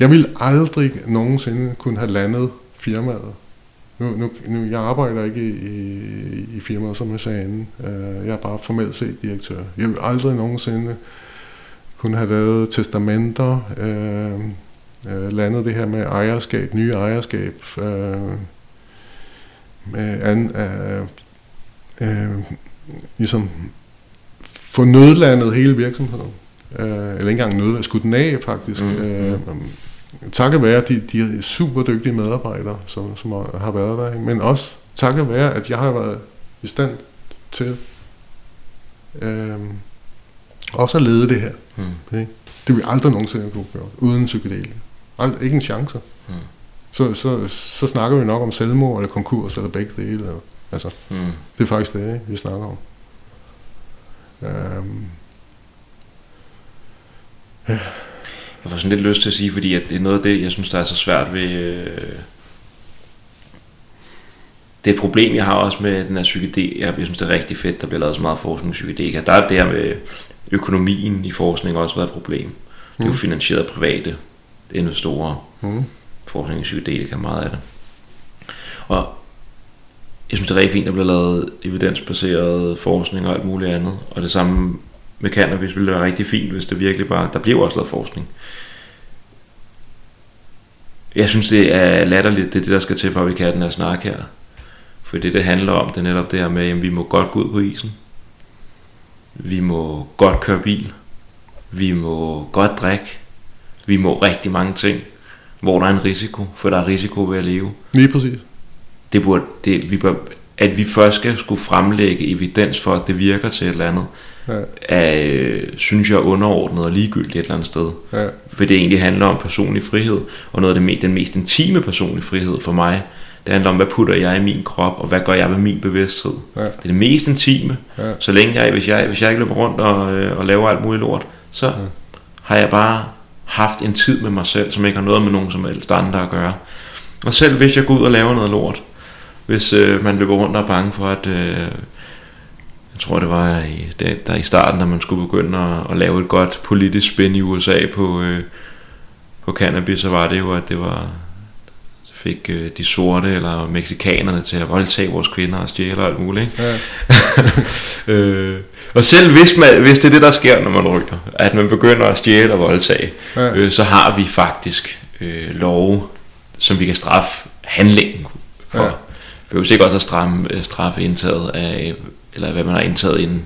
jeg ville aldrig nogensinde kunne have landet firmaet. Nu, nu, nu, jeg arbejder ikke i, i, i firmaet, som jeg sagde inden. Uh, jeg er bare formelt set direktør. Jeg vil aldrig nogensinde kunne have lavet testamenter, uh, uh, landet det her med ejerskab, nye ejerskab, uh, med an, uh, uh, ligesom få nødlandet hele virksomheden. Uh, eller ikke engang nødlandet, skudt den af faktisk. Mm-hmm. Uh, um, Takket være de, de super dygtige medarbejdere, som, som har været der, ikke? Men også takket være, at jeg har været i stand til øh, også at lede det her. Mm. Okay? Det vil aldrig nogensinde kunne gøre, uden psykedelia. Ald- ikke en chance. Mm. Så, så, så snakker vi nok om selvmord, eller konkurs, eller begge dele. Eller, altså, mm. det er faktisk det, ikke? Vi snakker om. Um, ja. Jeg får sådan lidt lyst til at sige, fordi at det er noget af det, jeg synes, der er så svært ved... Øh... Det er et problem, jeg har også med den her psykedelika. Jeg synes, det er rigtig fedt, der bliver lavet så meget forskning i psykedelika. Der er det her med økonomien i forskning også været et problem. Mm. Det er jo finansieret af private investorer. Mm. Forskning i psykedelika er meget af det. Og jeg synes, det er rigtig fint, der bliver lavet evidensbaseret forskning og alt muligt andet. Og det samme... med cannabis ville det være rigtig fint, hvis det virkelig bare... Der bliver også lavet forskning. Jeg synes, det er latterligt, det er det, der skal til, for at vi kan have den her snak her. For det, det handler om, det er netop det her med, at vi må godt gå ud på isen. Vi må godt køre bil. Vi må godt drikke. Vi må rigtig mange ting, hvor der er en risiko, for der er risiko ved at leve. Lige præcis. Det burde... Det, vi bør, at vi først skal skulle fremlægge evidens for, at det virker til et eller andet, ja. Er, synes jeg, underordnet og ligegyldigt et eller andet sted. Ja. For det egentlig handler om personlig frihed, og noget af det, den mest intime personlige frihed for mig, det handler om, hvad putter jeg i min krop, og hvad gør jeg ved min bevidsthed. Ja. Det er det mest intime. Ja. Så længe jeg, hvis jeg, hvis jeg ikke løber rundt og, og laver alt muligt lort, så ja. har jeg bare haft en tid med mig selv, som ikke har noget med nogen som helst andre at gøre. Og selv hvis jeg går ud og laver noget lort, hvis øh, man løber rundt og er bange for, at... Øh, jeg tror, det var i, det, der i starten, da man skulle begynde at, at lave et godt politisk spin i U S A på, øh, på cannabis, så var det jo, at det var fik øh, de sorte eller mexikanerne til at voldtage vores kvinder og stjæle og alt muligt. Ja. øh, og selv hvis, man, hvis det er det, der sker, når man ryger, at man begynder at stjæle og voldtage, ja. øh, så har vi faktisk øh, love, som vi kan straffe handlingen for. Ja. Vi vil sikkert også at stramme, straffe indtaget af, eller hvad man har indtaget inden.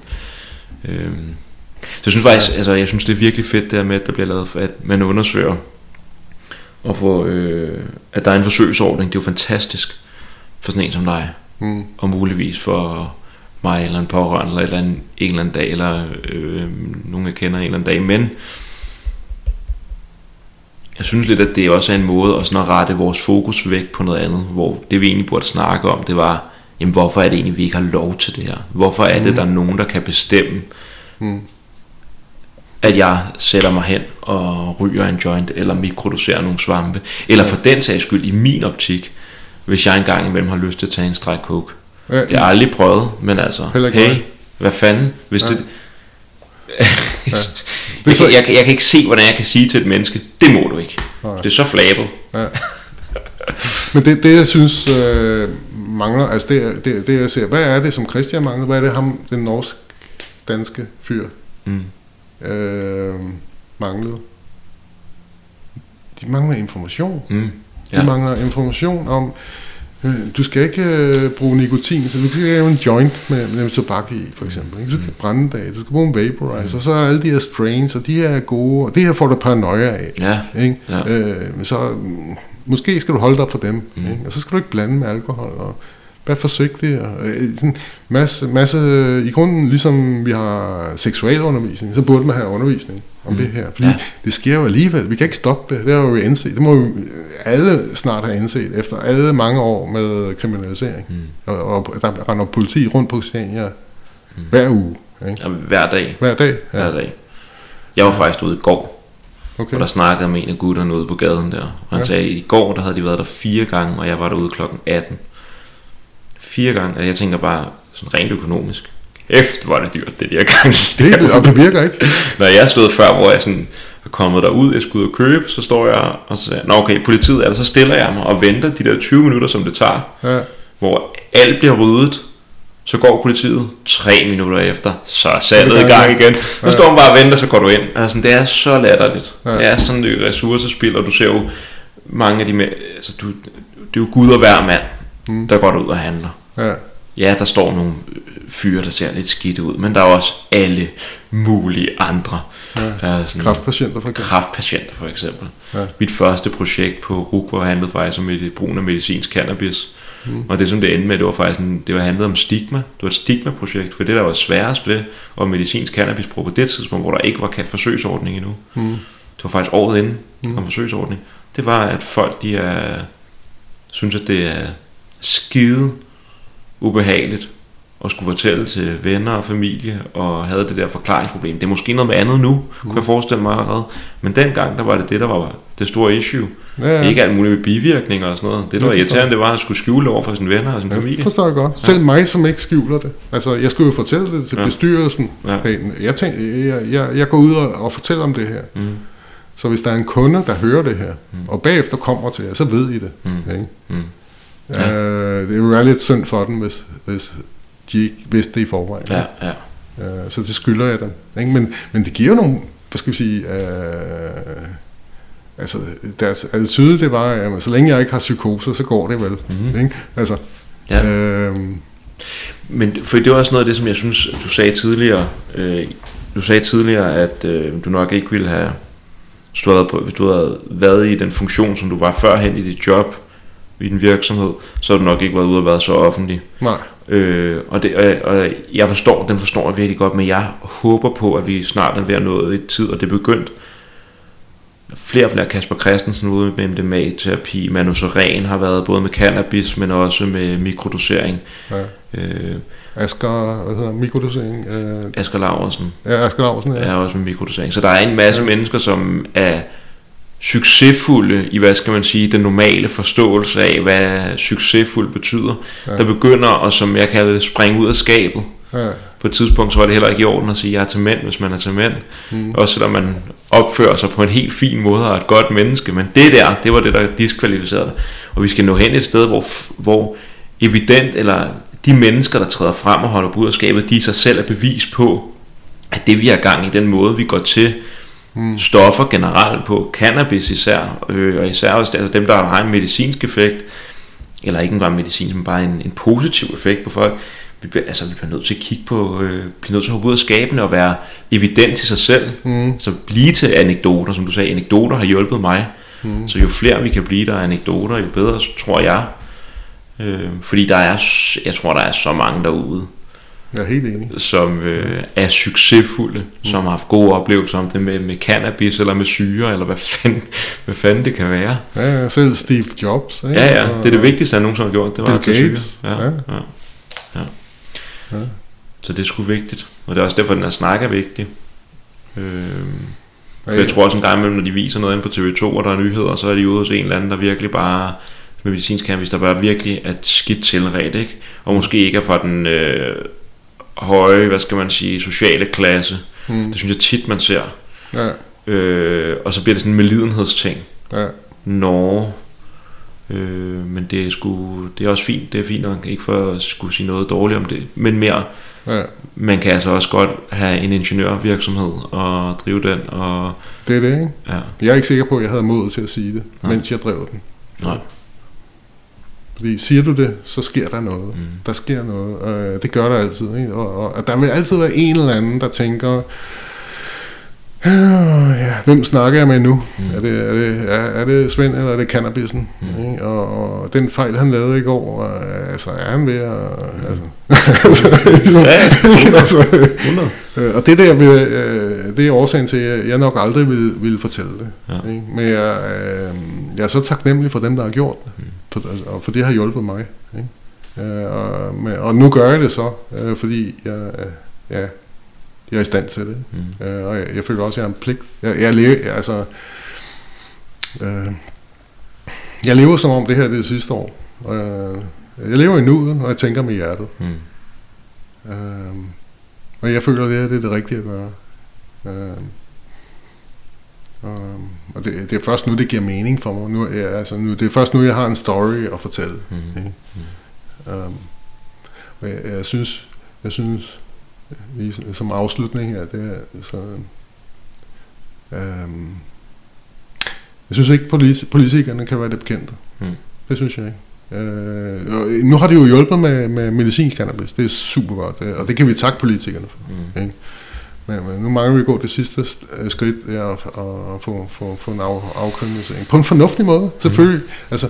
Øhm. Så jeg synes faktisk, ja. altså jeg synes det er virkelig fedt der med, at der bliver lavet, at man undersøger, og for, øh, at der er en forsøgsordning, det er jo fantastisk for sådan en som dig, mm. og muligvis for mig eller en pårørende, eller, et eller andet, en eller anden dag, eller øh, nogen jeg kender en eller anden dag, men jeg synes lidt, at det også er en måde at, sådan at rette vores fokus væk på noget andet, hvor det vi egentlig burde snakke om, det var, jamen, hvorfor er det egentlig, vi ikke har lov til det her? Hvorfor er det, mm. der er nogen, der kan bestemme, mm. at jeg sætter mig hen og ryger en joint, eller mikrodoserer nogle svampe, eller ja. For den sags skyld, i min optik, hvis jeg engang imellem har lyst til at tage en streg coke. Ja, det har jeg aldrig prøvet, men altså, hey, mig. Hvad fanden, hvis ja. Det... ja. Jeg, jeg, jeg, jeg kan ikke se, hvordan jeg kan sige til et menneske, det må du ikke. Nej. Det er så flabet. Ja. Men det, det jeg synes øh, mangler, altså det, det, det jeg ser, hvad er det, som Christian mangler? Hvad er det ham, den norsk-danske fyr, mm. øh, manglede? De mangler information. Mm. Ja. De mangler information om, øh, du skal ikke øh, bruge nikotin, så du kan lave en joint med, med tobak i, for eksempel. Ikke? Du skal mm. brænde det af, du skal bruge en vaporizer, mm. og så er alle de her strains, og de her er gode, og det her får du paranoia af. Ja. Ikke? Ja. Øh, men så... Måske skal du holde dig for dem, mm. ikke? Og så skal du ikke blande med alkohol, og vær forsigtig. Og, øh, sådan masse, masse, i grunden, ligesom vi har seksualundervisning, så burde man have undervisning om mm. det her. Fordi ja. Det sker jo alligevel. Vi kan ikke stoppe det. Det har vi indset. Det må vi alle snart have indset, efter alle mange år med kriminalisering. Mm. Og, og der render politi rundt på Christiania mm. hver uge. Ikke? Jamen, hver dag. Hver dag, ja. Hver dag. Jeg var ja. faktisk ude i går. Okay. Og der snakkede med en af gutterne ude på gaden der. Og han ja. sagde, at i går der havde de været der fire gange, og jeg var derude klokken atten. Fire gange, og jeg tænker bare sådan rent økonomisk. Kæft, var det dyrt, det der gang. Det, det, og det virker ikke. Når jeg stod før, hvor jeg sådan er kommet derud, jeg skulle ud og købe, så står jeg og så nå okay, politiet er der, så stiller jeg mig og venter de der tyve minutter, som det tager. Ja. Hvor alt bliver ryddet. Så går politiet tre minutter efter, så er salget i gang igen. Så står man bare og venter, så går du ind. Altså, det er så latterligt. Ja. Det er sådan et ressourcespil, og du ser jo mange af de... Med, altså, du, det er jo gud og hver mand, mm. der går derud og handler. Ja. Ja, der står nogle fyre, der ser lidt skidt ud, men der er også alle mulige andre. Ja. Altså, kræftpatienter for eksempel. Kræftpatienter for eksempel. Ja. Mit første projekt på R U G var handlet faktisk om brugen af medicinsk cannabis. Mm. Og det som det endte med, det var faktisk en, det var handlet om stigma. Det var et stigmaprojekt, for det der var sværest ved og medicinsk cannabisbrug på det tidspunkt, hvor der ikke var forsøgsordning endnu. Mm. Det var faktisk året inden mm. om forsøgsordning. Det var at folk de er, synes at det er skide ubehageligt at skulle fortælle til venner og familie og havde det der forklaringsproblem. Det er måske noget med andet nu, mm. kunne jeg forestille mig allerede. Men dengang, der var det det, der var det store issue. Ja, ja. Ikke alt muligt med bivirkninger og sådan noget. Det der var irriterende, det var at skulle skjule over for sine venner og sin ja, familie. Det forstår jeg godt. Ja. Selv mig, som ikke skjuler det. Altså, jeg skulle jo fortælle det til ja. bestyrelsen. Ja. Jeg, tænkte, jeg, jeg, jeg går ud og, og fortæller om det her. Mm. Så hvis der er en kunde, der hører det her, mm. og bagefter kommer til jer, så ved I det. Mm. Ikke? Mm. Ja. Øh, det er jo lidt synd for dem, hvis... hvis de ikke vidste det i forvejen. Ja, ja. Øh, så det skylder jeg dem. Ikke? Men, men det giver jo nogle, hvad skal vi sige, øh, altså deres attitude, det var, at så længe jeg ikke har psykoser, så går det vel. Mm-hmm. Ikke? Altså, ja. øh, men for det var også noget af det, som jeg synes, du sagde tidligere, øh, du sagde tidligere, at øh, du nok ikke ville have, hvis du havde, hvis du havde været i den funktion, som du var førhen i dit job, i din virksomhed, så har du nok ikke været ude og været så offentlig. Nej. Øh, og, det, og, jeg, og jeg forstår, den forstår jeg virkelig godt, men jeg håber på, at vi snart er ved at nå i tid, og det er begyndt. Flere og flere Kasper Christensen ude med M D M A-terapi, Manu Seren har været både med cannabis, men også med mikrodosering. Ja. Øh, Asger, hvad hedder mikrodosering? Øh, Asger Laversen. Ja, Asger Laversen, ja. Er også med mikrodosering. Så der er en masse ja. mennesker, som er succesfulde i, hvad skal man sige, den normale forståelse af, hvad succesfuld betyder, ja. Der begynder at, som jeg kalder det, springe ud af skabet. Ja. På et tidspunkt, så var det heller ikke i orden at sige, jeg er til mænd, hvis man er til mænd. Mm. Også selvom man opfører sig på en helt fin måde og er et godt menneske, men det der, det var det, der diskvalificerede dig. Og vi skal nå hen et sted, hvor, hvor evident, eller de mennesker, der træder frem og holder på ud af skabet, de sig selv er bevis på, at det vi har gang i, den måde vi går til, Mm. stoffer generelt på, cannabis især, øh, og især også altså dem, der har en medicinsk effekt, eller ikke engang medicinsk, men bare en, en positiv effekt på folk. Vi bliver, altså, vi bliver nødt til at kigge på, øh, bliver nødt til at hoppe ud af skabene og være evident i sig selv, mm. så blive til anekdoter, som du sagde, anekdoter har hjulpet mig, mm. så jo flere vi kan blive der anekdoter, jo bedre, tror jeg, øh, fordi der er, jeg tror, der er så mange derude, Jeg er helt enig. Som øh, er succesfulde, mm. som har haft gode oplevelser om det med, med cannabis eller med syre, eller hvad fanden, hvad fanden det kan være. Ja, ja, selv Steve Jobs. Ikke? Ja, ja, det er det vigtigste, at nogen som har gjort. Det var Bill Gates. Ja, ja. Ja. Ja. Ja. Så det er sgu vigtigt, og det er også derfor, at den her snak er vigtig. Øh, for ja, jeg tror også en gang imellem, når de viser noget ind på T V to, og der er nyheder, så er de ude hos en eller anden, der virkelig bare... med medicinsk cannabis, der bare virkelig er skidt tilret, ikke? Og måske ikke er fra den øh, høje, hvad skal man sige, sociale klasse. Mm. Det synes jeg tit, man ser. Ja. Øh, og så bliver det sådan en medlidenhedsting. Ja. Nå. Øh, men det er sgu, det er også fint, det er fint nok, ikke for at skulle sige noget dårligt om det, men mere, ja. Man kan altså også godt have en ingeniørvirksomhed og drive den. Og, det er det, ikke? Ja. Jeg er ikke sikker på, at jeg havde mod til at sige det, ja. Mens jeg drev den. Nej. Fordi siger du det, så sker der noget. Mm. Der sker noget. Øh, det gør der altid. Ikke? Og, og, og der vil altid være en eller anden, der tænker, ja, hvem snakker jeg med nu? Mm. Er, det, er, det, er, er det Sven, eller er det cannabisen? Mm. Ikke? Og, og den fejl, han lavede i går, og, altså er han ved at... Altså, og det der, øh, det er årsagen til, at jeg nok aldrig ville, ville fortælle det. Ja. Ikke? Men jeg, øh, jeg er så taknemmelig for dem, der har gjort det. Mm. Og for det har hjulpet mig, ikke? Øh, og, men, og nu gør jeg det så, øh, fordi jeg, øh, ja, jeg er i stand til det. Mm. Øh, og jeg, jeg føler også, at jeg har en pligt. Jeg, jeg lever, altså, øh, jeg lever som om det her det, er det sidste år. Og jeg, jeg lever i nuet, og jeg tænker med hjertet. Mm. Øh, og jeg føler, at det her det er det rigtige at gøre. Øh, og det, det er først nu det giver mening for mig nu, ja, altså nu, det er først nu jeg har en story at fortælle. Mm-hmm. Ikke? Um, og jeg, jeg synes jeg synes lige som afslutning at det så um, jeg synes ikke politi- politikerne kan være det bekendte. Mm. Det synes jeg ikke. Uh, nu har det jo hjulpet med, med medicinsk cannabis, det er super godt, og det kan vi takke politikerne for. Mm. Ikke? Men, men nu mangler vi at gå det sidste skridt er at, at få, få, få en af, afkriminalisering på en fornuftig måde, selvfølgelig. Mm. Altså,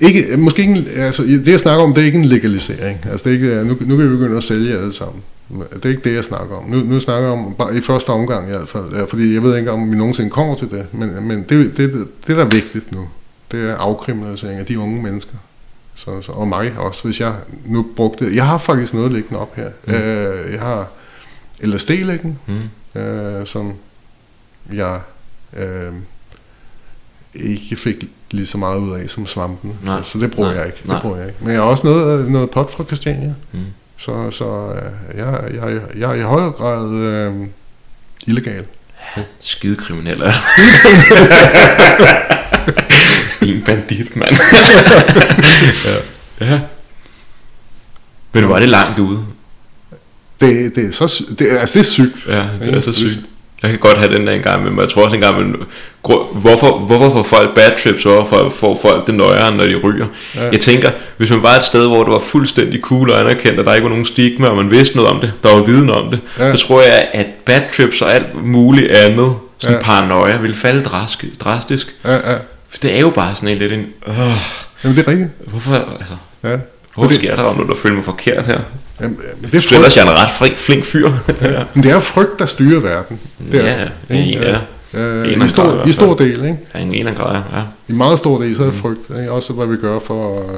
ikke, måske ikke, altså, det jeg snakker om, det er ikke en legalisering. Altså, det er ikke, nu, nu kan vi begynde at sælge alle sammen. Det er ikke det, jeg snakker om. Nu, nu snakker jeg om, bare i første omgang i hvert fald, fordi jeg ved ikke, om vi nogensinde kommer til det, men, men det, det, det, der er vigtigt nu, det er afkriminalisering af de unge mennesker. Så, så, og mig også, hvis jeg nu brugte... Jeg har faktisk noget liggende op her. Mm. Øh, jeg har... L S D-læggen, mm. øh, som jeg øh, ikke fik lige så meget ud af som svampen. Nej, så det bruger, nej, jeg ikke. Det bruger jeg ikke. Men jeg har også noget, noget pot fra Christiania, mm. så, så øh, jeg, jeg, jeg er i højere grad øh, illegal. Ja, skidekriminelle. Din bandit, mand. Ja. Ja. Men nu var det langt ude. Det, det er så sygt. Det, altså, det er sygt. Ja, det er så sygt. Jeg kan godt have den der en gang med mig. Jeg tror også en gang med, hvorfor, hvorfor får folk bad trips, og hvorfor får folk det nøjere, når de ryger? Ja. Jeg tænker, hvis man var et sted, hvor det var fuldstændig cool og anerkendt, og der ikke var nogen stigma, og man vidste noget om det, der var viden om det, ja. Så tror jeg, at bad trips og alt muligt andet, sådan, ja, paranoia, ville falde drastisk. Ja, ja. For det er jo bare sådan en lidt en... Øh, Jamen, det er rigtigt. Hvorfor... Altså, ja. Hvor det, sker der om nu, der føler mig forkert her? Jamen, det er frygt. Ellers jeg er en ret flink, flink fyr. Ja. Men det er frygt, der styrer verden. Det er, ja, det er en, ja. Øh, en I stor, grad, i stor del, ikke? Ja, en eller anden grad, ja. I meget stor del, så er det frygt. Ikke? Også hvad vi gør for uh,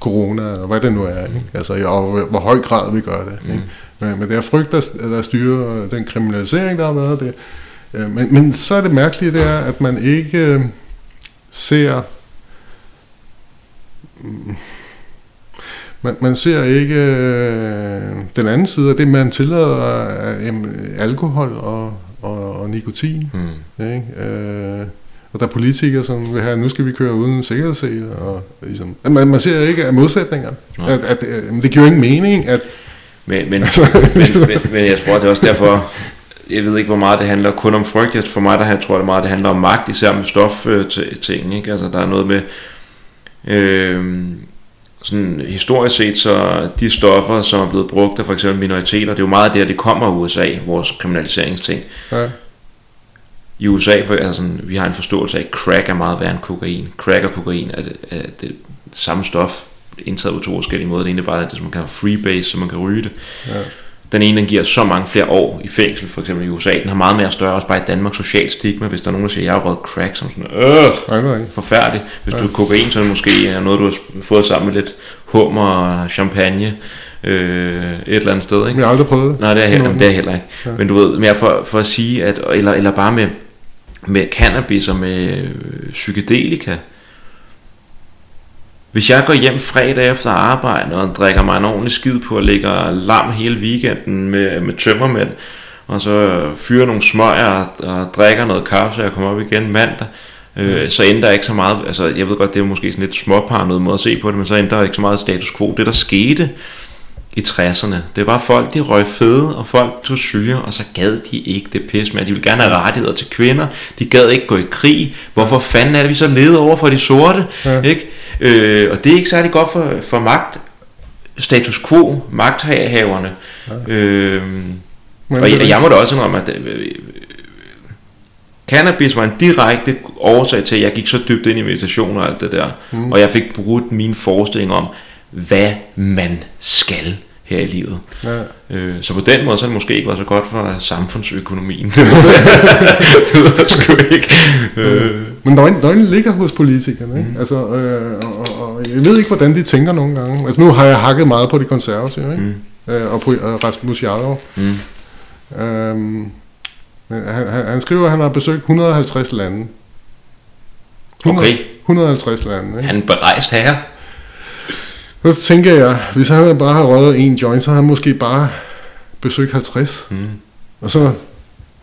corona, og hvad det nu er. Ikke? Altså, og hvor høj grad vi gør det. Ikke? Mm. Men, men det er frygt, der, der styrer den kriminalisering, der har været. Det. Men, men så er det mærkelige, det er, at man ikke uh, ser... Um, Man, man ser ikke øh, den anden side af det, man tillader øh, alkohol og, og, og nikotin. Mm. Ikke? Øh, og der er politikere, som vil have, nu skal vi køre uden sikkerhedssele. Og, ligesom. man, man ser ikke af modsætninger. At, at, at, det giver jo ingen mening. At, men, men, altså, men, men, men jeg tror, det er også derfor... Jeg ved ikke, hvor meget det handler kun om frygt. For mig der, jeg tror jeg meget, det handler om magt, især med stofting. Øh, altså, der er noget med... Øh, sådan historisk set, så de stoffer, som er blevet brugt af for eksempel minoriteter, det er jo meget der, det kommer af U S A, vores kriminaliseringsting. Ja. I U S A, for, altså, vi har en forståelse af, at crack er meget værre end kokain. Crack og kokain er det, er det samme stof. indtaget på to forskellige måder. Det ene er bare det, som man kalder freebase, så man kan ryge det. Ja. Den ene, den giver så mange flere år i fængsel, for eksempel i U S A. Den har meget mere større, også bare i Danmark, socialt stigma. Hvis der er nogen, der siger, jeg har røget crack, som sådan, øh, okay. forfærdeligt. Hvis ja. du har kokain, så er det måske noget, du har fået sammen med lidt hummer og champagne, øh, et eller andet sted, ikke? Jeg har aldrig prøvet det. Nej, det er heller, det er heller ikke. Ja. Men du ved, mere for, for at sige, at, eller, eller bare med, med cannabis og med psykedelika. Hvis jeg går hjem fredag efter arbejde og drikker mig en ordentlig skid på og ligger lam hele weekenden med, med tømmermænd, og så fyrer nogle smøger og, og drikker noget kaffe, så jeg kommer op igen mandag, øh, mm. så ændrer ikke så meget. Altså jeg ved godt, det er måske sådan lidt småparnet måde at se på det, men så ændrer ikke så meget status quo. Det der skete i tresserne, det var folk, de røg fede, og folk tog syre, og så gad de ikke det pis med. De ville gerne have rettigheder til kvinder, de gad ikke gå i krig. Hvorfor fanden er det, vi så leder over for de sorte? Ja. Ikke? Øh, og det er ikke særlig godt for, for magt, status quo, magthaverne. Ja. Øh, og jeg, jeg må da også indrømme, at øh, cannabis var en direkte årsag til, at jeg gik så dybt ind i meditation og alt det der, mm. og jeg fik brudt mine forestillinger om, hvad man skal her i livet. Ja. Øh, så på den måde, så det måske ikke var så godt for samfundsøkonomien. Det ved jeg sgu ikke. Øh. Men nøglen ligger hos politikerne, ikke? Mm. Altså, øh, og, og jeg ved ikke, hvordan de tænker nogle gange. Altså nu har jeg hakket meget på de konservative, ikke? Mm. Øh, og på og Rasmus Jarlov. Mm. Øhm, han, han skriver, at han har besøgt et hundrede og halvtreds lande. hundrede, okay. et hundrede og halvtreds lande, ikke? Han er berejst herre. Så tænker jeg, hvis han bare havde røget en joint, så havde han måske bare besøgt halvtreds. Mm. Og så...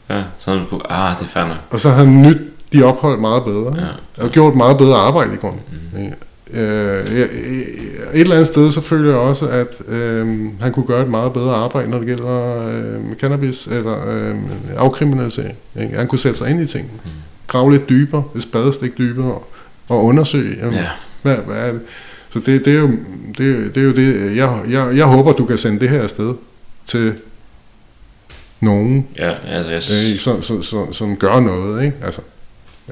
Ja, så havde han... Ah, det er fandme. Og så havde han nydt de ophold meget bedre. Ja, ja. Og gjort meget bedre arbejde i grunden. Mm. Øh, et eller andet sted, så føler jeg også, at øh, han kunne gøre et meget bedre arbejde, når det gælder øh, cannabis eller øh, afkriminalisering. Ikke? Han kunne sætte sig ind i tingene. Mm. Grave lidt dybere, et spadestik dybere, og undersøge, jamen, yeah. hvad, hvad er det? Så det, det, er jo, det, det er jo det, jeg, jeg, jeg håber, du kan sende det her afsted til nogen, ja, altså, jeg... øh, som, som, som, som gør noget, ikke? Altså,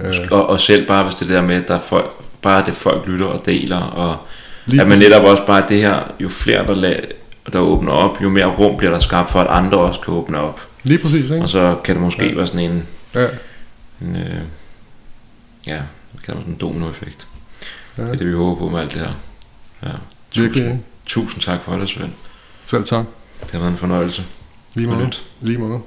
øh. og, og selv bare, hvis det der med, at der er folk, bare det folk lytter og deler, og lige at man netop også bare det her, jo flere der, la- der åbner op, jo mere rum bliver der skabt for, at andre også kan åbne op. Lige præcis, ikke? Og så kan det måske ja. være sådan en, ja, en øh, ja, det kan være sådan en dominoeffekt. Ja. Det er det, vi håber på med alt det her. Ja. Tusind, virkelig. Tusind tak for det, Sven. Selv tak. Det har været en fornøjelse. Lige måde. Lige måde.